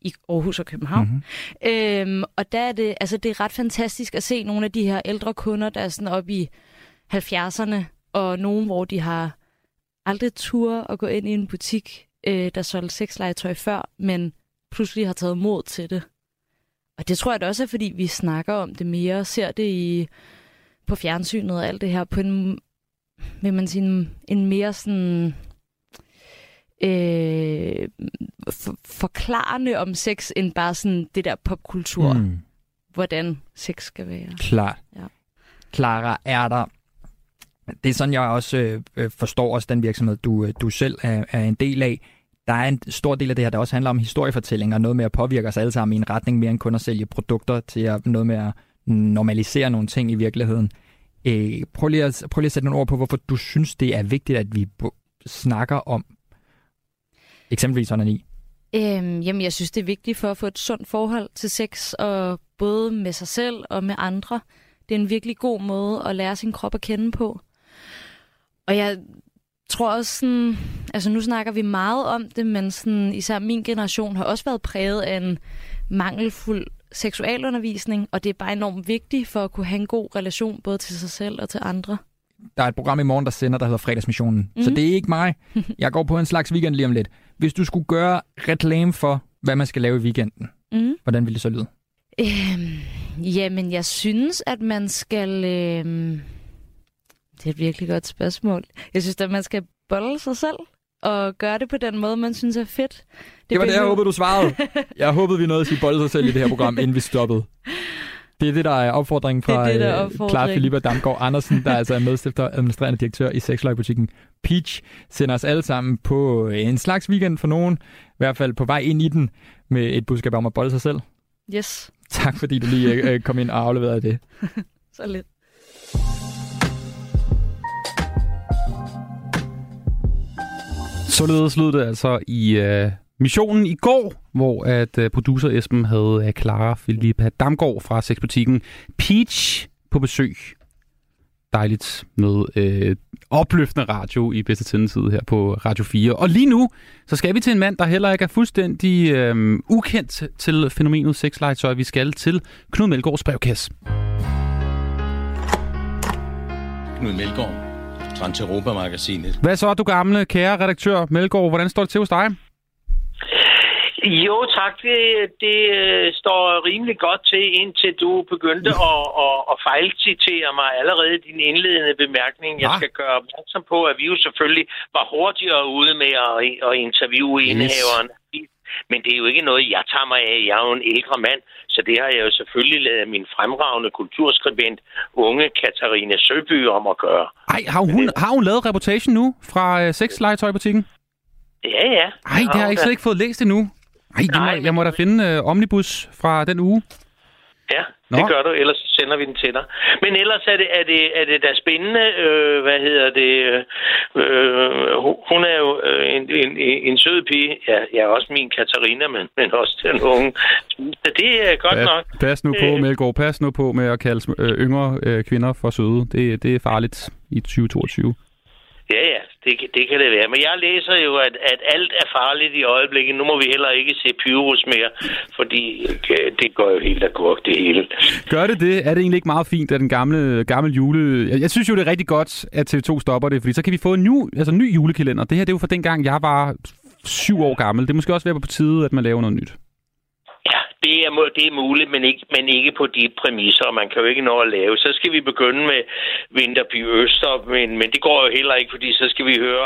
i Aarhus og København. Og der er det, altså det er ret fantastisk at se nogle af de her ældre kunder, der er sådan oppe i 70'erne, og nogen, hvor de har aldrig tur at gå ind i en butik, der solgte sexlegetøj før, men pludselig har taget mod til det. Og det tror jeg da også er, fordi vi snakker om det mere, og ser det på fjernsynet og alt det her, på en, vil man sige, en mere sådan forklarende om sex, end bare sådan det der popkultur, hvordan sex skal være. Klart. Ja. Clara, er der... Det er sådan, jeg også forstår også den virksomhed, du selv er en del af. Der er en stor del af det her, der også handler om historiefortællinger, noget med at påvirke os alle sammen i en retning mere end kun at sælge produkter, til at noget med at normalisere nogle ting i virkeligheden. Prøv lige at sætte nogle ord på, hvorfor du synes, det er vigtigt, at vi snakker om eksempelvis onani. Jamen, jeg synes, det er vigtigt for at få et sundt forhold til sex, og både med sig selv og med andre. Det er en virkelig god måde at lære sin krop at kende på. Og jeg tror også sådan, altså nu snakker vi meget om det, men sådan, især min generation har også været præget af en mangelfuld seksualundervisning, og det er bare enormt vigtigt for at kunne have en god relation både til sig selv og til andre. Der er et program i morgen, der sender, der hedder Fredagsmissionen, så det er ikke mig. Jeg går på en slags weekend lige om lidt. Hvis du skulle gøre reklame for, hvad man skal lave i weekenden, hvordan ville det så lyde? Jamen, jeg synes, at man skal... Det er et virkelig godt spørgsmål. Jeg synes, at man skal bolle sig selv og gøre det på den måde, man synes er fedt. Det var det, jeg håbede, du svarede. Jeg håbede, vi nåede at sige bolle sig selv i det her program, inden vi stoppede. Det er det, der er opfordringen fra Clara Filippa Damgaard Andersen, der altså er medstifter og administrerende direktør i sexlegetøjsbutikken Peach. Sender os alle sammen på en slags weekend for nogen. I hvert fald på vej ind i den med et budskab om at bolle sig selv. Yes. Tak fordi du lige kom ind og afleverede det. Så lidt. Således lød det altså i missionen i går, hvor at producer Esben havde Clara Philippa Damgaard fra sexbutikken Peach på besøg. Dejligt med opløftende radio i bedste tændetid her på Radio 4. Og lige nu, så skal vi til en mand, der heller ikke er fuldstændig ukendt til fænomenet sexlegetøj. Vi skal til Knud Melgaards brevkasse. Knud Melgaard, Transeuropa-magasinet. Hvad så, du gamle, kære redaktør Melgaard? Hvordan står det til hos dig? Jo, tak. Det står rimelig godt til, indtil du begyndte at fejlcitere mig allerede i din indledende bemærkning. Jeg skal gøre opmærksom på, at vi jo selvfølgelig var hurtigere ude med at interviewe indehaveren. Men det er jo ikke noget, jeg tager mig af. Jeg er jo en ældre mand, så det har jeg jo selvfølgelig ladet min fremragende kulturskribent, unge Katarina Søby, om at gøre. Ej, har hun lavet reportagen nu fra sexlegetøjbutikken? Ja, ja. Ej, det har jeg slet ikke fået læst endnu. Jeg må da finde Omnibus fra den uge. Ja, det gør du. Ellers sender vi den til dig. Men ellers er det da spændende. Hun er jo en sød pige. Ja, er også min Katarina, men også den unge. Så det er godt nok. Pas nu på, Melgaard. Pas nu på med at kalde yngre kvinder for søde. Det er farligt i 2022. Ja, det kan det være. Men jeg læser jo, at alt er farligt i øjeblikket. Nu må vi heller ikke se Pyrus mere, fordi det går jo helt agurk, det hele. Gør det? Er det egentlig ikke meget fint, at den gamle jule... Jeg synes jo, det er rigtig godt, at TV2 stopper det, fordi så kan vi få en ny julekalender. Det her, det er jo fra dengang, jeg var 7 år gammel. Det er måske også være på tide, at man laver noget nyt. Det er muligt, men ikke på de præmisser, man kan jo ikke nå at lave. Så skal vi begynde med Vinterby Øster, men det går jo heller ikke, fordi så skal vi høre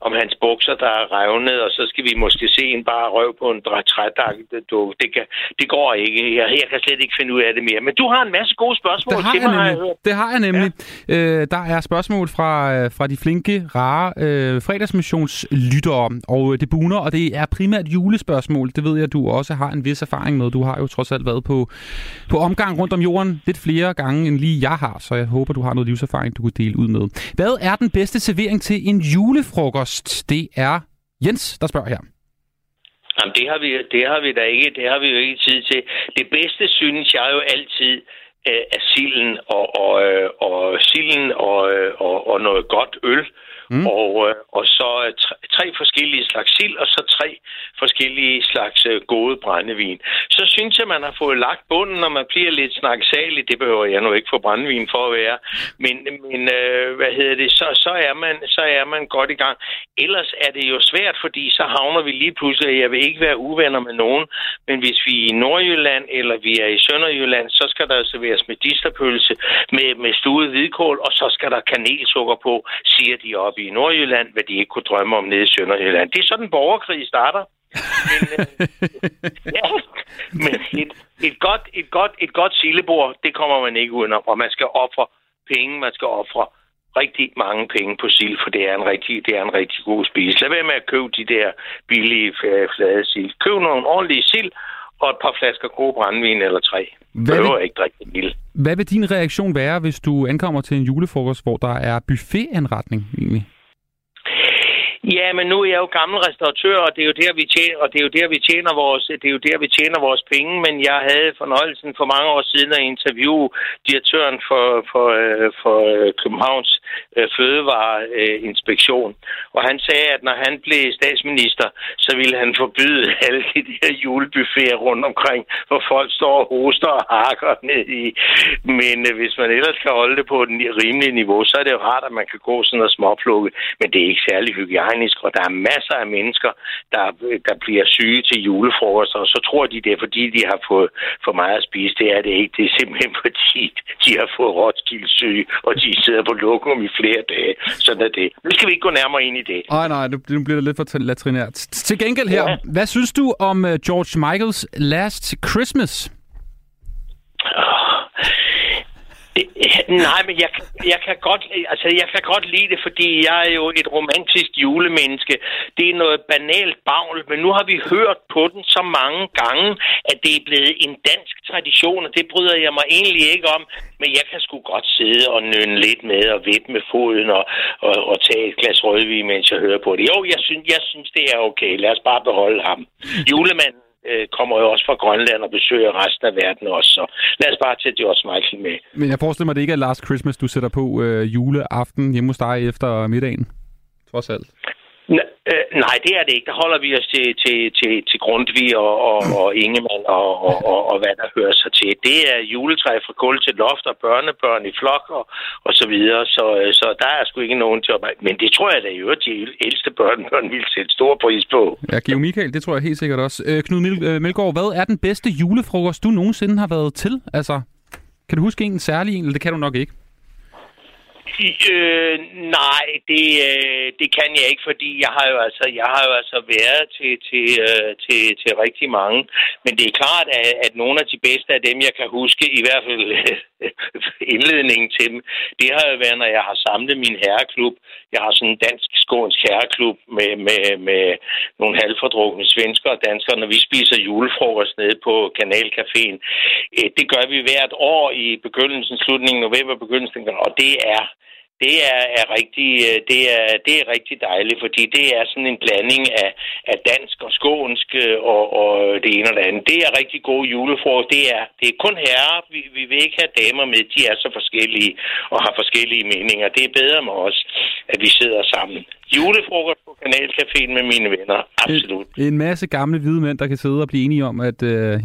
om hans bukser, der er revnet, og så skal vi måske se en bare røv på en trædagdukke. Det går ikke. Jeg kan slet ikke finde ud af det mere. Men du har en masse gode spørgsmål til mig. Det har jeg nemlig. Ja. Der er spørgsmål fra de flinke, rare fredagsmissionslyttere, og det buner, og det er primært julespørgsmål. Det ved jeg, du også har en vis erfaring med. Du har jo trods alt været på omgang rundt om jorden lidt flere gange, end lige jeg har, så jeg håber, du har noget livserfaring, du kan dele ud med. Hvad er den bedste servering til en julefrokost? Det er Jens, der spørger her. Jamen, det har vi jo ikke tid til. Det bedste synes jeg jo altid er silden og noget godt øl. Mm. Og så tre forskellige slags sild, og så tre forskellige slags gode brændevin. Så synes jeg, man har fået lagt bunden, når man bliver lidt snakkesalig. Det behøver jeg nu ikke få brændevin for at være. Men så er man godt i gang. Ellers er det jo svært, fordi så havner vi lige pludselig, jeg vil ikke være uvenner med nogen, men hvis vi er i Nordjylland, eller vi er i Sønderjylland, så skal der serveres medisterpølse med stuvet hvidkål, og så skal der kanelsukker på, siger de op i Nordjylland, hvad de ikke kunne drømme om nede i Sønderjylland. Det er sådan, borgerkrig starter. Men et godt sillebord, det kommer man ikke udenom, og man skal ofre penge, man skal ofre rigtig mange penge på sild, for det er en rigtig god spise. Lad være med at købe de der billige flade sild. Køb nogle ordentlige sild, og et par flasker gode brændvin eller tre. Hvad vil din reaktion være, hvis du ankommer til en julefrokost, hvor der er buffetanretning egentlig? Ja, men nu er jeg jo gammel restauratør, og det er jo der vi tjener vores penge, men jeg havde fornøjelsen for mange år siden at interviewe direktøren for Københavns fødevareinspektion, og han sagde, at når han blev statsminister, så ville han forbyde alle de der julebuffeter rundt omkring, hvor folk står og hoster og hakker ned i. Men hvis man ellers kan holde det på et rimeligt niveau, så er det jo rart, at man kan gå sådan og småplukke, men det er ikke særlig hygiejne. Og der er masser af mennesker, der bliver syge til julefrokoster, og så tror de, det er fordi, de har fået for meget at spise. Det er det ikke. Det er simpelthen fordi, de har fået Roskilde-syge, og de sidder på lokum i flere dage. Sådan er det. Nu skal vi ikke gå nærmere ind i det. Nej, nu bliver det lidt for latrinært. Til gengæld her, Hvad synes du om George Michaels Last Christmas? Nej, men jeg kan godt lide det, fordi jeg er jo et romantisk julemenneske. Det er noget banalt bagl, men nu har vi hørt på den så mange gange, at det er blevet en dansk tradition, og det bryder jeg mig egentlig ikke om. Men jeg kan sgu godt sidde og nynne lidt med og vippe med foden og tage et glas rødvin, mens jeg hører på det. Jo, jeg synes det er okay. Lad os bare beholde ham. Julemanden kommer jo også fra Grønland og besøger resten af verden også, så lad os bare tage George Michael med. Men jeg forestiller mig, det ikke er Last Christmas, du sætter på juleaften hjemme hos dig efter middagen, trods alt. Nej, det er det ikke. Der holder vi os til Grundtvig og Ingemann og hvad der hører sig til. Det er juletræ fra gulv til loft og børnebørn i flok og så videre. Så der er sgu ikke nogen til at... Men det tror jeg da i øvrigt, de ældste børnebørn vil sætte stor pris på. Ja, Georg Michael, det tror jeg helt sikkert også. Knud Melgaard, hvad er den bedste julefrokost, du nogensinde har været til? Altså, kan du huske en særlig en, eller det kan du nok ikke? Nej, det kan jeg ikke, fordi jeg har jo altså været til rigtig mange. Men det er klart, at nogle af de bedste af dem, jeg kan huske, i hvert fald indledningen til dem, det har jo været, når jeg har samlet min herreklub. Jeg har sådan en dansk-skånsk herreklub med nogle halvfordrukne svenskere og danskere, når vi spiser julefrokost nede på Kanalcaféen. Det gør vi hvert år i begyndelsen, slutningen november, begyndelsen, og det er rigtig dejligt, fordi det er sådan en blanding af dansk og skånsk og det ene og det andet. Det er rigtig gode julefrokost. Det er kun herrer. Vi vil ikke have damer med. De er så forskellige og har forskellige meninger. Det er bedre med os, at vi sidder sammen. Julefrokost på Kanalcaféen med mine venner. Absolut. En masse gamle hvide mænd, der kan sidde og blive enige om, at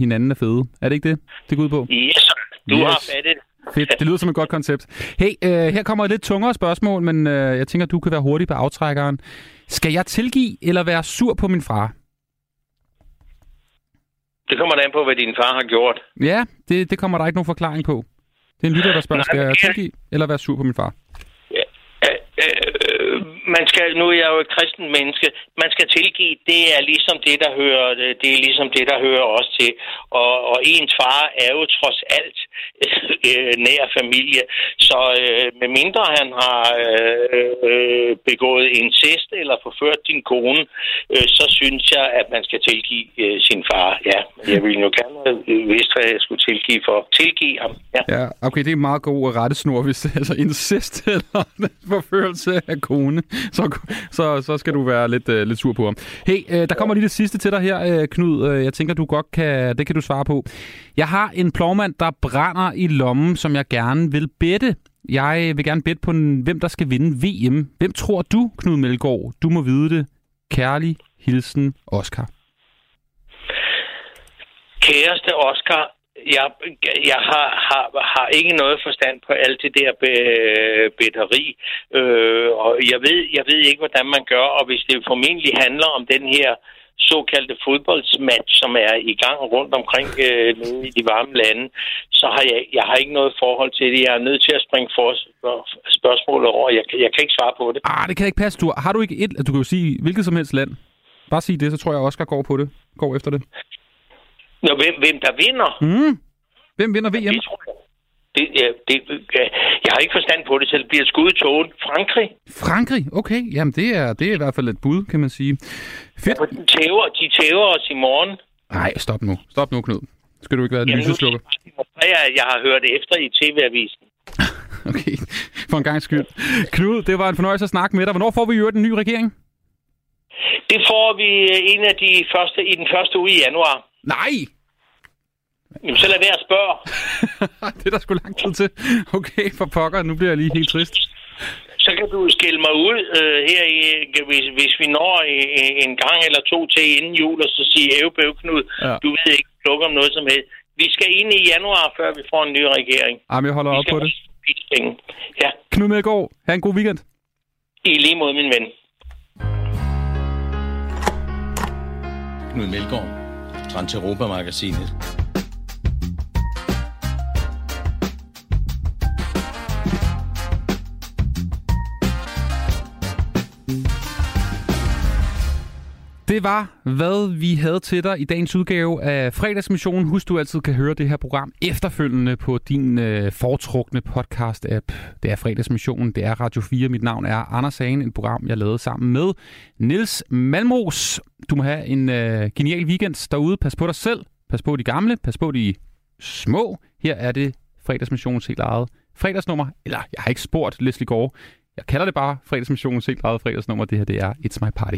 hinanden er fede. Er det ikke det? Det går ud på. Yes. Du har fattet. Fedt. Det lyder som et godt koncept. Hey, her kommer et lidt tungere spørgsmål, men jeg tænker, du kan være hurtig på aftrækkeren. Skal jeg tilgive eller være sur på min far? Det kommer da an på, hvad din far har gjort. Ja, det kommer der ikke nogen forklaring på. Det er en lytter, der spørger, skal jeg tilgive eller være sur på min far? Nu er jeg jo et kristent menneske. Man skal tilgive, det er ligesom det der hører også til. Og ens far er jo trods alt nær familie, så medmindre han har begået incest eller forført din kone, så synes jeg, at man skal tilgive sin far. Ja, jeg ville jo gerne vidste, hvad jeg skulle tilgive for. Tilgive ham. Ja, okay, det er en meget god rettesnor, hvis det er altså incest eller forførelse af kone. Så skal du være lidt sur på ham. Hey, der kommer lige det sidste til dig her, Knud. Jeg tænker, du godt kan... Det kan du svare på. Jeg har en plovmand, der brænder i lommen, som jeg gerne vil bette. Jeg vil gerne bette på, hvem der skal vinde VM. Hvem tror du, Knud Melgaard? Du må vide det. Kærlig hilsen, Oscar. Kæreste Oscar... Jeg har ikke noget forstand på alt det der betteri, og jeg ved ikke, hvordan man gør, og hvis det formentlig handler om den her såkaldte fodboldsmatch, som er i gang rundt omkring i de varme lande, så har jeg har ikke noget forhold til det. Jeg er nødt til at springe for spørgsmålet over, jeg kan ikke svare på det. Det kan ikke passe. Har du ikke et, du kan jo sige hvilket som helst land. Bare sig det, så tror jeg, Oscar går på det. Går efter det. Nå, hvem der vinder? Hvem vinder VM? Det tror jeg. Jeg har ikke forstand på det, så det bliver skudt i tågen. Frankrig? Okay. Jamen, det er i hvert fald et bud, kan man sige. Fedt. Ja, de tæver os i morgen. Nej, stop nu, Knud. Skal du ikke være den lyseslukker? Jeg har hørt efter i TV-avisen. Okay, for en gang skyld. Knud, det var en fornøjelse at snakke med dig. Hvornår får vi jo den nye regering? Det får vi en af de første, i den første uge i januar. Nej! Jamen, så lad være at spørge. Det er der sgu lang tid til. Okay, for pokker, nu bliver jeg lige helt trist. Så kan du skille mig ud her, hvis vi når en gang eller to til inden jul, og så sige, ævbøv, Knud, du ved ikke, plukke om noget som helst. Vi skal ind i januar, før vi får en ny regering. Jamen, jeg holder op på det. Ja. Knud Melgaard, have en god weekend. I lige måde, min ven. Knud Melgaard. Europa-magasinet. Det var, hvad vi havde til dig i dagens udgave af Fredagsmissionen. Husk, du altid kan høre det her program efterfølgende på din foretrukne podcast-app. Det er Fredagsmissionen, det er Radio 4. Mit navn er Anders Hagen, et program, jeg lavede sammen med Niels Malmros. Du må have en genial weekend derude. Pas på dig selv, pas på de gamle, pas på de små. Her er det Fredagsmissionens helt eget fredagsnummer. Eller, jeg har ikke spurgt Leslie Gore. Jeg kalder det bare Fredagsmissionens helt eget fredagsnummer. Det her, det er It's My Party.